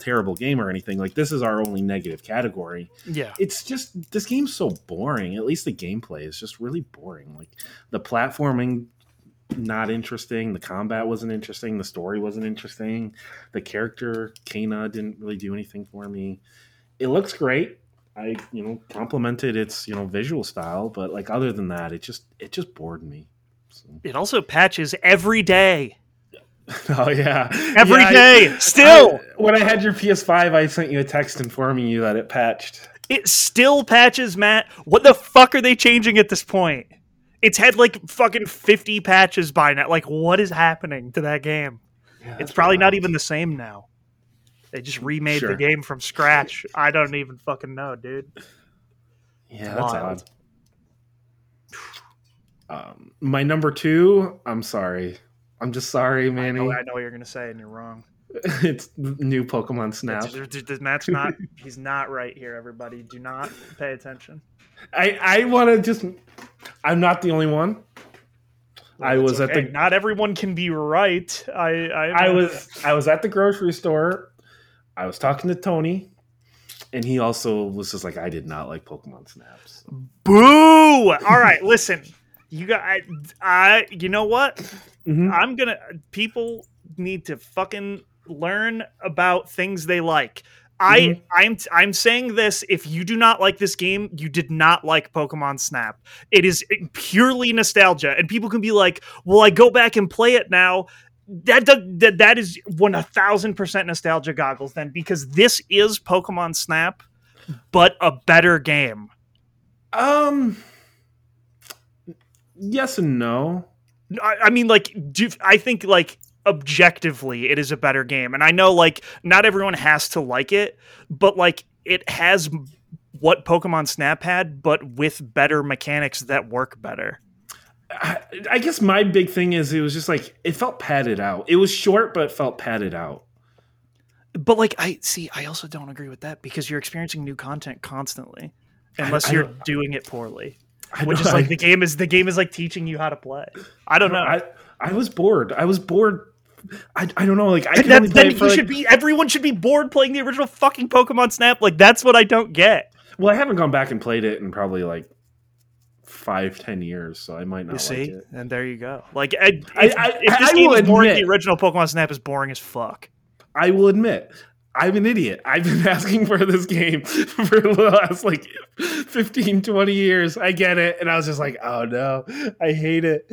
terrible game or anything. Like, this is our only negative category. Yeah, it's just, this game's so boring. At least the gameplay is just really boring. Like, the platforming not interesting, the combat wasn't interesting, the story wasn't interesting, the character Kena didn't really do anything for me. It looks great. I complimented its visual style, but like other than that, it just bored me. So. It also patches every day. Oh yeah, every day. Still, when I had your PS5, I sent you a text informing you that it patched. It still patches, Matt. What the fuck are they changing at this point? It's had like fucking 50 patches by now. Like, what is happening to that game? Yeah, it's probably not even the same now. They just remade the game from scratch. I don't even fucking know, dude. Yeah, that's odd. My number 2. I'm sorry. I'm just sorry, Manny. I know what you're going to say, and you're wrong. It's new Pokemon Snap. Matt's not. He's not right here, everybody. Do not pay attention. I want to just... I'm not the only one. Well, I was at the... Not everyone can be right. I was at the grocery store. I was talking to Tony, and he also was just like, I did not like Pokemon Snaps. So. Boo! All right, listen. You got... you know what? Mm-hmm. People need to fucking learn about things they like. Mm-hmm. I'm saying this. If you do not like this game, you did not like Pokemon Snap. It is purely nostalgia, and people can be like, well, I go back and play it now. That is 1,000% nostalgia goggles then, because this is Pokemon Snap, but a better game. Yes and no. I mean, like, I think, like, objectively, it is a better game. And I know, like, not everyone has to like it, but, like, it has what Pokemon Snap had, but with better mechanics that work better. I guess my big thing is it was just, like, it felt padded out. It was short, but felt padded out. But, like, I also don't agree with that, because you're experiencing new content constantly, unless you're doing it poorly. Which is like the game is like teaching you how to play. I don't know. I was bored. I don't know. Like, I can't play it for, like, everyone should be bored playing the original fucking Pokemon Snap. Like, that's what I don't get. Well, I haven't gone back and played it in probably like 5-10 years, so I might not. You see, like it. And there you go. Like, if this game is boring, the original Pokemon Snap is boring as fuck. I will admit. I'm an idiot. I've been asking for this game for the last, like, 15, 20 years. I get it. And I was just like, oh, no, I hate it.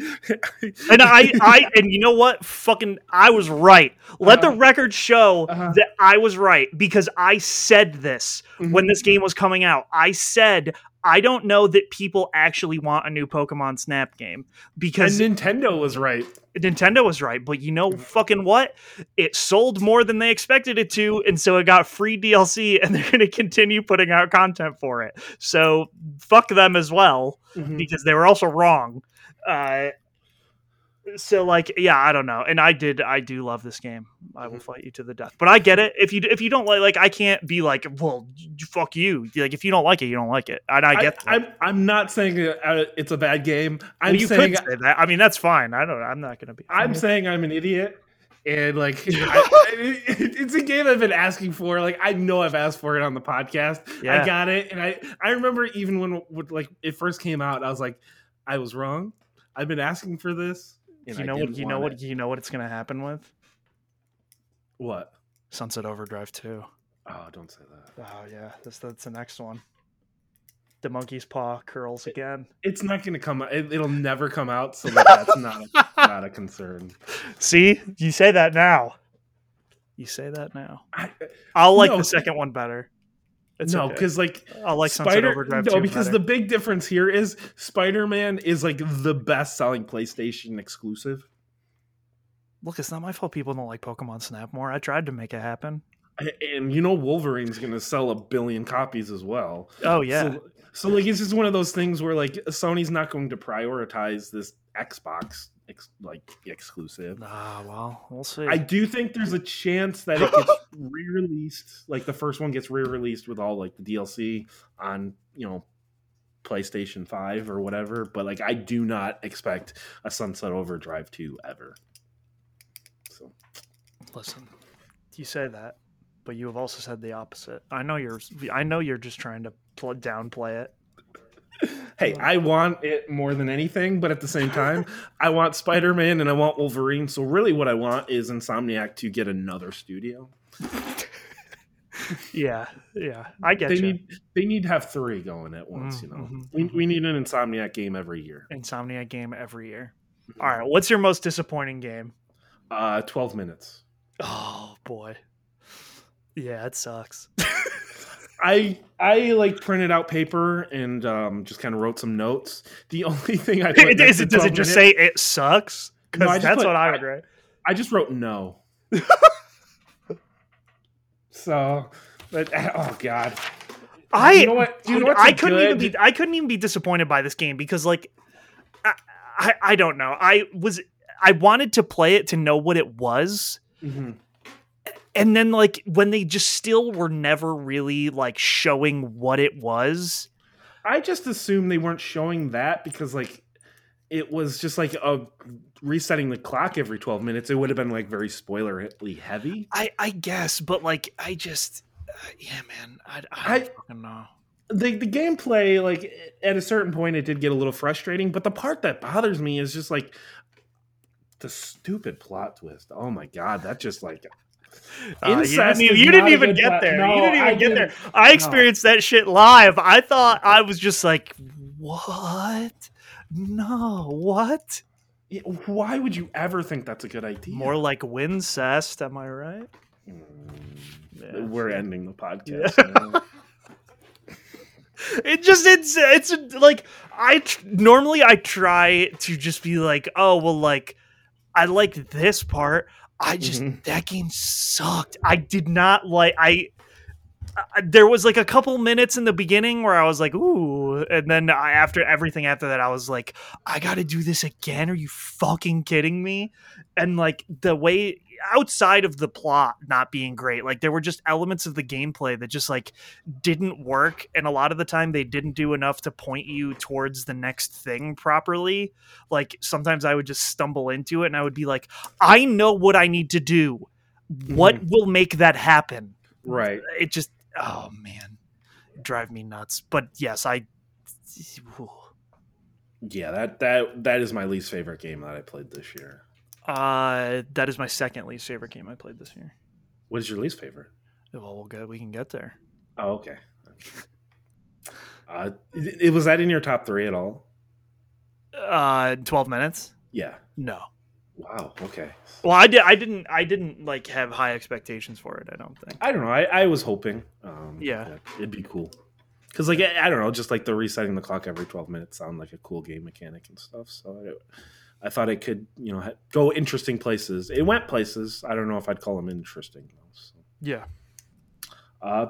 And and you know what? Fucking, I was right. Let the record show that I was right, because I said this when this game was coming out. I said, I don't know that people actually want a new Pokemon Snap game, because Nintendo was right. But you know fucking what? It sold more than they expected it to, and so it got free DLC, and they're going to continue putting out content for it. So fuck them as well, because they were also wrong. So, like, yeah, I don't know. And I do love this game. I will fight you to the death. But I get it. If you don't like, I can't be like, well, fuck you. Like, if you don't like it, you don't like it. And I get that. I'm not saying it's a bad game. I'm saying, could say that. I mean, that's fine. I'm not going to be. I'm saying I'm an idiot. And, like, it's a game I've been asking for. Like, I know I've asked for it on the podcast. Yeah. I got it. And I remember even when, like, it first came out, I was like, I was wrong. I've been asking for this. You know what it's going to happen with? What? Sunset Overdrive 2. Oh, don't say that. Oh, yeah. That's the next one. The monkey's paw curls again. It's not going to come out. It'll never come out, so that's not a concern. See? You say that now. I'll like the second one better. It's no, because okay. Like I like Sunset Overdrive. No, because better. The big difference here is Spider-Man is like the best-selling PlayStation exclusive. Look, it's not my fault people don't like Pokemon Snap more. I tried to make it happen, and you know Wolverine's going to sell 1 billion copies as well. Oh yeah. So like it's just one of those things where like Sony's not going to prioritize this Xbox exclusive. Well, we'll see. I do think there's a chance that it gets re-released, like the first one gets re-released with all like the DLC on, you know, PlayStation 5 or whatever, but like I do not expect a Sunset Overdrive 2 ever. So listen, you say that, but you have also said the opposite. I know you're just trying to downplay it. Hey, I want it more than anything, but at the same time, I want Spider-Man and I want Wolverine. So really what I want is Insomniac to get another studio. Yeah. I get they need to have 3 going at once, you know. We need an Insomniac game every year. All right, what's your most disappointing game? 12 minutes. Oh, boy. Yeah, it sucks. I like printed out paper and just kind of wrote some notes. The only thing I put does it just say it sucks? Because no, that's what I would write. I just wrote no. So, but oh god, I couldn't even be disappointed by this game because like I don't know. I wanted to play it to know what it was. And then, like, when they just still were never really, like, showing what it was. I just assumed they weren't showing that because, like, it was just, like, a resetting the clock every 12 minutes. It would have been, like, very spoilerly heavy. I guess, but, like, I just... yeah, man. I don't fucking know. The gameplay, like, at a certain point, it did get a little frustrating. But the part that bothers me is just, like, the stupid plot twist. Oh, my God. That just, like... You didn't even get there. I experienced that shit live. I thought I was just like, what? No, what? Why would you ever think that's a good idea? More like Wincest, am I right? Yeah. We're ending the podcast. Yeah. It's like I normally try to just be like, oh well, like I like this part. I just that game sucked. I did not like. There was like a couple minutes in the beginning where I was like, ooh. And then after that, I was like, I got to do this again. Are you fucking kidding me? And like the way outside of the plot not being great, like there were just elements of the gameplay that just like didn't work. And a lot of the time they didn't do enough to point you towards the next thing properly. Like sometimes I would just stumble into it and I would be like, I know what I need to do. What will make that happen? Right. It just, oh man, drive me nuts. But yes, that is my least favorite game that I played this year. That is my second least favorite game I played this year. What is your least favorite? Well, we can get there. Oh, okay. Was that in your top three at all? 12 minutes? Yeah. No. Wow. Okay. Well, I didn't like have high expectations for it. I don't think. I don't know. I was hoping. It'd be cool. Because like I don't know, just like the resetting the clock every 12 minutes sound like a cool game mechanic and stuff. So I thought it could go interesting places. It went places. I don't know if I'd call them interesting. So. Yeah.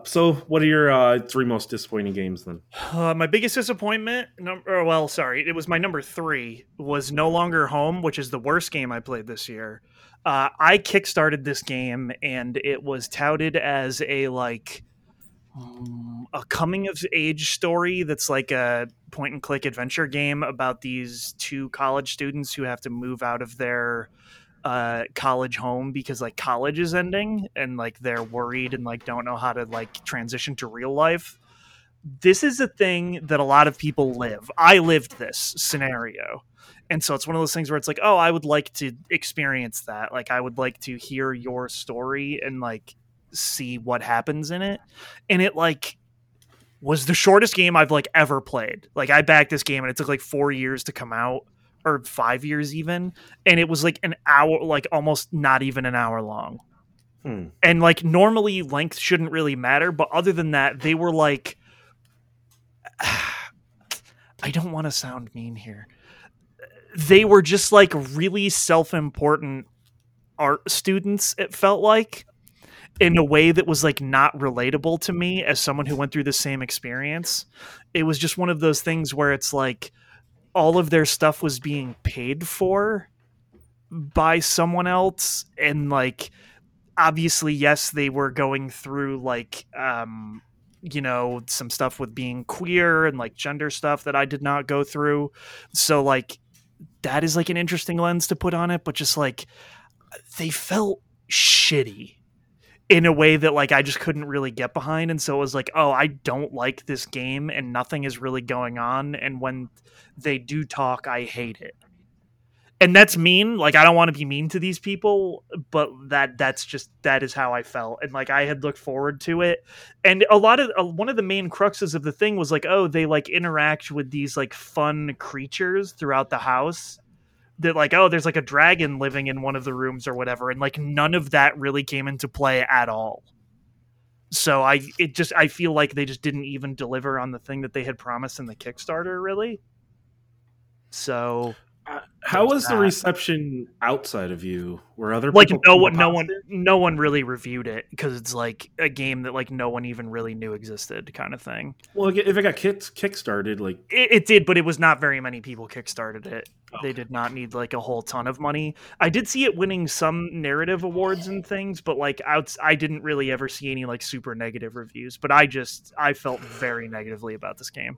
So what are your three most disappointing games then? My biggest disappointment, it was my number three, was No Longer Home, which is the worst game I played this year. I kickstarted this game and it was touted as a coming of age story that's like a point and click adventure game about these two college students who have to move out of their college home because like college is ending and like they're worried and like don't know how to like transition to real life. This is a thing that a lot of people live. I lived this scenario. And so it's one of those things where it's like, oh, I would like to experience that. Like I would like to hear your story and like see what happens in it. And it like was the shortest game I've like ever played. Like I backed this game and it took like 4 years to come out. Or 5 years even, and it was like an hour, like almost not even an hour long. And like normally length shouldn't really matter, but other than that, they were like, I don't want to sound mean here. They were just like really self-important art students, it felt like, in a way that was like not relatable to me as someone who went through the same experience. It was just one of those things where it's like, all of their stuff was being paid for by someone else. And like, obviously, yes, they were going through like, some stuff with being queer and like gender stuff that I did not go through. So like, that is like an interesting lens to put on it, but just like, they felt shitty in a way that like I just couldn't really get behind. And so it was like, oh, I don't like this game and nothing is really going on. And when they do talk, I hate it. And that's mean. Like, I don't want to be mean to these people, but that is how I felt. And like, I had looked forward to it. And one of the main cruxes of the thing was like, oh, they like interact with these like fun creatures throughout the house. That like, oh, there's like a dragon living in one of the rooms or whatever. And like, none of that really came into play at all. So I feel like they just didn't even deliver on the thing that they had promised in the Kickstarter really. So how was the reception outside of you? Were other people like, no one really reviewed it because it's like a game that like no one even really knew existed kind of thing. Well, if it got kickstarted, like it did, but it was not very many people kickstarted it. They did not need like a whole ton of money. I did see it winning some narrative awards and things, but like I didn't really ever see any like super negative reviews, but I felt very negatively about this game.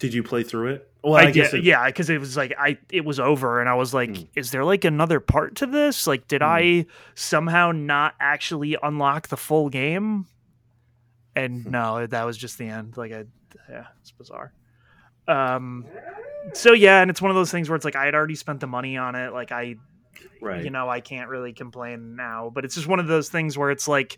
Did you play through it? Well, I guess, yeah, because it was like it was over and I was like, is there like another part to this? Like, did I somehow not actually unlock the full game? And no, that was just the end. Like, it's bizarre. So yeah, and it's one of those things where it's like I had already spent the money on it. Like I can't really complain now, but it's just one of those things where it's like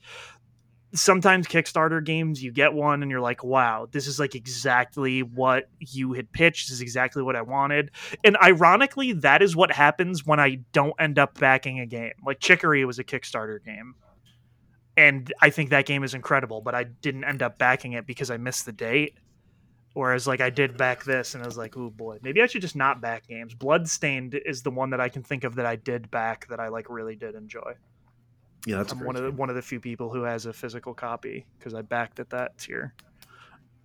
sometimes Kickstarter games, you get one and you're like, wow, this is like exactly what you had pitched. This is exactly what I wanted. And ironically, that is what happens when I don't end up backing a game. Like Chicory was a Kickstarter game. And I think that game is incredible, but I didn't end up backing it because I missed the date. Whereas like I did back this and I was like, oh boy, maybe I should just not back games. Bloodstained is the one that I can think of that I did back that I like really did enjoy. Yeah, that's I'm one of the few people who has a physical copy because I backed at that tier.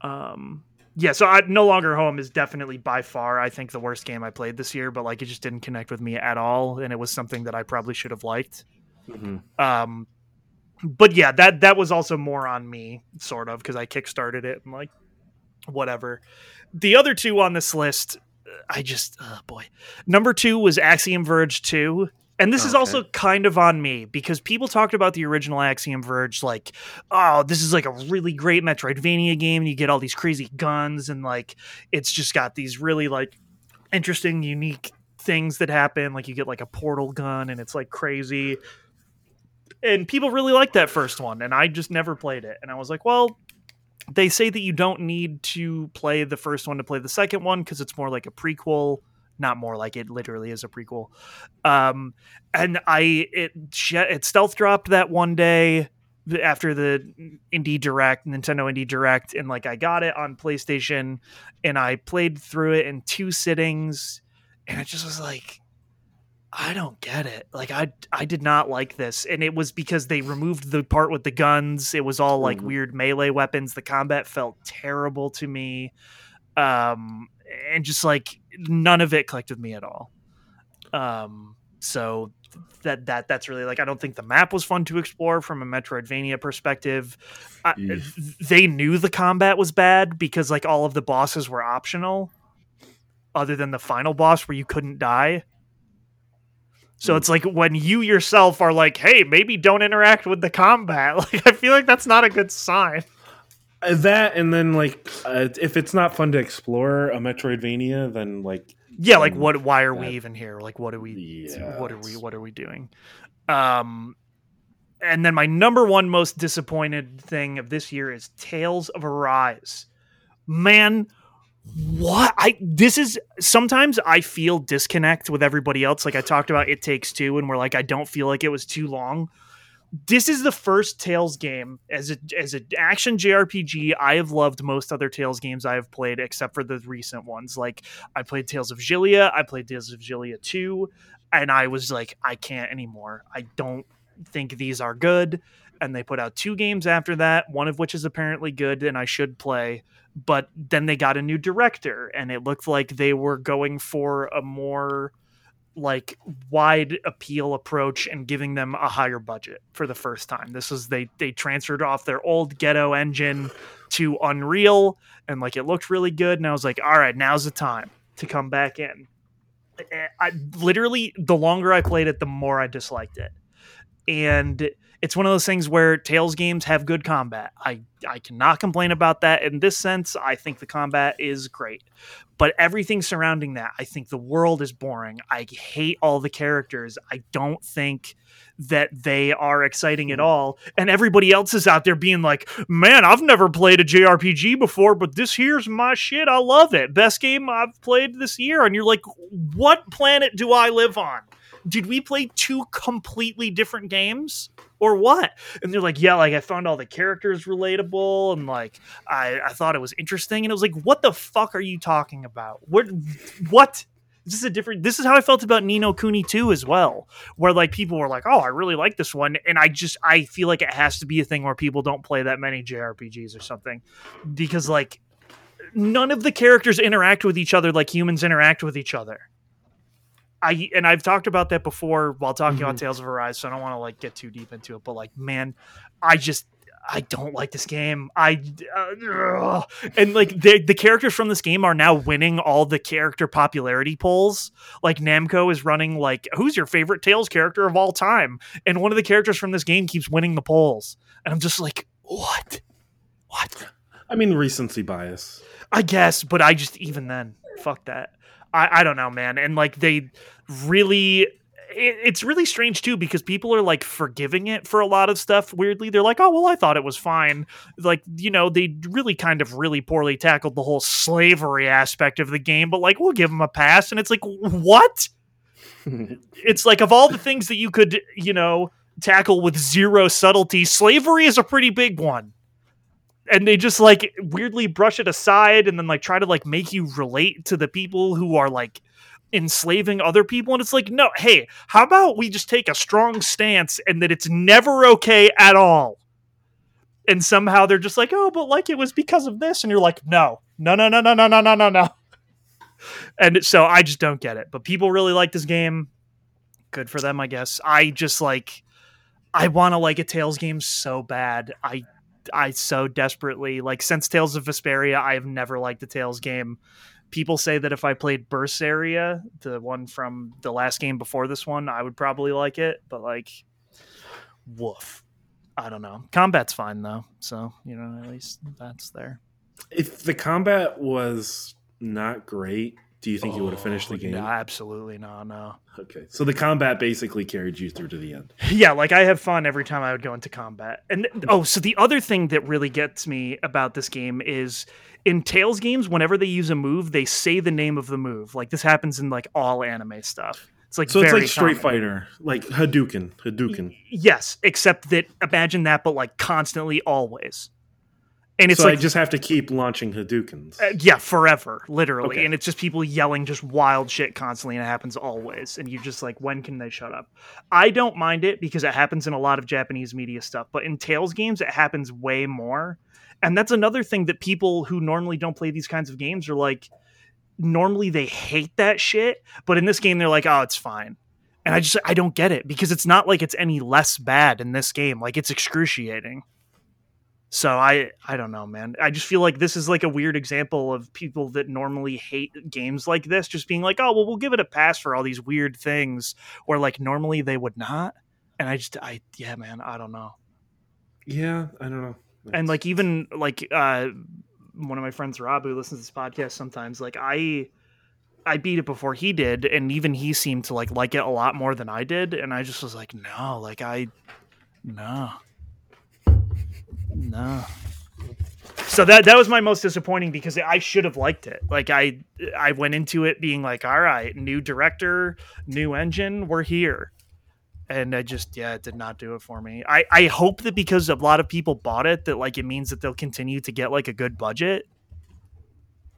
Yeah, so No Longer Home is definitely by far, I think, the worst game I played this year, but like it just didn't connect with me at all, and it was something that I probably should have liked. Mm-hmm. But yeah, that was also more on me, sort of, because I kickstarted it and like whatever. The other two on this list, I just number 2 was Axiom Verge 2. And this is also kind of on me because people talked about the original Axiom Verge like, oh, this is like a really great Metroidvania game. And you get all these crazy guns and like it's just got these really like interesting, unique things that happen. Like you get like a portal gun and it's like crazy. And people really liked that first one. And I just never played it. And I was like, well, they say that you don't need to play the first one to play the second one because it's more like a prequel. Not more, like it literally is a prequel. And it stealth dropped that one day after the Nintendo Indie Direct. And like I got it on PlayStation and I played through it in 2 sittings. And it just was like, I don't get it. Like I did not like this. And it was because they removed the part with the guns. It was all like weird melee weapons. The combat felt terrible to me. And just like none of it clicked with me at all. So that's really like, I don't think the map was fun to explore from a Metroidvania perspective. They knew the combat was bad because like all of the bosses were optional other than the final boss where you couldn't die. So it's like when you yourself are like, hey, maybe don't interact with the combat. Like, I feel like that's not a good sign. That and then like if it's not fun to explore a Metroidvania, then like like what? Why are we even here? Like what are we doing? And then my number 1 most disappointed thing of this year is Tales of Arise. Man, what? This is sometimes I feel disconnect with everybody else. Like I talked about It Takes Two, and we're like I don't feel like it was too long. This is the first Tales game as an action JRPG I have loved most other Tales games I have played except for the recent ones. Like I played Tales of Jillia, I played Tales of Jillia 2, and I was like, I can't anymore. I don't think these are good. And they put out 2 games after that, one of which is apparently good and I should play. But then they got a new director, and it looked like they were going for a more like wide appeal approach and giving them a higher budget for the first time. This was they transferred off their old Ghetto engine to Unreal, and like it looked really good. And I was like, all right, now's the time to come back in. I literally, the longer I played it, the more I disliked it. And it's one of those things where Tales games have good combat. I cannot complain about that in this sense. I think the combat is great. But everything surrounding that, I think the world is boring. I hate all the characters. I don't think that they are exciting at all. And everybody else is out there being like, man, I've never played a JRPG before, but this here's my shit. I love it. Best game I've played this year. And you're like, what planet do I live on? Did we play 2 completely different games or what? And they're like, yeah, like I found all the characters relatable. And like, I thought it was interesting. And it was like, what the fuck are you talking about? What? This is how I felt about Ni no Kuni 2 as well, where like people were like, oh, I really like this one. And I feel like it has to be a thing where people don't play that many JRPGs or something, because like none of the characters interact with each other like humans interact with each other. I've talked about that before while talking about Tales of Arise, so I don't want to like get too deep into it, but like, man, I don't like this game. And like the characters from this game are now winning all the character popularity polls. Like Namco is running like, who's your favorite Tales character of all time? And one of the characters from this game keeps winning the polls. And I'm just like, what? I mean, recency bias, I guess, but I just, even then, fuck that. I don't know, man. And like they really it's really strange too, because people are like forgiving it for a lot of stuff. Weirdly, they're like, oh, well, I thought it was fine. Like, you know, they really kind of really poorly tackled the whole slavery aspect of the game, but like, we'll give them a pass. And it's like, what? It's like, of all the things that you could, you know, tackle with zero subtlety, slavery is a pretty big one. And they just like weirdly brush it aside and then like try to like make you relate to the people who are like enslaving other people. And it's like, no, hey, how about we just take a strong stance and that it's never okay at all. And somehow they're just like, oh, but like it was because of this. And you're like, no. And so I just don't get it. But people really like this game. Good for them, I guess. I just like, I want to like a Tales game so bad. I so desperately like, since Tales of Vesperia, I have never liked the Tales game. People say that if I played Berseria, the one from the last game before this one, I would probably like it. But like, woof, I don't know. Combat's fine though, so you know at least that's there. If the combat was not great, do you think you would have finished the game? No, absolutely not. No. Okay, so the combat basically carried you through to the end. Yeah, like I have fun every time I would go into combat. And so the other thing that really gets me about this game is in Tales games, whenever they use a move, they say the name of the move. Like this happens in like all anime stuff. It's like so very it's like Street Fighter, like Hadouken. Yes, except that imagine that, but like constantly, always. And it's so like, I just have to keep launching Hadoukens. Yeah, forever, literally. Okay. And it's just people yelling just wild shit constantly, and it happens always. And you're just like, when can they shut up? I don't mind it because it happens in a lot of Japanese media stuff. But in Tales games, it happens way more. And that's another thing that people who normally don't play these kinds of games are like, normally they hate that shit. But in this game, they're like, oh, it's fine. And I don't get it because it's not like it's any less bad in this game. Like, it's excruciating. So I don't know, man. I just feel like this is like a weird example of people that normally hate games like this just being like, oh, well, we'll give it a pass for all these weird things where like normally they would not. And I don't know. Yeah, I don't know. And like even like one of my friends, Rob, who listens to this podcast sometimes, like I beat it before he did. And even he seemed to like it a lot more than I did. And I just was like, no, like No. So that was my most disappointing because I should have liked it. Like I went into it being like, all right, new director, new engine, we're here. And I just, it did not do it for me. I hope that because a lot of people bought it, that like, it means that they'll continue to get like a good budget.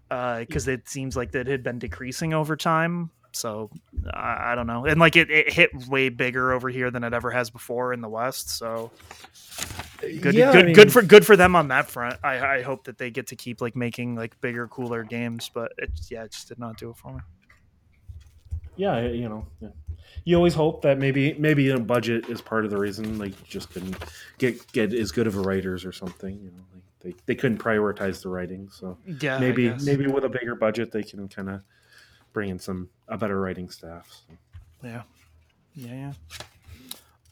Cause it seems like that had been decreasing over time. So I don't know. And like it hit way bigger over here than it ever has before in the West. So good for them on that front. I hope that they get to keep like making like bigger, cooler games, but it just did not do it for me. Yeah. You know, you always hope that maybe a budget is part of the reason like just couldn't get as good of a writers or something, you know, like they couldn't prioritize the writing. So yeah, maybe with a bigger budget, they can kind of bring in a better writing staff. So. Yeah.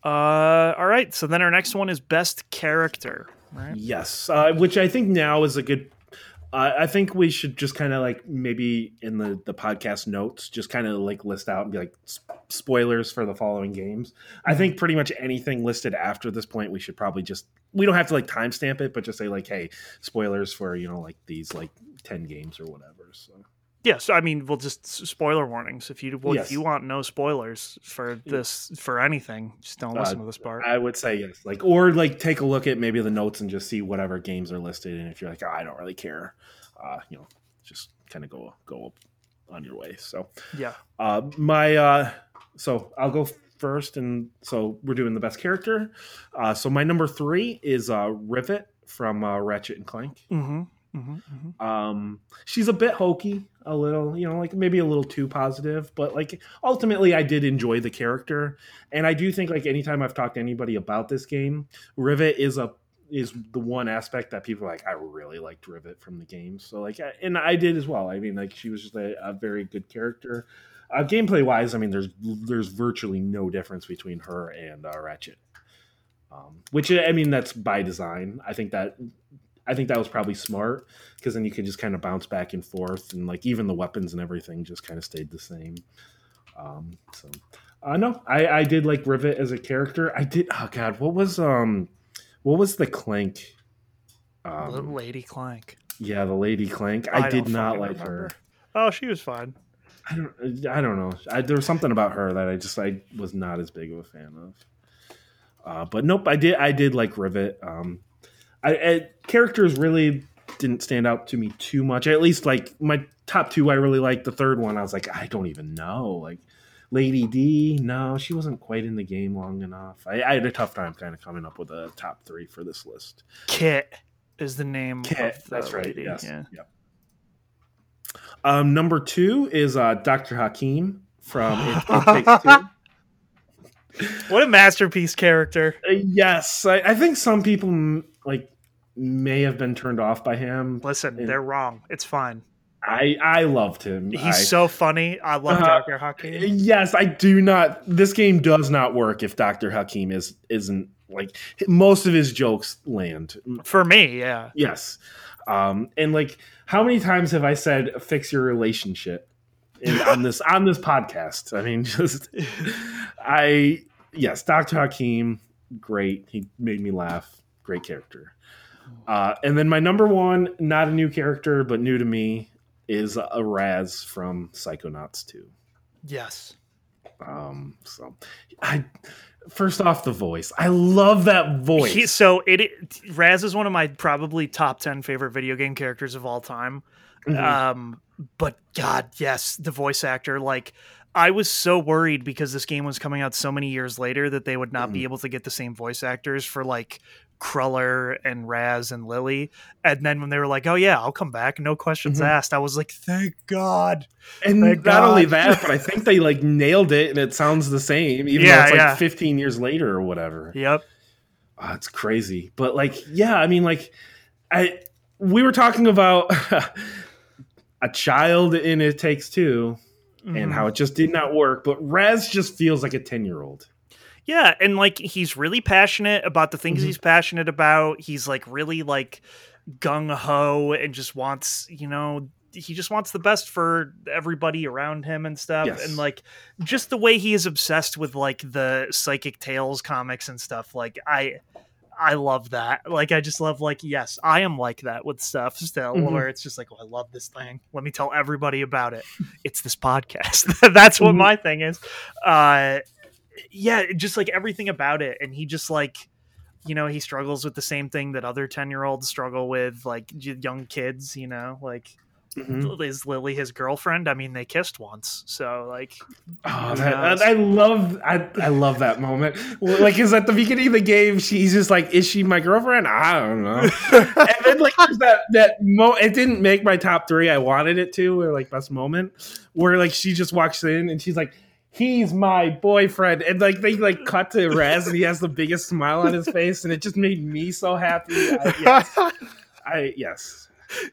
All right. So then our next one is best character, right? Yes. Which I think now is a good, I think we should just kind of like maybe in the podcast notes, just kind of like list out and be like spoilers for the following games. I think pretty much anything listed after this point, we should probably just, we don't have to like timestamp it, but just say like, hey, spoilers for, you know, like these like 10 games or whatever. So. Yes, I mean, we'll just spoiler warnings. If you want no spoilers for this, for anything, just don't listen to this part. I would say yes, like or like take a look at maybe the notes and just see whatever games are listed. And if you're like, oh, I don't really care, you know, just kind of go on your way. So yeah, so I'll go first, and so we're doing the best character. So my number 3 is Rivet from Ratchet and Clank. Mm-hmm. Mm-hmm. She's a bit hokey, a little, you know, like maybe a little too positive, but like ultimately I did enjoy the character. And I do think like anytime I've talked to anybody about this game, Rivet is the one aspect that people are like, I really liked Rivet from the game. So like, and I did as well. I mean, like she was just a very good character. Gameplay wise, I mean, there's virtually no difference between her and Ratchet, which I mean, that's by design. I think that was probably smart because then you could just kind of bounce back and forth and like even the weapons and everything just kind of stayed the same. So No, I did like Rivet as a character. I did. Oh God, what was the Clank? The Lady Clank. Yeah, the Lady Clank. I did not like her. Oh, she was fine. I don't know. There was something about her that I was not as big of a fan of. But nope, I did like Rivet. Characters really didn't stand out to me too much. At least like my top two, I really liked. The third one, I was like, I don't even know. Like Lady D, no, she wasn't quite in the game long enough. I had a tough time kind of coming up with a top three for this list. Kit is the name. Kit, of the that's right. Lady. Yes. Yeah. Yep. Number two is Dr. Hakeem from It Takes Two. What a masterpiece character. Yes. I think some people like may have been turned off by him. Listen, they're wrong. It's fine. I loved him. He's so funny. I love Dr. Hakeem. Yes, I do not. This game does not work if Dr. Hakeem isn't like most of his jokes land. For me, yeah. Yes. And like how many times have I said fix your relationship? On this podcast. I mean, Dr. Hakeem, great. He made me laugh. Great character. And then my number one, not a new character, but new to me, is a Raz from Psychonauts 2. Yes. So I first off the voice. I love that voice. Raz is one of my probably top 10 favorite video game characters of all time. Mm-hmm. But God, yes, the voice actor, like I was so worried because this game was coming out so many years later that they would not be able to get the same voice actors for like Kruller and Raz and Lily. And then when they were like, oh yeah, I'll come back, no questions asked, I was like, thank God. And not only that, but I think they like nailed it and it sounds the same, even though it's like 15 years later or whatever. Yep. Oh, it's crazy. But like, yeah, I mean, like we were talking about a child in It Takes Two and how it just did not work. But Raz just feels like a 10-year-old. Yeah. And like, he's really passionate about the things he's passionate about. He's like really like gung ho and just wants, you know, he just wants the best for everybody around him and stuff. Yes. And like, just the way he is obsessed with like the Psychic Tales comics and stuff. Like I love that. Like, I just love, like, yes, I am like that with stuff still, where it's just like, oh, I love this thing. Let me tell everybody about it. It's this podcast. That's what my thing is. Yeah, just like everything about it. And he just like, you know, he struggles with the same thing that other 10-year-olds struggle with, like young kids, you know, like is Lily his girlfriend? I mean, they kissed once, so like, oh, that, I love that moment. Like, is at the beginning of the game, she's just like, "Is she my girlfriend?" I don't know. And then like it didn't make my top three. I wanted it to, or like best moment, where like she just walks in and she's like, "He's my boyfriend," and like they like cut to Raz and he has the biggest smile on his face, and it just made me so happy.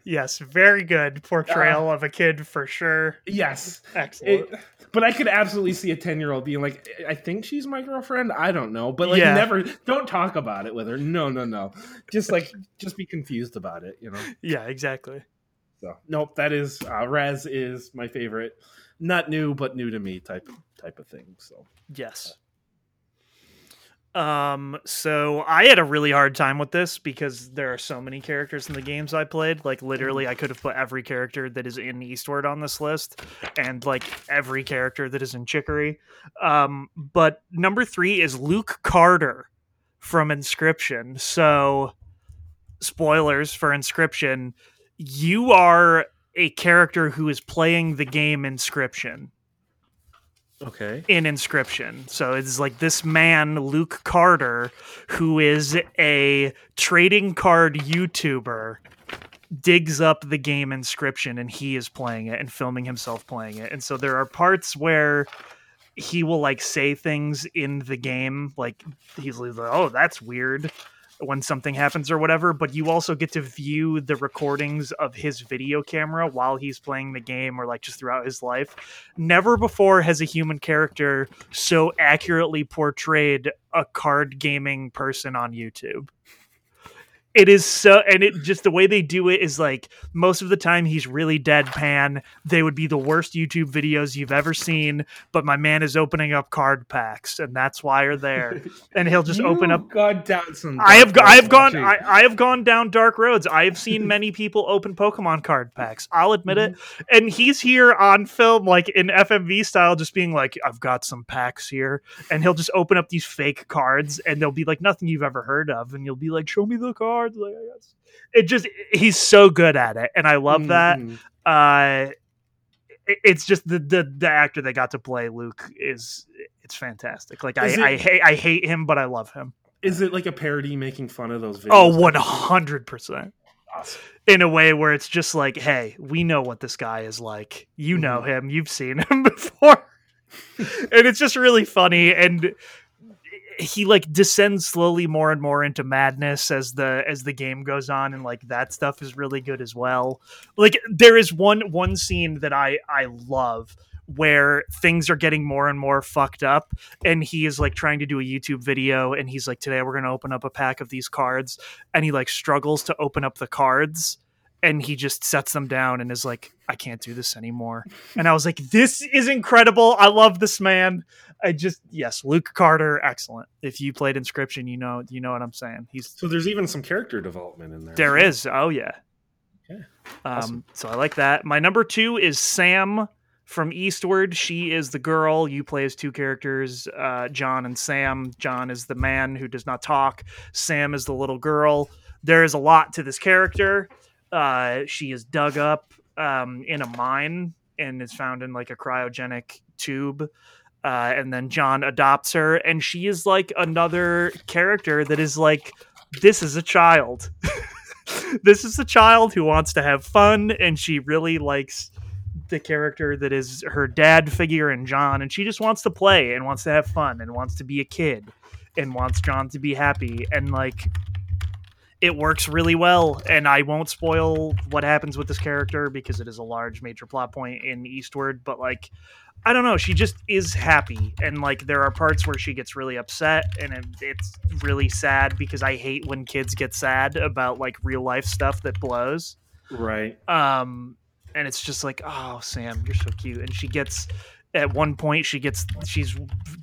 Yes, very good portrayal of a kid for sure. Yes, excellent. But I could absolutely see a 10-year-old being like, "I think she's my girlfriend. I don't know," but like, never. Don't talk about it with her. No. Just like, just be confused about it. You know? Yeah, exactly. So nope, that is Raz is my favorite. Not new, but new to me type of thing. So yes. So I had a really hard time with this because there are so many characters in the games I played. Like literally I could have put every character that is in Eastward on this list and like every character that is in Chicory. But number three is Luke Carter from Inscription. So spoilers for Inscription. You are a character who is playing the game Inscription. Okay. In Inscription. So it's like this man, Luke Carter, who is a trading card YouTuber, digs up the game Inscription and he is playing it and filming himself playing it. And so there are parts where he will like say things in the game. Like he's like, oh, that's weird, when something happens or whatever, but you also get to view the recordings of his video camera while he's playing the game or like just throughout his life. Never before has a human character so accurately portrayed a card gaming person on YouTube. It is so, and it just, the way they do it is like, most of the time he's really deadpan. They would be the worst YouTube videos you've ever seen, but my man is opening up card packs, and that's why you're there. And he'll just open up. I have gone down dark roads. I have seen many people open Pokemon card packs. I'll admit it. And he's here on film, like in FMV style, just being like, I've got some packs here, and he'll just open up these fake cards, and they'll be like nothing you've ever heard of, and you'll be like, show me the card. Like, I guess it just, he's so good at it, and I love that. It's just the actor they got to play Luke is, it's fantastic. Like, I hate him, but I love him. Is it like a parody making fun of those videos? Oh, 100%. In a way where it's just like, hey, we know what this guy is like. You know him. You've seen him before. And it's just really funny, and he like descends slowly more and more into madness as the game goes on, and like that stuff is really good as well. Like, there is one scene that I love where things are getting more and more fucked up, and he is like trying to do a YouTube video, and he's like, today we're going to open up a pack of these cards, and he like struggles to open up the cards, and he just sets them down and is like, I can't do this anymore. And I was like, this is incredible. I love this man. Yes, Luke Carter, excellent. If you played Inscription, you know what I'm saying. So there's even some character development in there. There is. Oh, yeah. Yeah. Awesome. So I like that. My number 2 is Sam from Eastward. She is the girl. You play as two characters, John and Sam. John is the man who does not talk. Sam is the little girl. There is a lot to this character. She is dug up in a mine and is found in like a cryogenic tube. And then John adopts her, and she is like another character that is like, this is a child. This is a child who wants to have fun, and she really likes the character that is her dad figure in John, and she just wants to play and wants to have fun and wants to be a kid and wants John to be happy, and like, it works really well, and I won't spoil what happens with this character because it is a large major plot point in Eastward, but like, I don't know, she just is happy, and like, there are parts where she gets really upset, and it's really sad because I hate when kids get sad about like real life stuff that blows. Right. And it's just like, oh, Sam, you're so cute. And she gets, at one point, she's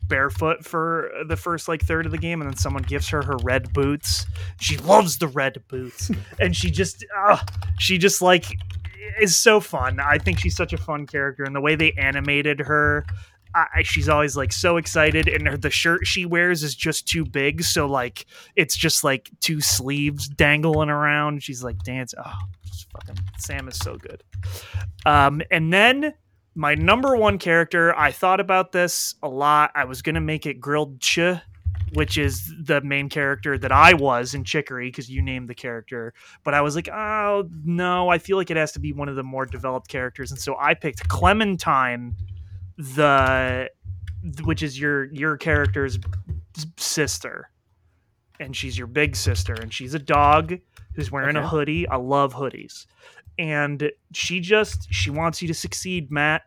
barefoot for the first like third of the game, and then someone gives her her red boots. She loves the red boots, and she just like is so fun. I think she's such a fun character, and the way they animated her, she's always like so excited, and the shirt she wears is just too big, so like it's just like two sleeves dangling around. She's like dance. Oh, fucking Sam is so good. And then, my number 1 character, I thought about this a lot. I was going to make it Grilled Ch, which is the main character that I was in Chicory, because you named the character. But I was like, oh, no, I feel like it has to be one of the more developed characters. And so I picked Clementine, which is your character's sister. And she's your big sister. And she's a dog who's wearing a hoodie. I love hoodies. And she wants you to succeed, Matt.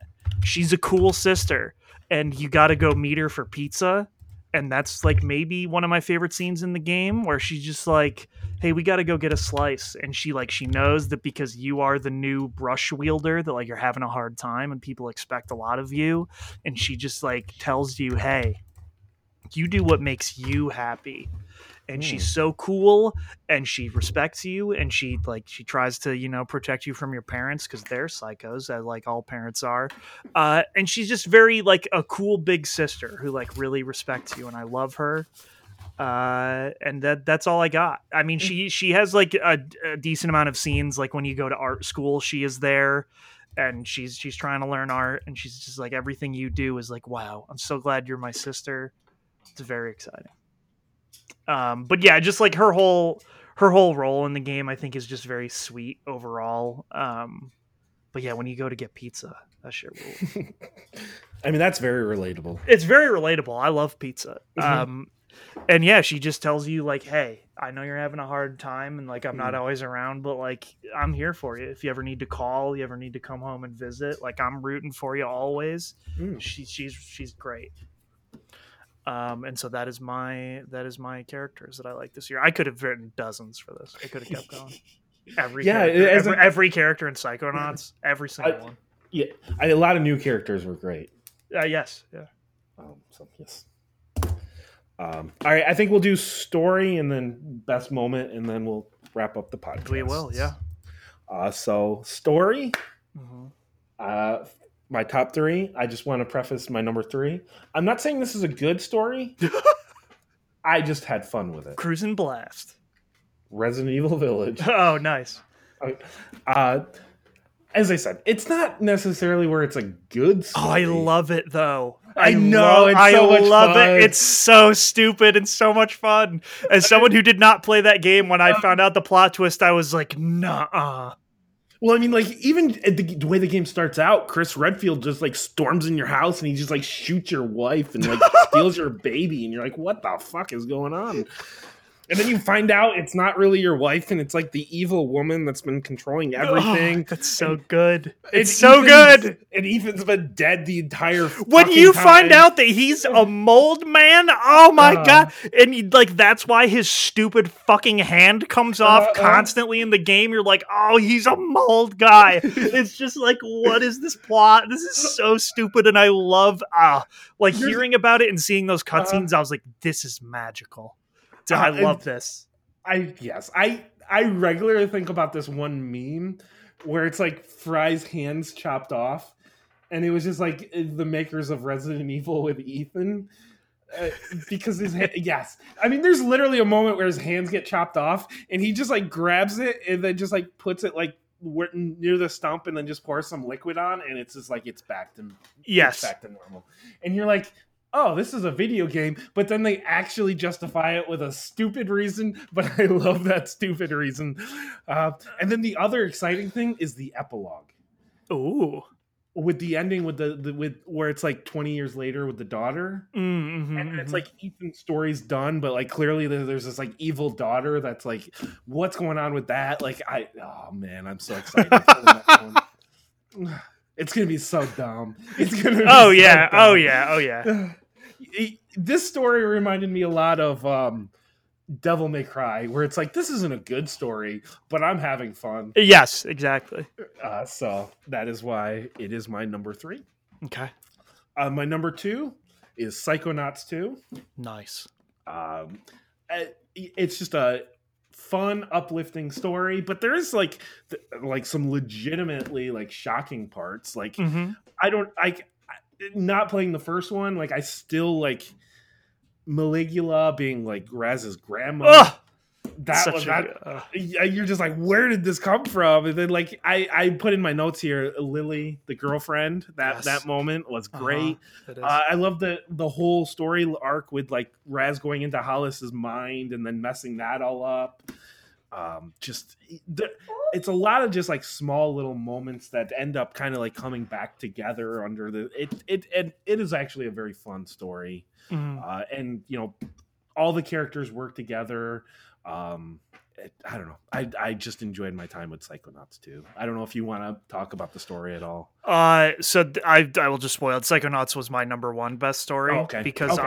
She's a cool sister, and you got to go meet her for pizza. And that's like maybe one of my favorite scenes in the game, where she's just like, hey, we got to go get a slice. And she knows that because you are the new brush wielder that like you're having a hard time, and people expect a lot of you. And she just like tells you, hey, you do what makes you happy. And she's so cool, and she respects you, and she tries to, protect you from your parents, because they're psychos, as like all parents are. And she's just very like a cool big sister who like really respects you, and I love her. And that's all I got. I mean, she has like a decent amount of scenes. Like when you go to art school, she is there, and she's trying to learn art, and she's just like, everything you do is like, wow, I'm so glad you're my sister. It's very exciting. But yeah, just like her whole role in the game, I think, is just very sweet overall. But yeah, when you go to get pizza, that shit rules. I mean, that's very relatable. It's very relatable. I love pizza. And yeah, she just tells you like, hey, I know you're having a hard time, and like, I'm not always around, but like, I'm here for you. If you ever need to call, you ever need to come home and visit, like, I'm rooting for you always. She's great. And so that is my characters that I like this year. I could have written dozens for this. I could have kept going. Every character in Psychonauts, every single one. Yeah, a lot of new characters were great. Yes, yeah. Yes. All right, I think we'll do story and then best moment, and then we'll wrap up the podcast. We will, yeah. So story. Mm-hmm. My top three. I just want to preface my number three. I'm not saying this is a good story. I just had fun with it. Cruisin' Blast. Resident Evil Village. Oh, nice. As I said, it's not necessarily where it's a good story. Oh, I love it, though. I know. It's so much fun. I love it. It's so stupid and so much fun. As someone who did not play that game, when I found out the plot twist, I was like, nah. Well, I mean, like, even the way the game starts out, Chris Redfield just, like, storms in your house and he just, like, shoots your wife and, like, steals your baby. And you're like, what the fuck is going on? And then you find out it's not really your wife and it's, like, the evil woman that's been controlling everything. Oh, that's so good. It's so good. And Ethan's been dead the entire fucking time. When you find out that he's a mold man, oh, my God. And, like, that's why his stupid fucking hand comes off constantly in the game. You're like, oh, he's a mold guy. It's just like, what is this plot? This is so stupid. And I love, hearing about it and seeing those cutscenes, I was like, this is magical. I love this. I regularly think about this one meme where it's like Fry's hands chopped off, and it was just like the makers of Resident Evil with Ethan, because his yes, I mean, there's literally a moment where his hands get chopped off, and he just like grabs it and then just like puts it like near the stump, and then just pours some liquid on, and it's just like it's back to normal, and you're like, oh, this is a video game, but then they actually justify it with a stupid reason, but I love that stupid reason. And then the other exciting thing is the epilogue. Ooh. With the ending with where it's like 20 years later with the daughter. Mm-hmm, and it's like Ethan's story's done, but like clearly there's this like evil daughter that's like, what's going on with that? Like, I'm so excited for that one. It's going to be so dumb. Oh, yeah. This story reminded me a lot of Devil May Cry, where it's like, this isn't a good story, but I'm having fun. Yes, exactly. So that is why it is my number three. Okay. My number two is Psychonauts 2. Nice. It's just a fun, uplifting story, but there is like some legitimately like shocking parts. Like, mm-hmm. Not playing the first one, like I still like Maligula being like Raz's grandma. Ugh! You're just like, where did this come from? And then like I put in my notes here, Lily, the girlfriend. That moment was great. I love the whole story arc with like Raz going into Hollis's mind and then messing that all up. It's a lot of just like small little moments that end up kind of like coming back together under it is actually a very fun story. Mm-hmm. And you know, all the characters work together. I don't know. I just enjoyed my time with Psychonauts 2. I don't know if you want to talk about the story at all. I will just spoil it. Psychonauts was my number one best story. Oh, okay. Because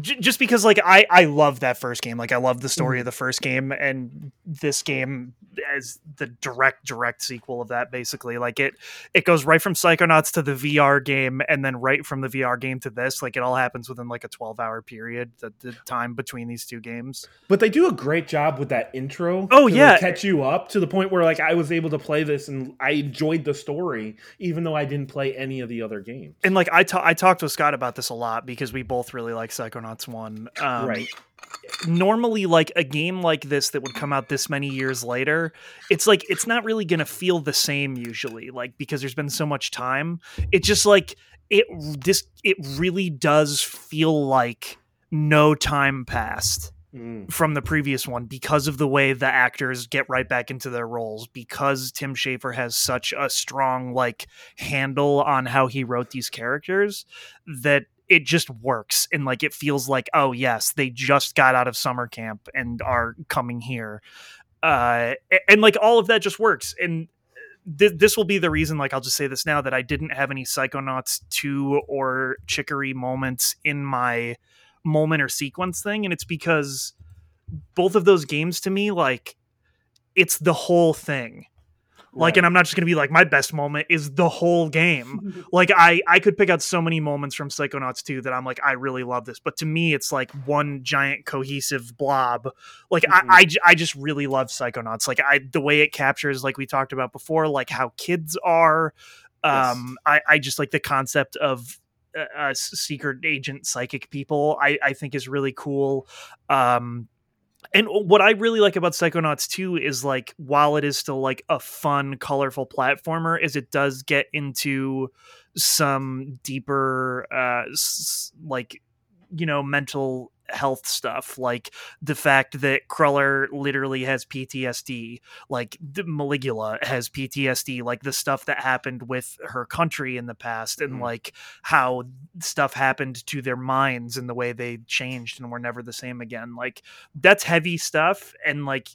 just because like I love that first game. Like I love the story of the first game, and this game as the direct sequel of that, basically. Like it goes right from Psychonauts to the VR game, and then right from the VR game to this. Like it all happens within like a 12-hour period, the time between these two games. But they do a great job with that intro. Oh yeah, like catch you up to the point where like I was able to play this and I enjoyed the story even though I didn't play any of the other games. And like I talked with Scott about this a lot because we both really like Psychonauts 1. Right. Normally like a game like this that would come out this many years later, it's like it's not really gonna feel the same usually, like because there's been so much time. It's just like it really does feel like no time passed from the previous one because of the way the actors get right back into their roles, because Tim Schafer has such a strong like handle on how he wrote these characters that it just works. And like, it feels like, oh yes, they just got out of summer camp and are coming here. And like all of that just works. And this will be the reason, like, I'll just say this now, that I didn't have any Psychonauts 2 or Chicory moments in my moment or sequence thing. And it's because both of those games to me, like, it's the whole thing. Like, and I'm not just going to be like, my best moment is the whole game. Like, I could pick out so many moments from Psychonauts 2 that I'm like, I really love this. But to me, it's like one giant cohesive blob. Like, mm-hmm. I just really love Psychonauts. Like, the way it captures, like we talked about before, like how kids are. Yes. I just like the concept of secret agent psychic people, I think is really cool. And what I really like about Psychonauts 2 is, like, while it is still like a fun, colorful platformer, is it does get into some deeper, like, you know, mental health stuff, like the fact that Cruller literally has PTSD, like Maligula has PTSD, like the stuff that happened with her country in the past, and like how stuff happened to their minds and the way they changed and were never the same again. Like, that's heavy stuff, and like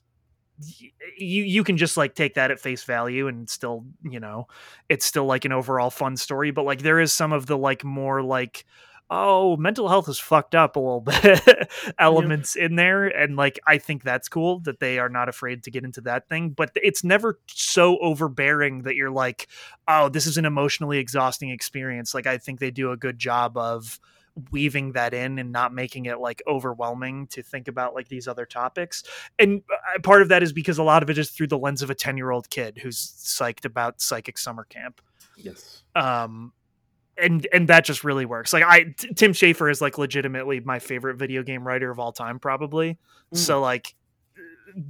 you can just like take that at face value and still, you know, it's still like an overall fun story. But like, there is some of the like more like, oh, mental health is fucked up a little bit elements in there. And like, I think that's cool that they are not afraid to get into that thing, but it's never so overbearing that you're like, oh, this is an emotionally exhausting experience. Like, I think they do a good job of weaving that in and not making it like overwhelming to think about like these other topics. And part of that is because a lot of it is through the lens of a 10-year-old kid who's psyched about psychic summer camp. Yes. And that just really works. Like, Tim Schafer is like legitimately my favorite video game writer of all time, probably. Mm-hmm. So like,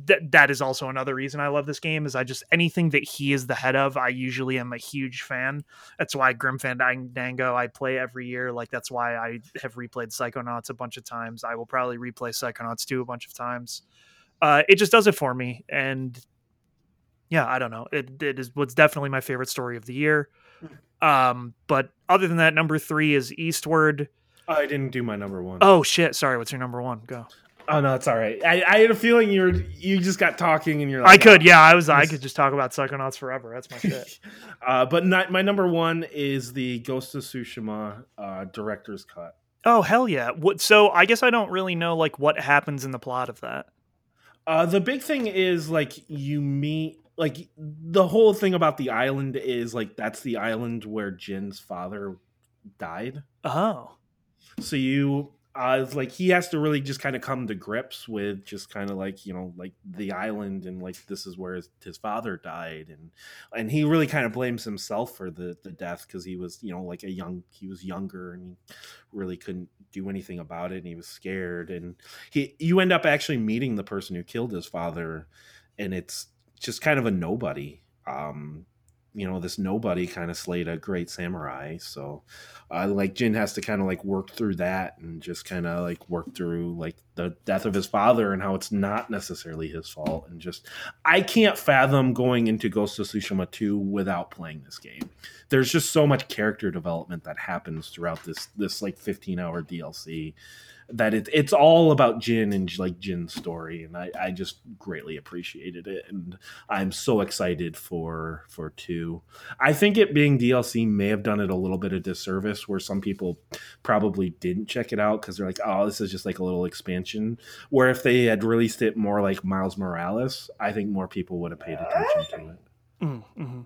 that is also another reason I love this game, is I just, anything that he is the head of, I usually am a huge fan. That's why Grim Fandango I play every year. Like, that's why I have replayed Psychonauts a bunch of times. I will probably replay Psychonauts 2 a bunch of times. It just does it for me. And yeah, I don't know. It was definitely my favorite story of the year. But other than that, number 3 is Eastward. I didn't do my number 1. Oh shit! Sorry, what's your number 1? Go. Oh no, it's all right. I had a feeling you just got talking and you're like, I could just talk about Psychonauts forever. That's my shit. My number 1 is the Ghost of Tsushima director's cut. Oh hell yeah! So I guess I don't really know like what happens in the plot of that. The big thing is like you meet. Like, the whole thing about the island is, like, that's the island where Jin's father died. Oh. So you, like, he has to really just kind of come to grips with just kind of, like, you know, like, the island and, like, this is where his father died. And he really kind of blames himself for the death because he was, you know, like, he was younger and he really couldn't do anything about it and he was scared. And you end up actually meeting the person who killed his father, and it's just kind of a nobody. You know, this nobody kind of slayed a great samurai. So like Jin has to kind of like work through that and just kind of like work through like the death of his father and how it's not necessarily his fault. And just, I can't fathom going into Ghost of Tsushima 2 without playing this game. There's just so much character development that happens throughout this like 15-hour DLC that it's all about Jin and like Jin's story. And I just greatly appreciated it. And I'm so excited for 2. I think it being DLC may have done it a little bit of disservice where some people probably didn't check it out because they're like, oh, this is just like a little expansion. Where if they had released it more like Miles Morales, I think more people would have paid attention to it. Mm-hmm.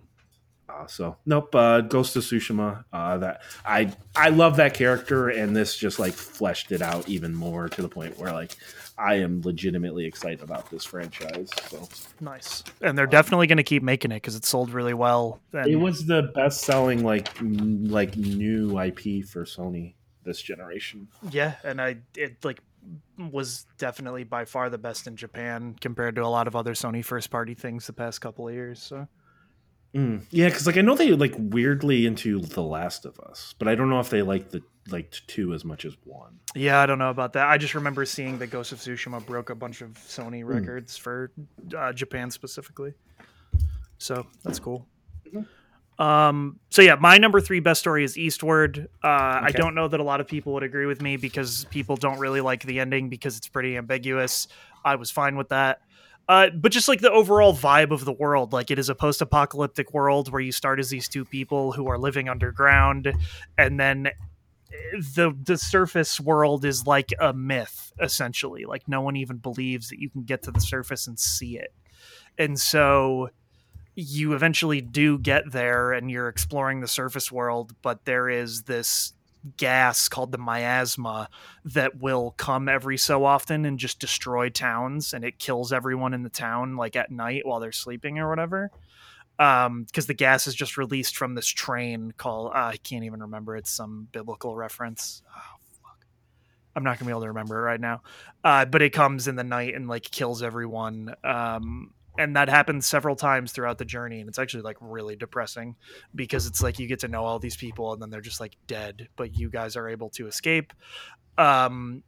So nope, Ghost of Tsushima. That I love that character, and this just like fleshed it out even more to the point where like I am legitimately excited about this franchise. So nice, and they're definitely going to keep making it because it sold really well. And it was the best selling like new IP for Sony this generation. Yeah, and it like was definitely by far the best in Japan compared to a lot of other Sony first party things the past couple of years. So. Yeah, because like I know they like weirdly into The Last of Us, but I don't know if they liked 2 as much as 1. Yeah, I don't know about that. I just remember seeing that Ghost of Tsushima broke a bunch of Sony records for Japan specifically, so that's cool. So yeah, my number 3 best story is Eastward. Okay. I don't know that a lot of people would agree with me because people don't really like the ending because it's pretty ambiguous. I was fine with that. But just like the overall vibe of the world, like it is a post-apocalyptic world where you start as these two people who are living underground, and then the surface world is like a myth, essentially. Like no one even believes that you can get to the surface and see it. And so you eventually do get there and you're exploring the surface world, but there is this gas called the miasma that will come every so often and just destroy towns, and it kills everyone in the town like at night while they're sleeping or whatever, because the gas is just released from this train called I can't even remember, it's some biblical reference. Oh, fuck. I'm not gonna be able to remember it right now, but it comes in the night and like kills everyone, and that happens several times throughout the journey. And it's actually like really depressing because it's like you get to know all these people and then they're just like dead, but you guys are able to escape. And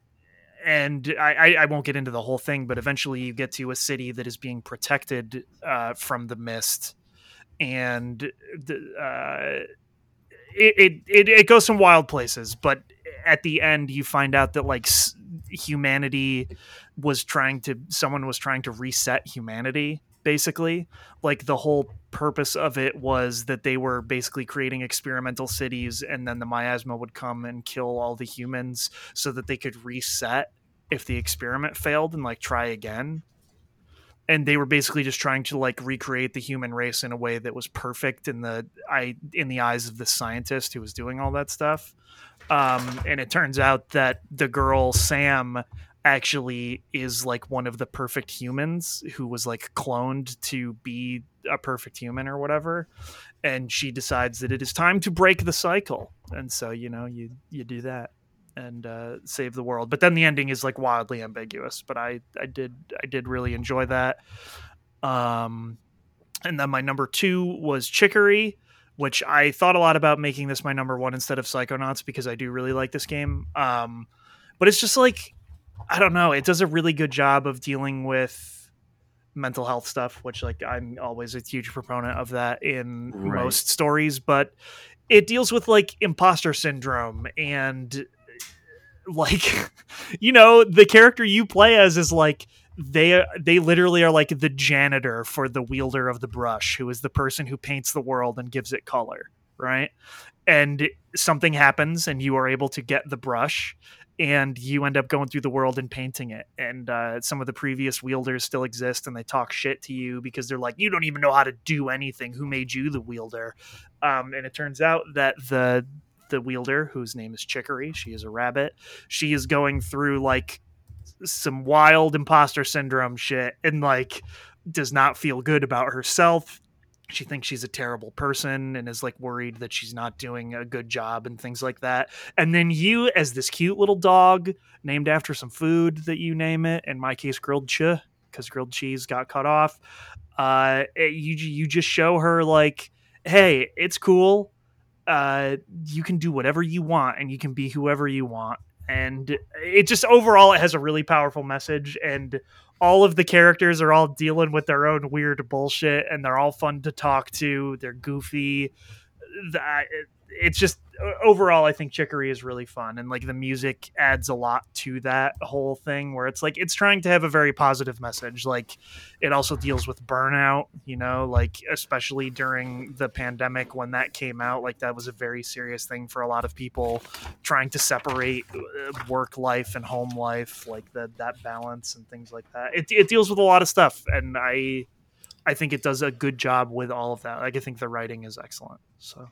I won't get into the whole thing, but eventually you get to a city that is being protected from the mist. And it goes some wild places, but at the end you find out that like humanity someone was trying to reset humanity, basically. Like the whole purpose of it was that they were basically creating experimental cities, and then the miasma would come and kill all the humans so that they could reset if the experiment failed and like try again. And they were basically just trying to like recreate the human race in a way that was perfect in the eyes of the scientist who was doing all that stuff. And it turns out that the girl Sam actually is like one of the perfect humans who was like cloned to be a perfect human or whatever. And she decides that it is time to break the cycle. And so, you know, you do that and save the world. But then the ending is like wildly ambiguous, but I did really enjoy that. And then my number 2 was Chicory, which I thought a lot about making this my number 1 instead of Psychonauts because I do really like this game. But it's just like, I don't know, it does a really good job of dealing with mental health stuff, which like I'm always a huge proponent of that in most stories, but it deals with like imposter syndrome and like, you know, the character you play as is like, they literally are like the janitor for the wielder of the brush, who is the person who paints the world and gives it color, right? And something happens and you are able to get the brush and you end up going through the world and painting it. And some of the previous wielders still exist and they talk shit to you because they're like, you don't even know how to do anything. Who made you the wielder? And it turns out that the wielder, whose name is Chicory, she is a rabbit, she is going through like some wild imposter syndrome shit and like does not feel good about herself. She thinks she's a terrible person and is like worried that she's not doing a good job and things like that. And then you, as this cute little dog named after some food that you name it, in my case grilled cheese, because grilled cheese got cut off, you just show her like, hey, it's cool, you can do whatever you want and you can be whoever you want. And it just overall, it has a really powerful message, and all of the characters are all dealing with their own weird bullshit and they're all fun to talk to. They're goofy. It's just overall, I think Chicory is really fun. And like the music adds a lot to that whole thing where it's like, it's trying to have a very positive message. Like it also deals with burnout, you know, like especially during the pandemic when that came out, like that was a very serious thing for a lot of people trying to separate work life and home life, like that balance and things like that. It deals with a lot of stuff. And I think it does a good job with all of that. Like I think the writing is excellent. So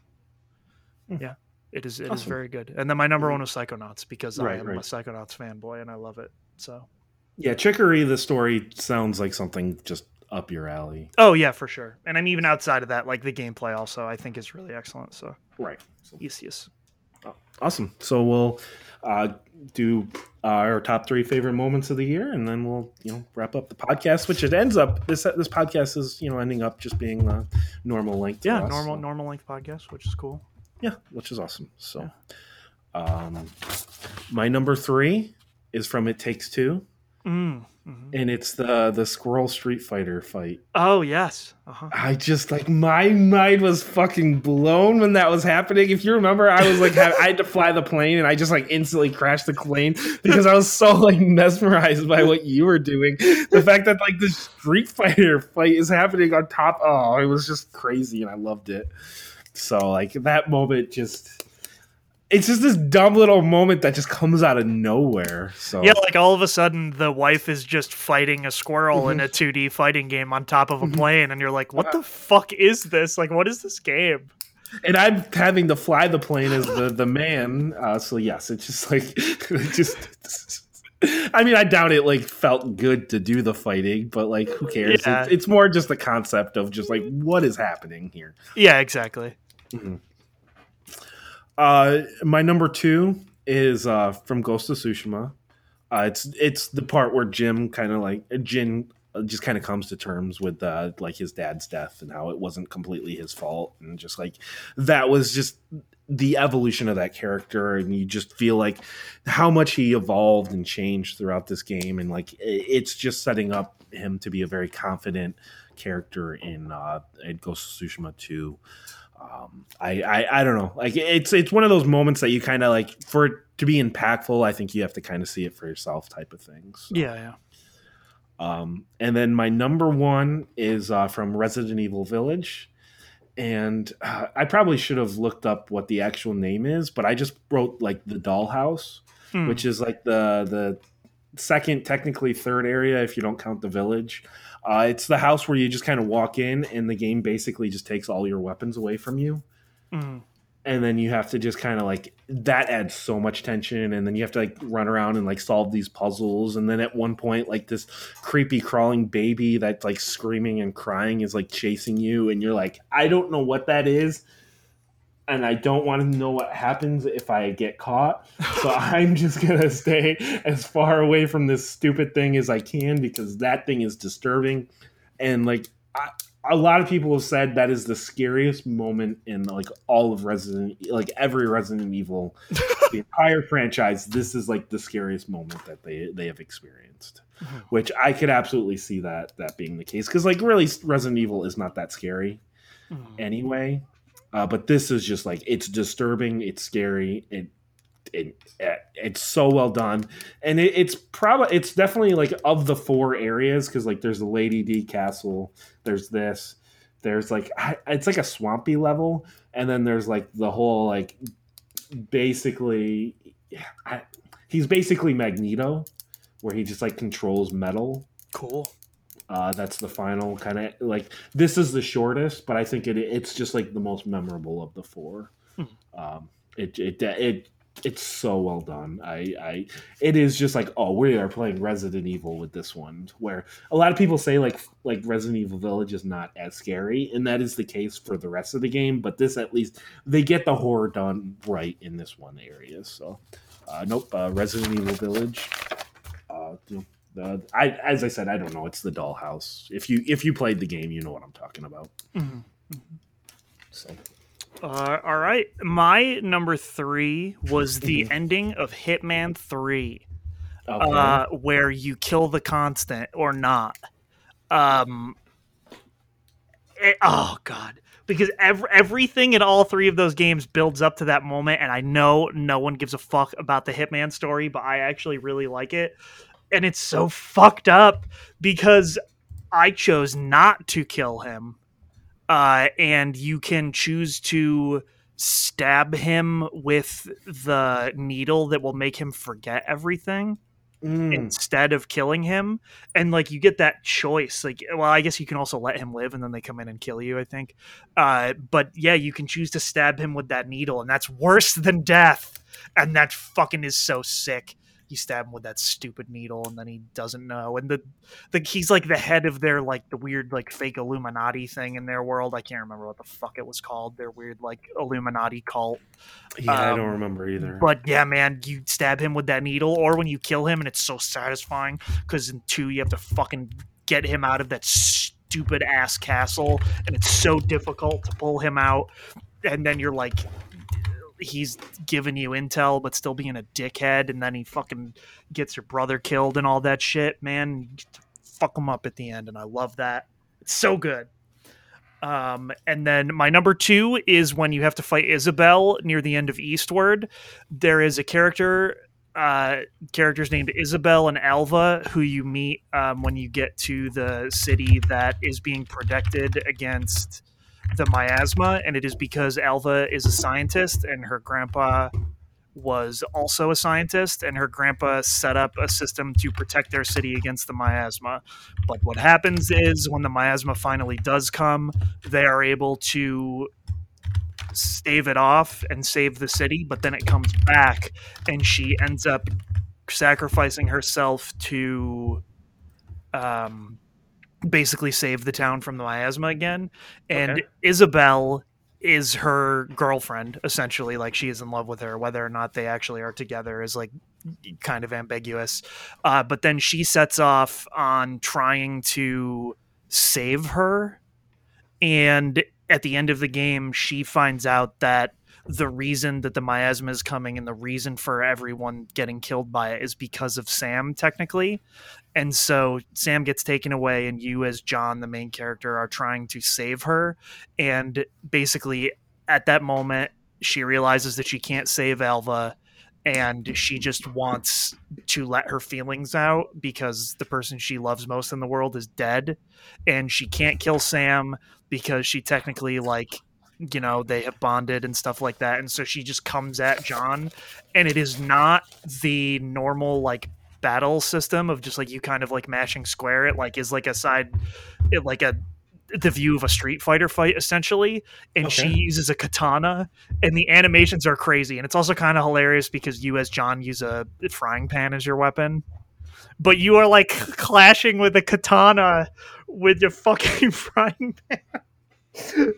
yeah, it is awesome. Very good. And then my number 1 was Psychonauts because I am a Psychonauts fanboy and I love it. So yeah, Chicory, the story sounds like something just up your alley. Oh yeah, for sure. And I'm even outside of that, like the gameplay also I think is really excellent. So right, yes. Oh, awesome. So we'll do our top 3 favorite moments of the year, and then we'll, you know, wrap up the podcast. Which it ends up this podcast is, you know, ending up just being normal length. Yeah, normal length podcast, which is cool. Yeah, which is awesome. So my number 3 is from It Takes Two. And it's the squirrel Street Fighter fight. Oh, yes. I just, like, my mind was fucking blown when that was happening. If you remember, I was like, I had to fly the plane, and I just, like, instantly crashed the plane because I was so, like, mesmerized by what you were doing. The fact that, like, this Street Fighter fight is happening on top. Oh, it was just crazy, and I loved it. So, like, that moment just... It's just this dumb little moment that just comes out of nowhere. So yeah, like all of a sudden the wife is just fighting a squirrel in a 2D fighting game on top of a plane, and you're like, what the fuck is this? Like, what is this game? And I'm having to fly the plane as the man. So yes, it's just like, I mean, I doubt it like felt good to do the fighting, but like, who cares? Yeah. It's more just the concept of just like, what is happening here? Yeah, exactly. Mm-hmm. My number two is from Ghost of Tsushima. It's the part where Jin just kind of comes to terms with like his dad's death and how it wasn't completely his fault, and just like that was just the evolution of that character, and you just feel like how much he evolved and changed throughout this game, and like it's just setting up him to be a very confident character in Ghost of Tsushima 2. I don't know. Like it's one of those moments that you kind of like for it to be impactful. I think you have to kind of see it for yourself, type of things. So. Yeah. And then my number one is from Resident Evil Village, and I probably should have looked up what the actual name is, but I just wrote like the dollhouse, which is like the second, technically third area if you don't count the village. It's the house where you just kind of walk in, and the game basically just takes all your weapons away from you. And then you have to just kind of like, that adds so much tension. And then you have to like run around and like solve these puzzles. And then at one point, like this creepy crawling baby that's like screaming and crying is like chasing you. And you're like, I don't know what that is. And I don't want to know what happens if I get caught. So I'm just going to stay as far away from this stupid thing as I can, because that thing is disturbing. And like a lot of people have said that is the scariest moment in like all of every Resident Evil, the entire franchise. This is like the scariest moment that they have experienced, which I could absolutely see that being the case. 'Cause like really Resident Evil is not that scary anyway. But this is just like, it's disturbing, it's scary, it's so well done, and it's definitely like of the four areas, because like there's the Lady D Castle, there's like it's like a swampy level, and then there's like the whole like basically he's basically Magneto, where he just like controls metal. Cool. That's the final kind of like, this is the shortest, but I think it's just like the most memorable of the four. It's so well done. It is just like, oh, we are playing Resident Evil with this one, where a lot of people say like Resident Evil Village is not as scary, and that is the case for the rest of the game, but this, at least they get the horror done right in this one area. So Resident Evil Village, as I said, I don't know. It's the dollhouse. If you played the game, you know what I'm talking about. So, all right. My number three was the ending of Hitman 3, okay. Where you kill the constant or not. Oh God. Because everything in all three of those games builds up to that moment. And I know no one gives a fuck about the Hitman story, but I actually really like it. And it's so fucked up because I chose not to kill him. And you can choose to stab him with the needle that will make him forget everything instead of killing him. And like, you get that choice. Like, well, I guess you can also let him live and then they come in and kill you, I think. But yeah, you can choose to stab him with that needle, and that's worse than death. And that fucking is so sick. You stab him with that stupid needle, and then he doesn't know. And he's like the head of their like the weird like fake Illuminati thing in their world. I can't remember what the fuck it was called. Their weird like Illuminati cult. Yeah, I don't remember either. But yeah, man, you stab him with that needle, or when you kill him, and it's so satisfying because in 2 you have to fucking get him out of that stupid ass castle, and it's so difficult to pull him out. And then you're like, he's giving you intel but still being a dickhead, and then he fucking gets your brother killed and all that shit, man. You get to fuck him up at the end, and I love that. It's so good. And then my number two is when you have to fight Isabel near the end of Eastward. There is a character, characters named Isabel and Alva, who you meet when you get to the city that is being protected against the miasma. And it is because Alva is a scientist and her grandpa was also a scientist, and her grandpa set up a system to protect their city against the miasma. But what happens is when the miasma finally does come, they are able to stave it off and save the city, but then it comes back and she ends up sacrificing herself to basically save the town from the miasma again. And okay. Isabel is her girlfriend, essentially. Like, she is in love with her. Whether or not they actually are together is like kind of ambiguous. But then she sets off on trying to save her, and at the end of the game she finds out that the reason that the miasma is coming and the reason for everyone getting killed by it is because of Sam, technically. And so Sam gets taken away, and you as John, the main character, are trying to save her. And basically at that moment, she realizes that she can't save Alva, and she just wants to let her feelings out because the person she loves most in the world is dead, and she can't kill Sam because she technically, like, you know, they have bonded and stuff like that. And so she just comes at John, and it is not the normal, like, battle system of just like you kind of like mashing square. It like is like a side, it like a, the view of a Street Fighter fight, essentially. And okay. She uses a katana, and the animations are crazy. And it's also kind of hilarious because you as John use a frying pan as your weapon, but you are like clashing with a katana with your fucking frying pan.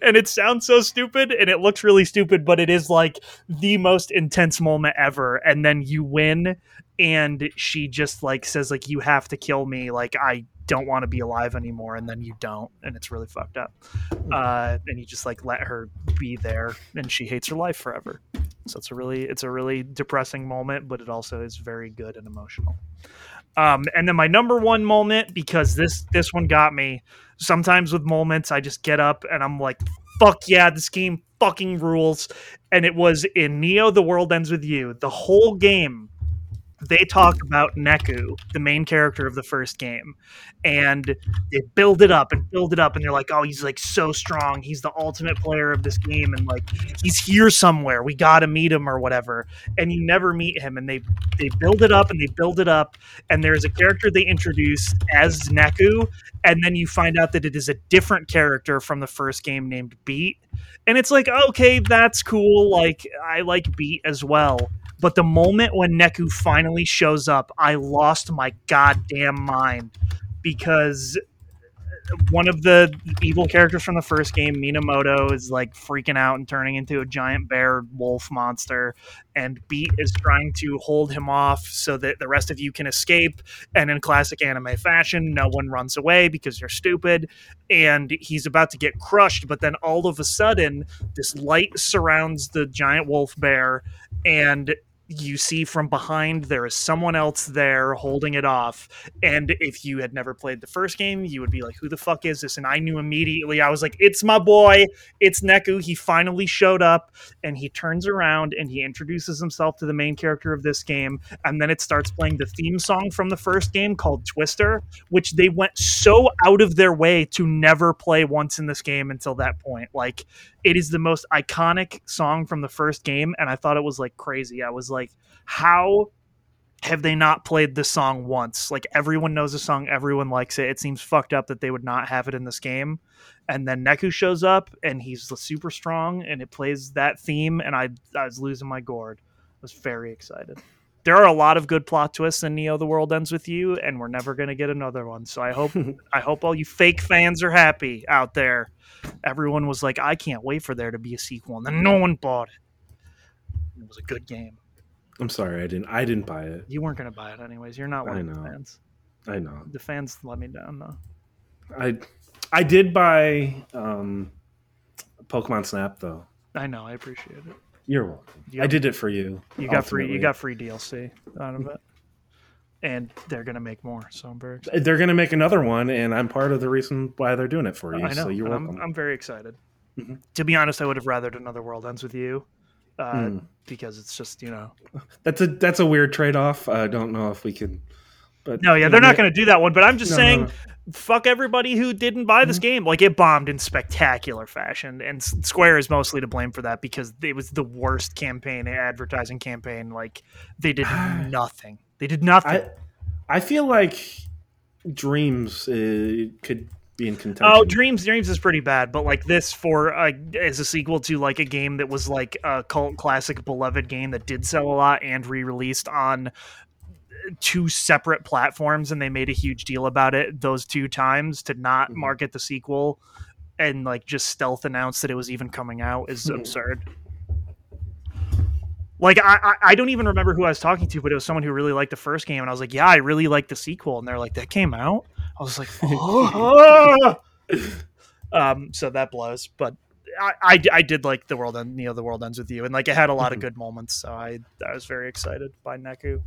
And it sounds so stupid, and it looks really stupid, but it is like the most intense moment ever. And then you win, and she just like says like, you have to kill me, like I don't want to be alive anymore. And then you don't, and it's really fucked up. And you just like let her be there, and she hates her life forever. So it's a really depressing moment, but it also is very good and emotional. And then my number one moment, because this one got me. Sometimes with moments, I just get up and I'm like, fuck yeah, this game fucking rules. And it was in Neo The World Ends With You. The whole game, they talk about Neku, the main character of the first game. And they build it up. And they're like, oh, he's like so strong. He's the ultimate player of this game. And like, he's here somewhere. We got to meet him or whatever. And you never meet him. And they build it up. And there's a character they introduce as Neku. And then you find out that it is a different character from the first game named Beat. And it's like, okay, that's cool. Like, I like Beat as well. But the moment when Neku finally shows up, I lost my goddamn mind, because one of the evil characters from the first game, Minamoto, is like freaking out and turning into a giant bear wolf monster, and Beat is trying to hold him off so that the rest of you can escape. And in classic anime fashion, no one runs away because you're stupid, and he's about to get crushed. But then all of a sudden, this light surrounds the giant wolf bear, and you see from behind there is someone else there holding it off. And if you had never played the first game, you would be like, who the fuck is this? And I knew immediately. I was like, it's my boy. It's Neku. He finally showed up, and he turns around and he introduces himself to the main character of this game. And then it starts playing the theme song from the first game called Twister, which they went so out of their way to never play once in this game until that point. Like, it is the most iconic song from the first game, and I thought it was like crazy. I was like, how have they not played this song once? Like, everyone knows the song, everyone likes it. It seems fucked up that they would not have it in this game. And then Neku shows up, and he's super strong, and it plays that theme, and I was losing my gourd. I was very excited. There are a lot of good plot twists in Neo The World Ends With You, and we're never going to get another one. So I hope all you fake fans are happy out there. Everyone was like, I can't wait for there to be a sequel, and then no one bought it. It was a good game. I'm sorry, I didn't buy it. You weren't going to buy it anyways. You're not one of the fans. I know. The fans let me down, though. I did buy Pokemon Snap, though. I know. I appreciate it. You're welcome. Yep. I did it for you. You got ultimately. You got free DLC out of it. And they're going to make more, so I'm very excited. They're going to make another one, and I'm part of the reason why they're doing it for you. I know, so you're welcome. I'm very excited. Mm-hmm. To be honest, I would have rathered Another World Ends With You because it's just, you know. That's a weird trade-off. I don't know if we could. But, no, yeah, they're not going to do that one, but I'm just saying fuck everybody who didn't buy this game. Like, it bombed in spectacular fashion, and Square is mostly to blame for that because it was the worst advertising campaign. Like, they did nothing. They did nothing. I feel like Dreams could be in contention. Oh, Dreams is pretty bad, but like this as a sequel to like a game that was like a cult classic, beloved game that did sell a lot and re-released on two separate platforms, and they made a huge deal about it those two times to not market the sequel and like just stealth announce that it was even coming out is absurd. Like, I don't even remember who I was talking to, but it was someone who really liked the first game, and I was like, yeah, I really like the sequel, and they're like, that came out? I was like, oh! So that blows, but I did like The World Ends With You, and like it had a lot of good moments, so I was very excited by Neku.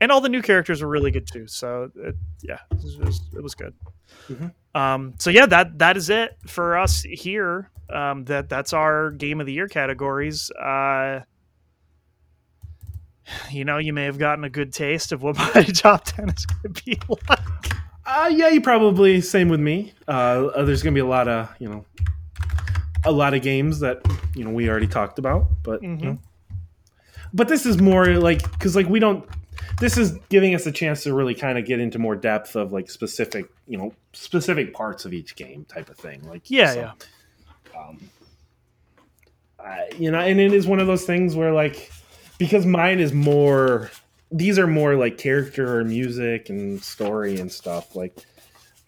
And all the new characters were really good too, so it was good. Mm-hmm. So yeah, that is it for us here. That's our Game of the Year categories. You know, you may have gotten a good taste of what my top 10 is going to be like. Yeah, you probably. Same with me. There's going to be a lot of games that, you know, we already talked about. But, but this is more like, because like we don't, this is giving us a chance to really kind of get into more depth of like specific parts of each game type of thing. Like, you know, and it is one of those things where like, because mine is more, these are more like character or music and story and stuff. Like,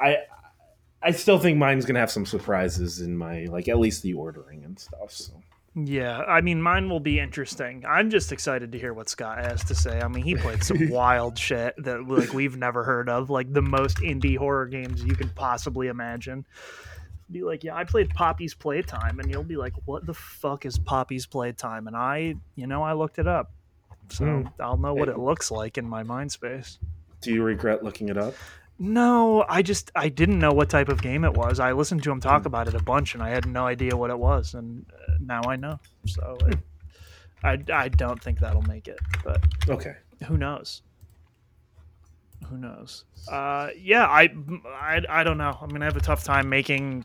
I still think mine's gonna have some surprises in my, like, at least the ordering and stuff. So yeah, I mean, mine will be interesting. I'm just excited to hear what Scott has to say. I mean, he played some wild shit that like we've never heard of, like the most indie horror games you could possibly imagine. Be like, yeah, I played Poppy's Playtime, and you'll be like, what the fuck is Poppy's Playtime? And I looked it up, so I'll know what it looks like in my mind space. Do you regret looking it up? No, I didn't know what type of game it was. I listened to him talk about it a bunch, and I had no idea what it was, and now I know. So I don't think that'll make it, but okay, who knows? Who knows? I don't know. I'm gonna have a tough time making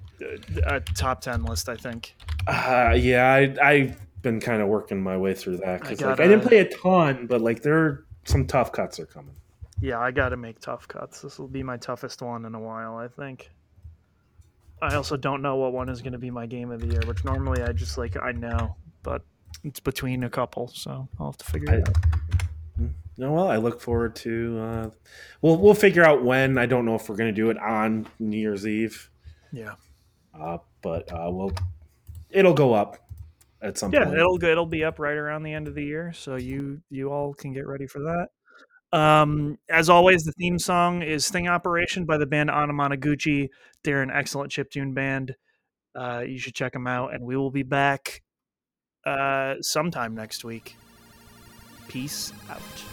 a top 10 list, I think. I've been kind of working my way through that because I didn't play a ton, but like there are some tough cuts are coming. Yeah, I gotta make tough cuts. This will be my toughest one in a while, I think. I also don't know what one is gonna be my game of the year, which normally I just like I know, but it's between a couple, so I'll have to figure it out. No, well, I look forward to. We'll figure out when. I don't know if we're going to do it on New Year's Eve. Yeah. But it'll go up at some point. Yeah, it'll be up right around the end of the year, so you all can get ready for that. As always, the theme song is "Sting Operation" by the band Anamanaguchi. They're an excellent chiptune band. You should check them out, and we will be back sometime next week. Peace out.